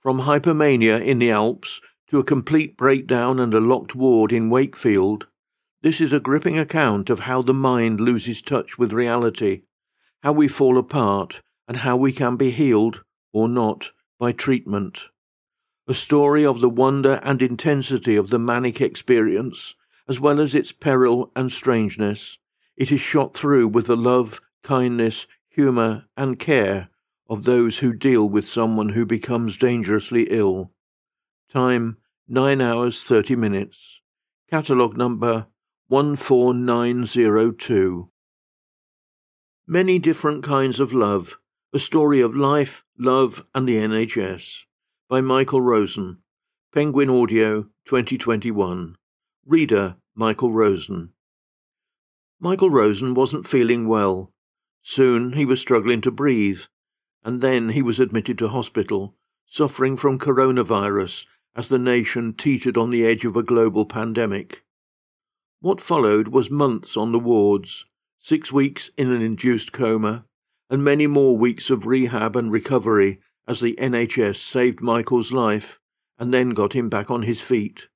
From hypomania in the Alps to a complete breakdown and a locked ward in Wakefield, this is a gripping account of how the mind loses touch with reality, how we fall apart, and how we can be healed, or not, by treatment. A story of the wonder and intensity of the manic experience, as well as its peril and strangeness. It is shot through with the love, kindness, humour and care of those who deal with someone who becomes dangerously ill. Time, 9 hours 30 minutes. Catalogue number 14902. Many Different Kinds of Love, A Story of Life, Love and the NHS, by Michael Rosen. Penguin Audio, 2021. Reader, Michael Rosen. Michael Rosen wasn't feeling well. Soon he was struggling to breathe, and then he was admitted to hospital, suffering from coronavirus as the nation teetered on the edge of a global pandemic. What followed was months on the wards, 6 weeks in an induced coma, and many more weeks of rehab and recovery as the NHS saved Michael's life and then got him back on his feet.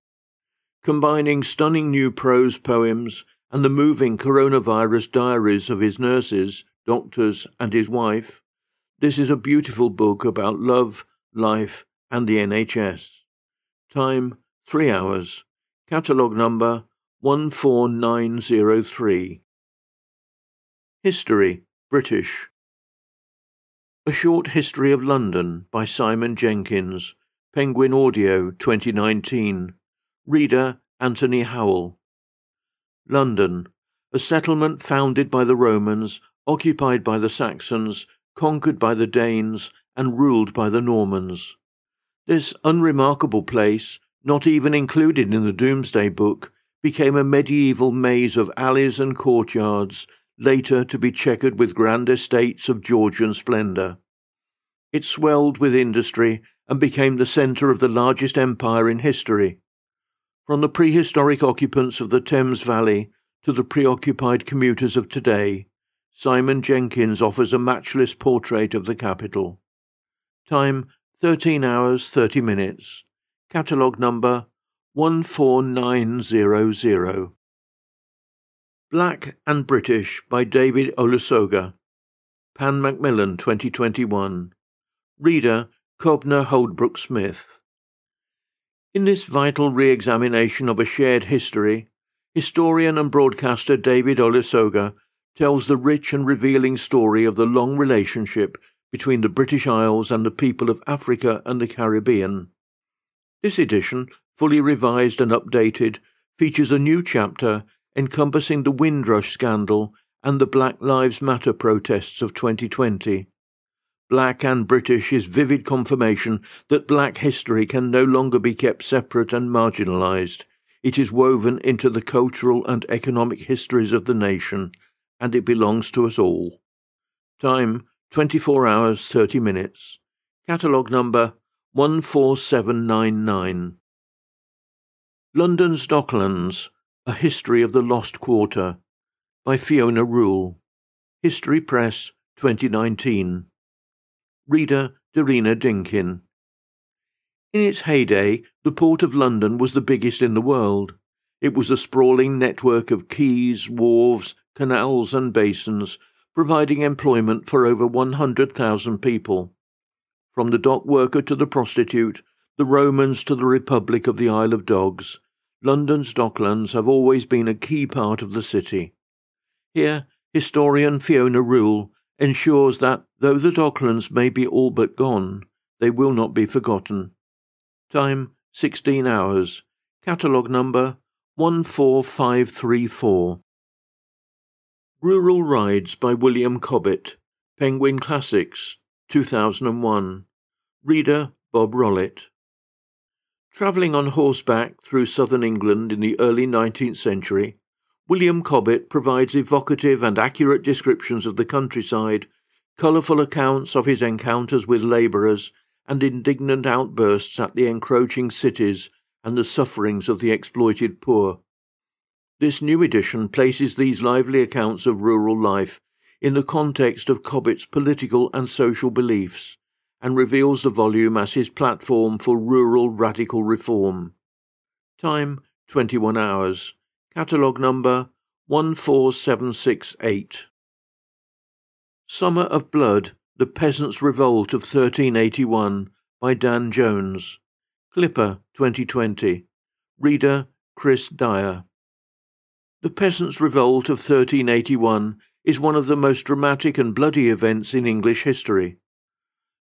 Combining stunning new prose poems and the moving coronavirus diaries of his nurses, doctors and his wife, this is a beautiful book about love, life and the NHS. Time, 3 hours. Catalogue number 14903. History, British. A Short History of London, by Simon Jenkins. Penguin Audio, 2019. Reader, Anthony Howell. London, a settlement founded by the Romans, occupied by the Saxons, conquered by the Danes, and ruled by the Normans. This unremarkable place, not even included in the Doomsday Book, became a medieval maze of alleys and courtyards, later to be checkered with grand estates of Georgian splendour. It swelled with industry and became the centre of the largest empire in history. From the prehistoric occupants of the Thames Valley to the preoccupied commuters of today, Simon Jenkins offers a matchless portrait of the capital. Time 13 hours 30 minutes. Catalogue number 14900. Black and British by David Olusoga. Pan Macmillan 2021. Reader Cobner Holdbrook Smith. In this vital re-examination of a shared history, historian and broadcaster David Olusoga tells the rich and revealing story of the long relationship between the British Isles and the people of Africa and the Caribbean. This edition, fully revised and updated, features a new chapter encompassing the Windrush scandal and the Black Lives Matter protests of 2020. Black and British is vivid confirmation that black history can no longer be kept separate and marginalised. It is woven into the cultural and economic histories of the nation, and it belongs to us all. Time 24 hours 30 minutes. Catalogue number 14799. London's Docklands: A History of the Lost Quarter by Fiona Rule. History Press 2019. Reader Dorina Dinkin. In its heyday, the Port of London was the biggest in the world. It was a sprawling network of quays, wharves, canals and basins, providing employment for over 100,000 people. From the dock worker to the prostitute, the Romans to the Republic of the Isle of Dogs, London's Docklands have always been a key part of the city. Here, historian Fiona Rule ensures that, though the Docklands may be all but gone, they will not be forgotten. Time 16 hours. Catalogue number 14534. Rural Rides by William Cobbett. Penguin Classics, 2001. Reader Bob Rollitt. Travelling on horseback through southern England in the early 19th century, William Cobbett provides evocative and accurate descriptions of the countryside, colourful accounts of his encounters with labourers, and indignant outbursts at the encroaching cities and the sufferings of the exploited poor. This new edition places these lively accounts of rural life in the context of Cobbett's political and social beliefs, and reveals the volume as his platform for rural radical reform. Time 21 hours. Catalogue number 14768. Summer of Blood: The Peasants' Revolt of 1381 by Dan Jones. Clipper 2020. Reader Chris Dyer. The Peasants' Revolt of 1381 is one of the most dramatic and bloody events in English history.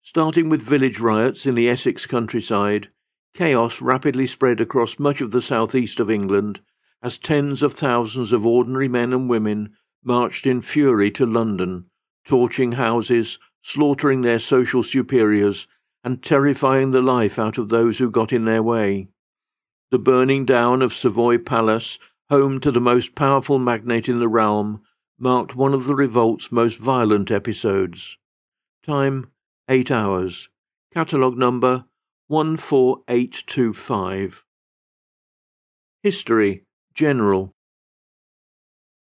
Starting with village riots in the Essex countryside, chaos rapidly spread across much of the southeast of England as tens of thousands of ordinary men and women marched in fury to London, torching houses, slaughtering their social superiors, and terrifying the life out of those who got in their way. The burning down of Savoy Palace, home to the most powerful magnate in the realm, marked one of the revolt's most violent episodes. Time 8 hours. Catalogue number 14825. History General.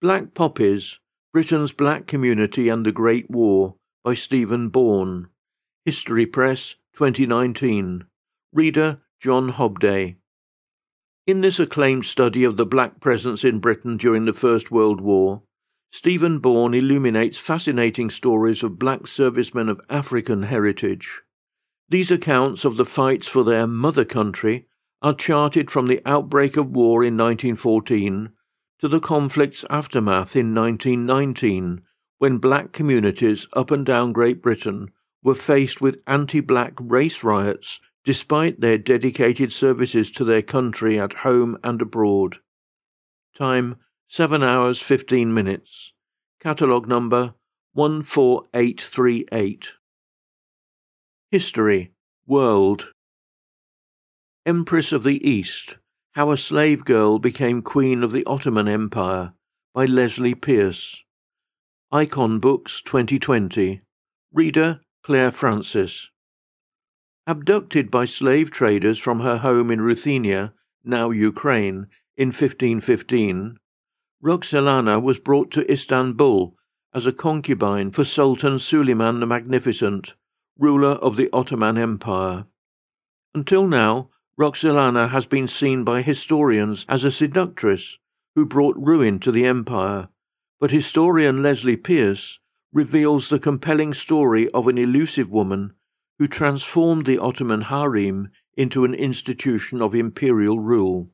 Black Poppies: Britain's Black Community and the Great War by Stephen Bourne. History Press 2019. Reader John Hobday. In this acclaimed study of the black presence in Britain during the First World War, Stephen Bourne illuminates fascinating stories of black servicemen of African heritage. These accounts of the fights for their mother country are charted from the outbreak of war in 1914 to the conflict's aftermath in 1919, when black communities up and down Great Britain were faced with anti-black race riots despite their dedicated services to their country at home and abroad. Time 7 hours 15 minutes. Catalogue number 14838. History World. Empress of the East: How a Slave Girl Became Queen of the Ottoman Empire by Leslie Pierce. Icon Books 2020. Reader Claire Frances. Abducted by slave traders from her home in Ruthenia, now Ukraine, in 1515, Roxelana was brought to Istanbul as a concubine for Sultan Suleiman the Magnificent, ruler of the Ottoman Empire. Until now, Roxelana has been seen by historians as a seductress who brought ruin to the empire, but historian Leslie Pierce reveals the compelling story of an elusive woman who transformed the Ottoman harem into an institution of imperial rule.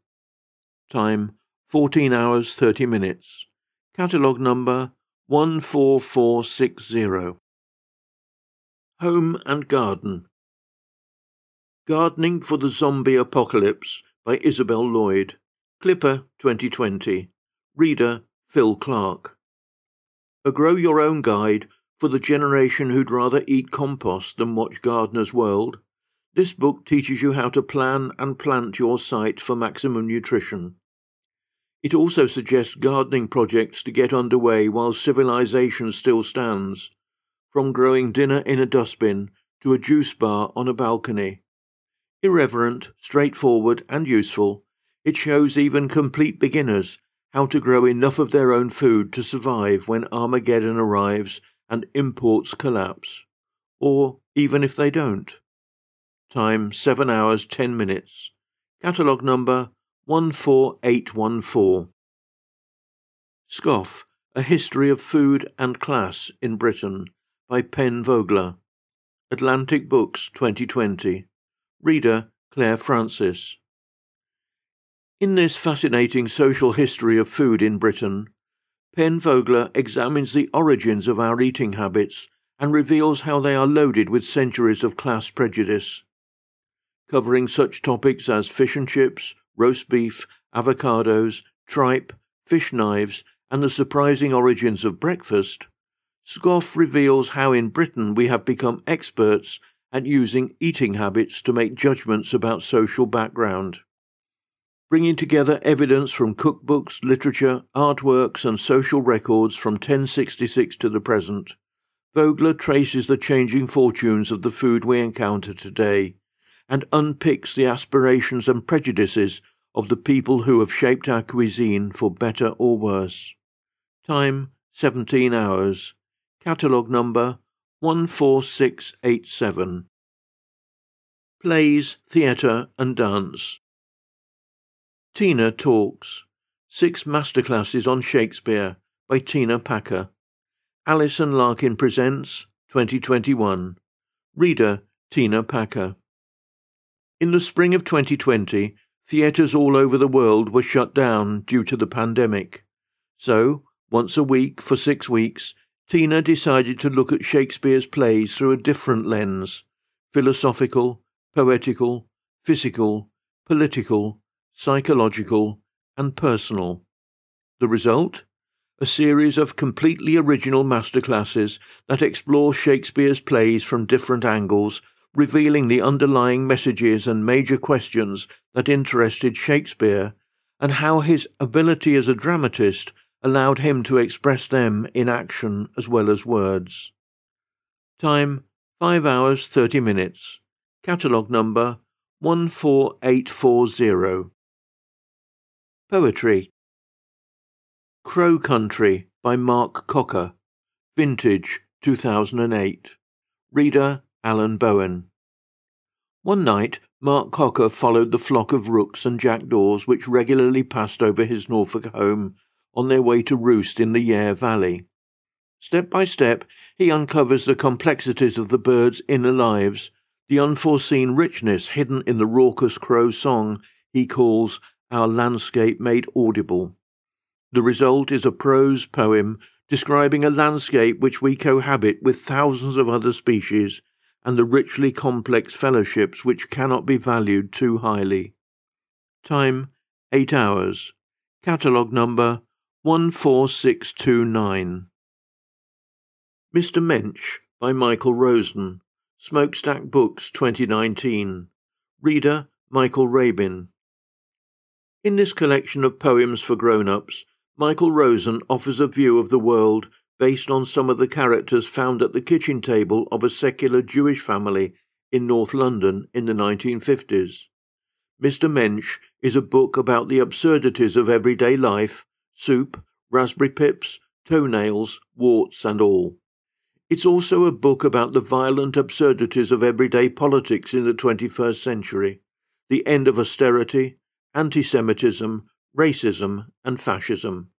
Time, 14 hours, 30 minutes. Catalogue number 14460. Home and Garden. Gardening for the Zombie Apocalypse by Isabel Lloyd. Clipper, 2020. Reader, Phil Clark. A grow-your-own guide for the generation who'd rather eat compost than watch Gardener's World, this book teaches you how to plan and plant your site for maximum nutrition. It also suggests gardening projects to get underway while civilization still stands, from growing dinner in a dustbin to a juice bar on a balcony. Irreverent, straightforward, and useful, it shows even complete beginners how to grow enough of their own food to survive when Armageddon arrives and imports collapse, or even if they don't. Time, 7 hours, 10 minutes. Catalogue number 14814. Scoff, A History of Food and Class in Britain, by Penn Vogler. Atlantic Books, 2020. Reader, Claire Frances. In this fascinating social history of food in Britain, Penn Vogler examines the origins of our eating habits and reveals how they are loaded with centuries of class prejudice. Covering such topics as fish and chips, roast beef, avocados, tripe, fish knives, and the surprising origins of breakfast, Scoff reveals how in Britain we have become experts at using eating habits to make judgments about social background. Bringing together evidence from cookbooks, literature, artworks, and social records from 1066 to the present, Vogler traces the changing fortunes of the food we encounter today and unpicks the aspirations and prejudices of the people who have shaped our cuisine for better or worse. Time, 17 hours. Catalogue number 14687. Plays, Theatre and Dance. Tina Talks. 6 Masterclasses on Shakespeare by Tina Packer. Alison Larkin Presents, 2021. Reader, Tina Packer. In the spring of 2020, theatres all over the world were shut down due to the pandemic. So, once a week for 6 weeks, Tina decided to look at Shakespeare's plays through a different lens: philosophical, poetical, physical, political, psychological, and personal. The result? A series of completely original masterclasses that explore Shakespeare's plays from different angles, revealing the underlying messages and major questions that interested Shakespeare, and how his ability as a dramatist allowed him to express them in action as well as words. Time, 5 hours, 30 minutes. Catalogue number 14840. Poetry. Crow Country by Mark Cocker. Vintage, 2008. Reader, Alan Bowen. One night, Mark Cocker followed the flock of rooks and jackdaws which regularly passed over his Norfolk home on their way to roost in the Yare Valley. Step by step, he uncovers the complexities of the birds' inner lives, the unforeseen richness hidden in the raucous crow song he calls Our Landscape Made Audible. The result is a prose poem describing a landscape which we cohabit with thousands of other species and the richly complex fellowships which cannot be valued too highly. Time, 8 hours. Catalogue number 14629. Mr. Mensch by Michael Rosen. Smokestack Books, 2019. Reader, Michael Rabin. In this collection of poems for grown-ups, Michael Rosen offers a view of the world based on some of the characters found at the kitchen table of a secular Jewish family in North London in the 1950s. Mr. Mensch is a book about the absurdities of everyday life, soup, raspberry pips, toenails, warts and all. It's also a book about the violent absurdities of everyday politics in the 21st century, the end of austerity, anti-Semitism, racism and fascism.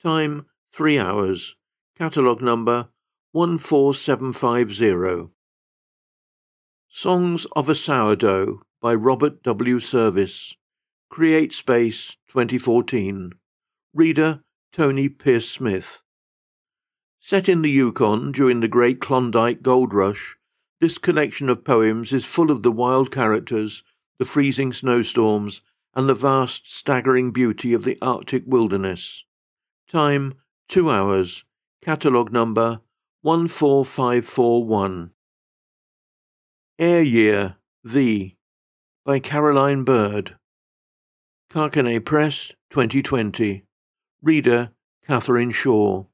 Time, 3 hours. Catalogue number 14750. Songs of a Sourdough by Robert W. Service. Create Space, 2014. Reader, Tony Pierce Smith. Set in the Yukon during the Great Klondike Gold Rush, this collection of poems is full of the wild characters, the freezing snowstorms, and the vast, staggering beauty of the Arctic wilderness. Time, 2 hours. Catalogue number 14541. Air Year, Thee, by Caroline Bird. Carcanet Press, 2020. Reader, Catherine Shaw.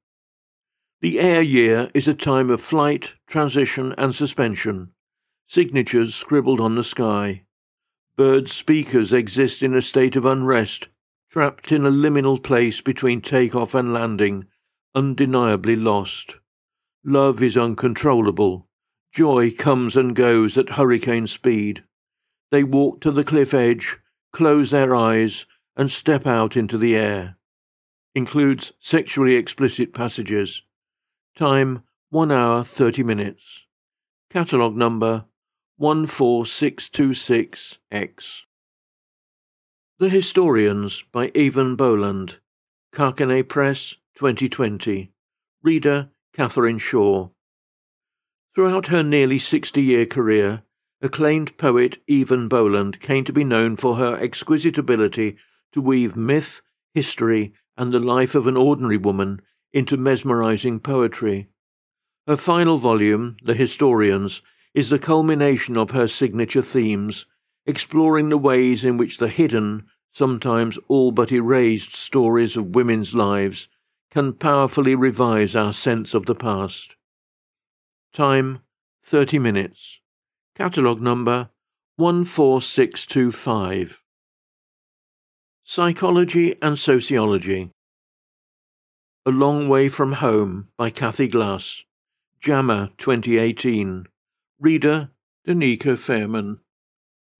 The air year is a time of flight, transition, and suspension. Signatures scribbled on the sky. Bird speakers exist in a state of unrest, trapped in a liminal place between takeoff and landing, undeniably lost. Love is uncontrollable. Joy comes and goes at hurricane speed. They walk to the cliff edge, close their eyes, and step out into the air. Includes sexually explicit passages. Time, 1 hour, 30 minutes. Catalogue number 14626X. The Historians by Evan Boland. Carcanet Press, 2020. Reader, Catherine Shaw. Throughout her nearly 60-year career, acclaimed poet Evan Boland came to be known for her exquisite ability to weave myth, history, and the life of an ordinary woman into mesmerizing poetry. Her final volume, The Historians, is the culmination of her signature themes, exploring the ways in which the hidden, sometimes all but erased stories of women's lives can powerfully revise our sense of the past. Time, 30 minutes. Catalogue number 14625. Psychology and Sociology. A Long Way from Home by Kathy Glass. JAMA 2018. Reader, Danica Fairman.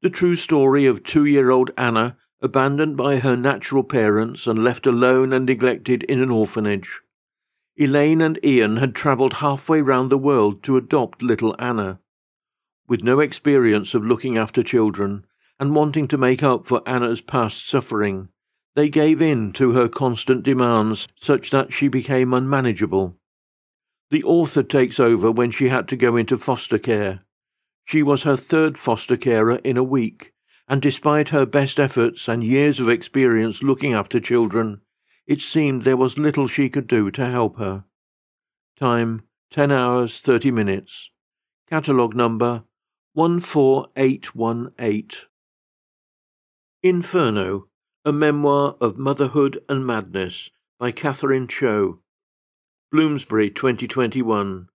The true story of 2-year-old Anna, abandoned by her natural parents and left alone and neglected in an orphanage. Elaine and Ian had travelled halfway round the world to adopt little Anna. With no experience of looking after children, and wanting to make up for Anna's past suffering, they gave in to her constant demands such that she became unmanageable. The author takes over when she had to go into foster care. She was her third foster carer in a week, and despite her best efforts and years of experience looking after children, it seemed there was little she could do to help her. Time, 10 hours, 30 minutes. Catalogue number 14818. Inferno, A Memoir of Motherhood and Madness by Catherine Cho. Bloomsbury, 2021.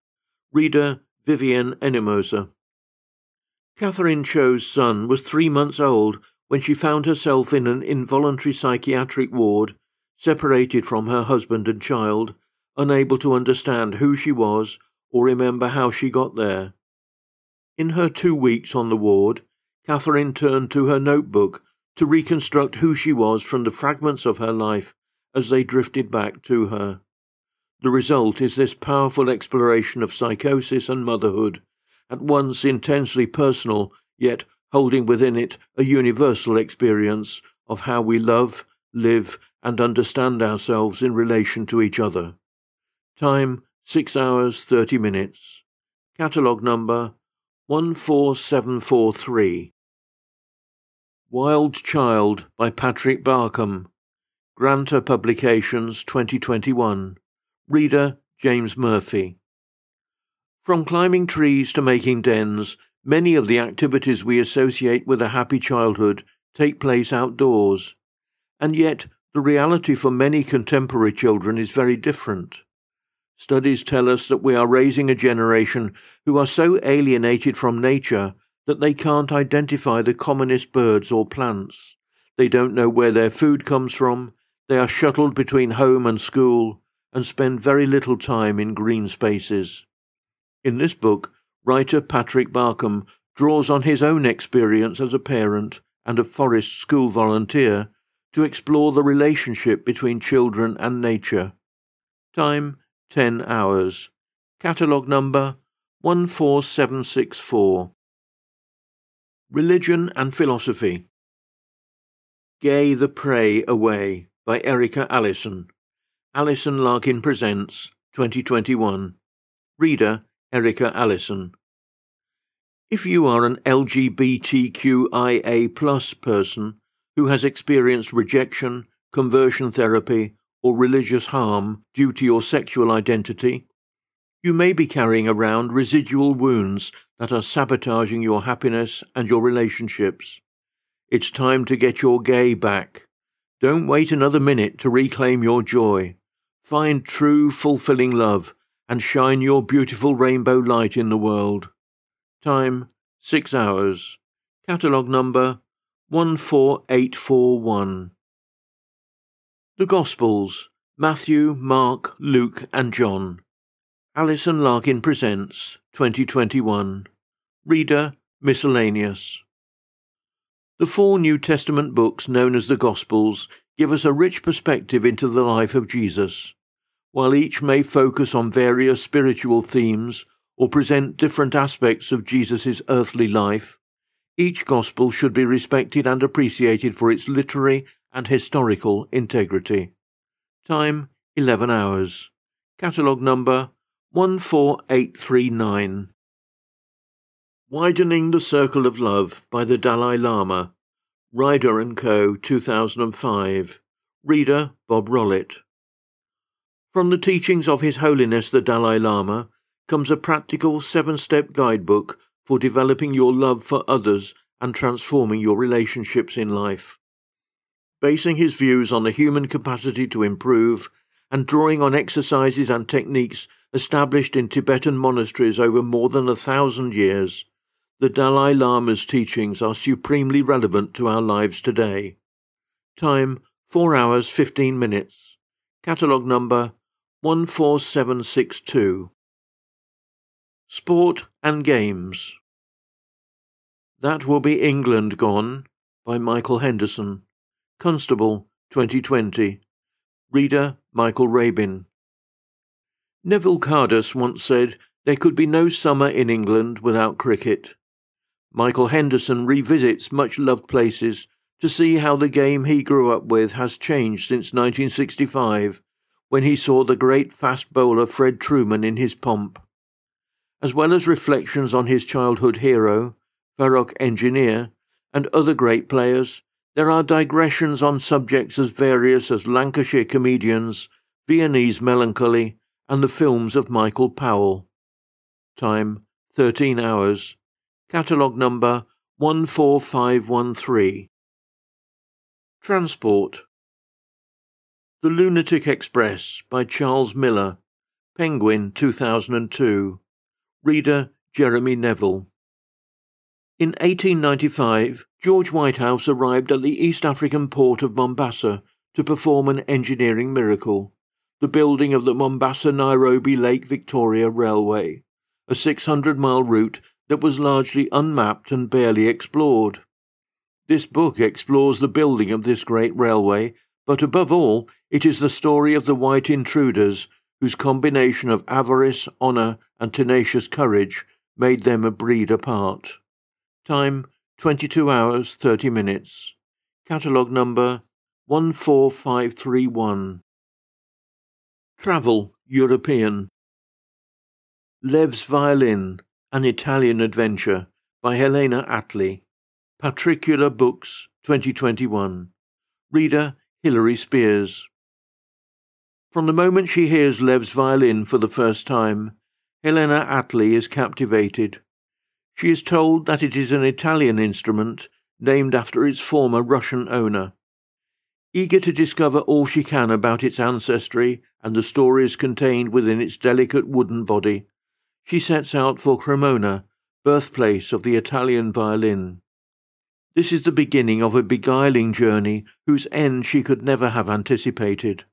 Reader, Vivienne Enimosa. Catherine Cho's son was 3 months old when she found herself in an involuntary psychiatric ward, separated from her husband and child, unable to understand who she was or remember how she got there. In her 2 weeks on the ward, Catherine turned to her notebook to reconstruct who she was from the fragments of her life as they drifted back to her. The result is this powerful exploration of psychosis and motherhood, at once intensely personal, yet holding within it a universal experience of how we love, live, and understand ourselves in relation to each other. Time, 6 hours, 30 minutes. Catalogue number 14743. Wild Child by Patrick Barkham. Granta Publications, 2021. Reader, James Murphy. From climbing trees to making dens, many of the activities we associate with a happy childhood take place outdoors. And yet, the reality for many contemporary children is very different. Studies tell us that we are raising a generation who are so alienated from nature that they can't identify the commonest birds or plants. They don't know where their food comes from, they are shuttled between home and school, and spend very little time in green spaces. In this book, writer Patrick Barkham draws on his own experience as a parent and a forest school volunteer to explore the relationship between children and nature. Time, 10 hours. Catalogue number 14764. Religion and Philosophy. Gay the Prey Away by Erica Allison. Allison Larkin Presents, 2021. Reader, Erica Allison. If you are an LGBTQIA+ person who has experienced rejection, conversion therapy, or religious harm due to your sexual identity, you may be carrying around residual wounds that are sabotaging your happiness and your relationships. It's time to get your gay back. Don't wait another minute to reclaim your joy. Find true, fulfilling love and shine your beautiful rainbow light in the world. Time, 6 hours. Catalogue number 14841. The Gospels, Matthew, Mark, Luke, and John. Alison Larkin Presents, 2021. Reader, Miscellaneous. The four New Testament books known as the Gospels give us a rich perspective into the life of Jesus. While each may focus on various spiritual themes or present different aspects of Jesus' earthly life, each Gospel should be respected and appreciated for its literary and historical integrity. Time, 11 hours. Catalogue number 14839. Widening the Circle of Love by the Dalai Lama. Ryder & Co., 2005. Reader, Bob Rollitt. From the teachings of His Holiness the Dalai Lama comes a practical 7-step guidebook for developing your love for others and transforming your relationships in life. Basing his views on the human capacity to improve and drawing on exercises and techniques established in Tibetan monasteries over more than 1,000 years, the Dalai Lama's teachings are supremely relevant to our lives today. Time, 4 hours, 15 minutes. Catalogue number 14762. Sport and Games. That Will Be England Gone by Michael Henderson. Constable, 2020. Reader, Michael Rabin. Neville Cardus once said there could be no summer in England without cricket. Michael Henderson revisits much-loved places to see how the game he grew up with has changed since 1965, when he saw the great fast bowler Fred Truman in his pomp. As well as reflections on his childhood hero, Farrokh Engineer, and other great players, there are digressions on subjects as various as Lancashire comedians, Viennese melancholy, and the films of Michael Powell. Time, 13 hours. Catalogue number 14513. Transport. The Lunatic Express by Charles Miller. Penguin, 2002. Reader, Jeremy Neville. In 1895, George Whitehouse arrived at the East African port of Mombasa to perform an engineering miracle: the building of the Mombasa-Nairobi Lake Victoria Railway, a 600-mile route that was largely unmapped and barely explored. This book explores the building of this great railway, but above all, it is the story of the white intruders, whose combination of avarice, honour, and tenacious courage made them a breed apart. Time, 22 hours, 30 minutes. Catalogue number 14531. Travel, European. Lev's Violin, An Italian Adventure, by Helena Attlee. Patricula Books, 2021. Reader, Hilary Spears. From the moment she hears Lev's violin for the first time, Helena Attlee is captivated. She is told that it is an Italian instrument named after its former Russian owner. eager to discover all she can about its ancestry and the stories contained within its delicate wooden body, she sets out for Cremona, birthplace of the Italian violin. This is the beginning of a beguiling journey whose end she could never have anticipated.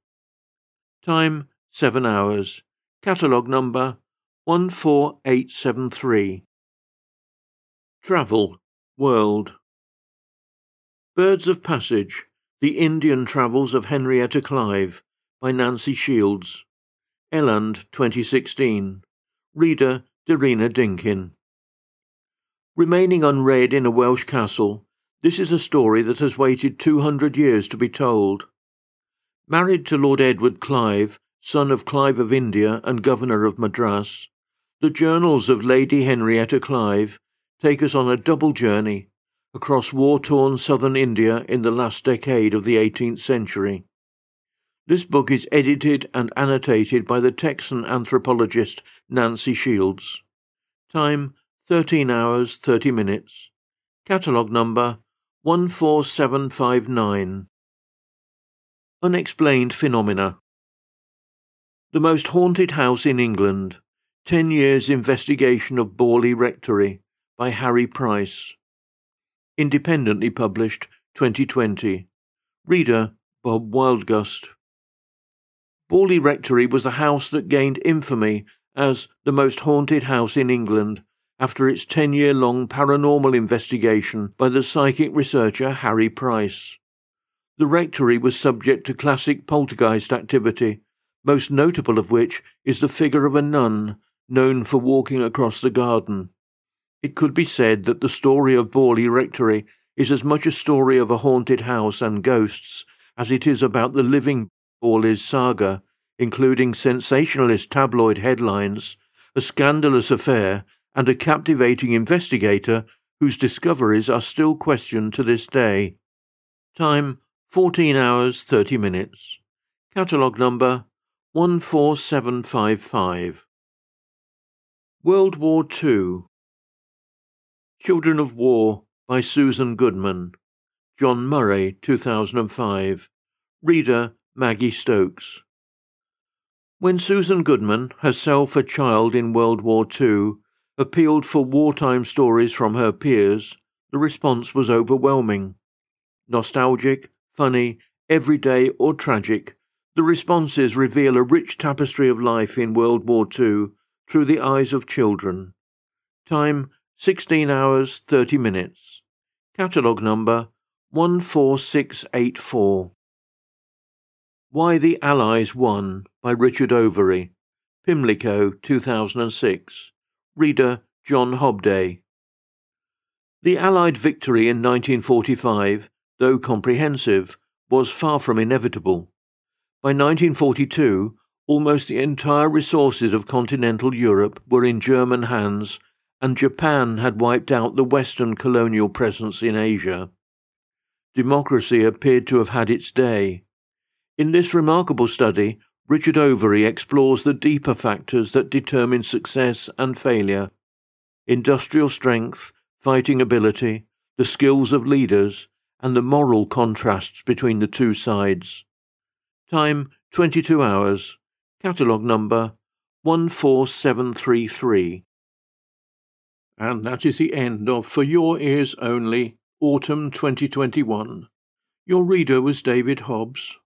Time, 7 hours. Catalogue number 14873. Travel, World. Birds of Passage, The Indian Travels of Henrietta Clive, by Nancy Shields. Elland, 2016. Reader, Dorina Dinkin. Remaining unread in a Welsh castle, this is a story that has waited 200 years to be told. Married to Lord Edward Clive, son of Clive of India and Governor of Madras, the journals of Lady Henrietta Clive take us on a double journey across war-torn southern India in the last decade of the 18th century. This book is edited and annotated by the Texan anthropologist Nancy Shields. Time, 13 hours, 30 minutes. Catalogue number 14759. Unexplained Phenomena. The Most Haunted House in England, 10 Years Investigation of Borley Rectory, by Harry Price. Independently published, 2020. Reader, Bob Wildgust. Borley Rectory was a house that gained infamy as the most haunted house in England after its 10-year-long paranormal investigation by the psychic researcher Harry Price. The rectory was subject to classic poltergeist activity, most notable of which is the figure of a nun known for walking across the garden. It could be said that the story of Borley Rectory is as much a story of a haunted house and ghosts as it is about the living Borley's saga, including sensationalist tabloid headlines, a scandalous affair, and a captivating investigator whose discoveries are still questioned to this day. Time, 14 hours, 30 minutes. Catalogue number 14755. World War II. Children of War, by Susan Goodman. John Murray, 2005. Reader, Maggie Stokes. When Susan Goodman, herself a child in World War II, appealed for wartime stories from her peers, the response was overwhelming. Nostalgic, funny, everyday or tragic, the responses reveal a rich tapestry of life in World War II through the eyes of children. Time, 16 hours, 30 minutes. Catalogue number 14684. Why the Allies Won, by Richard Overy. Pimlico, 2006. Reader, John Hobday. The Allied victory in 1945, though comprehensive, was far from inevitable. By 1942, almost the entire resources of continental Europe were in German hands, and Japan had wiped out the Western colonial presence in Asia. Democracy appeared to have had its day. In this remarkable study, Richard Overy explores the deeper factors that determine success and failure: industrial strength, fighting ability, the skills of leaders, and the moral contrasts between the two sides. Time, 22 hours. Catalogue number 14733. And that is the end of For Your Ears Only, Autumn 2021. Your reader was David Hobbs.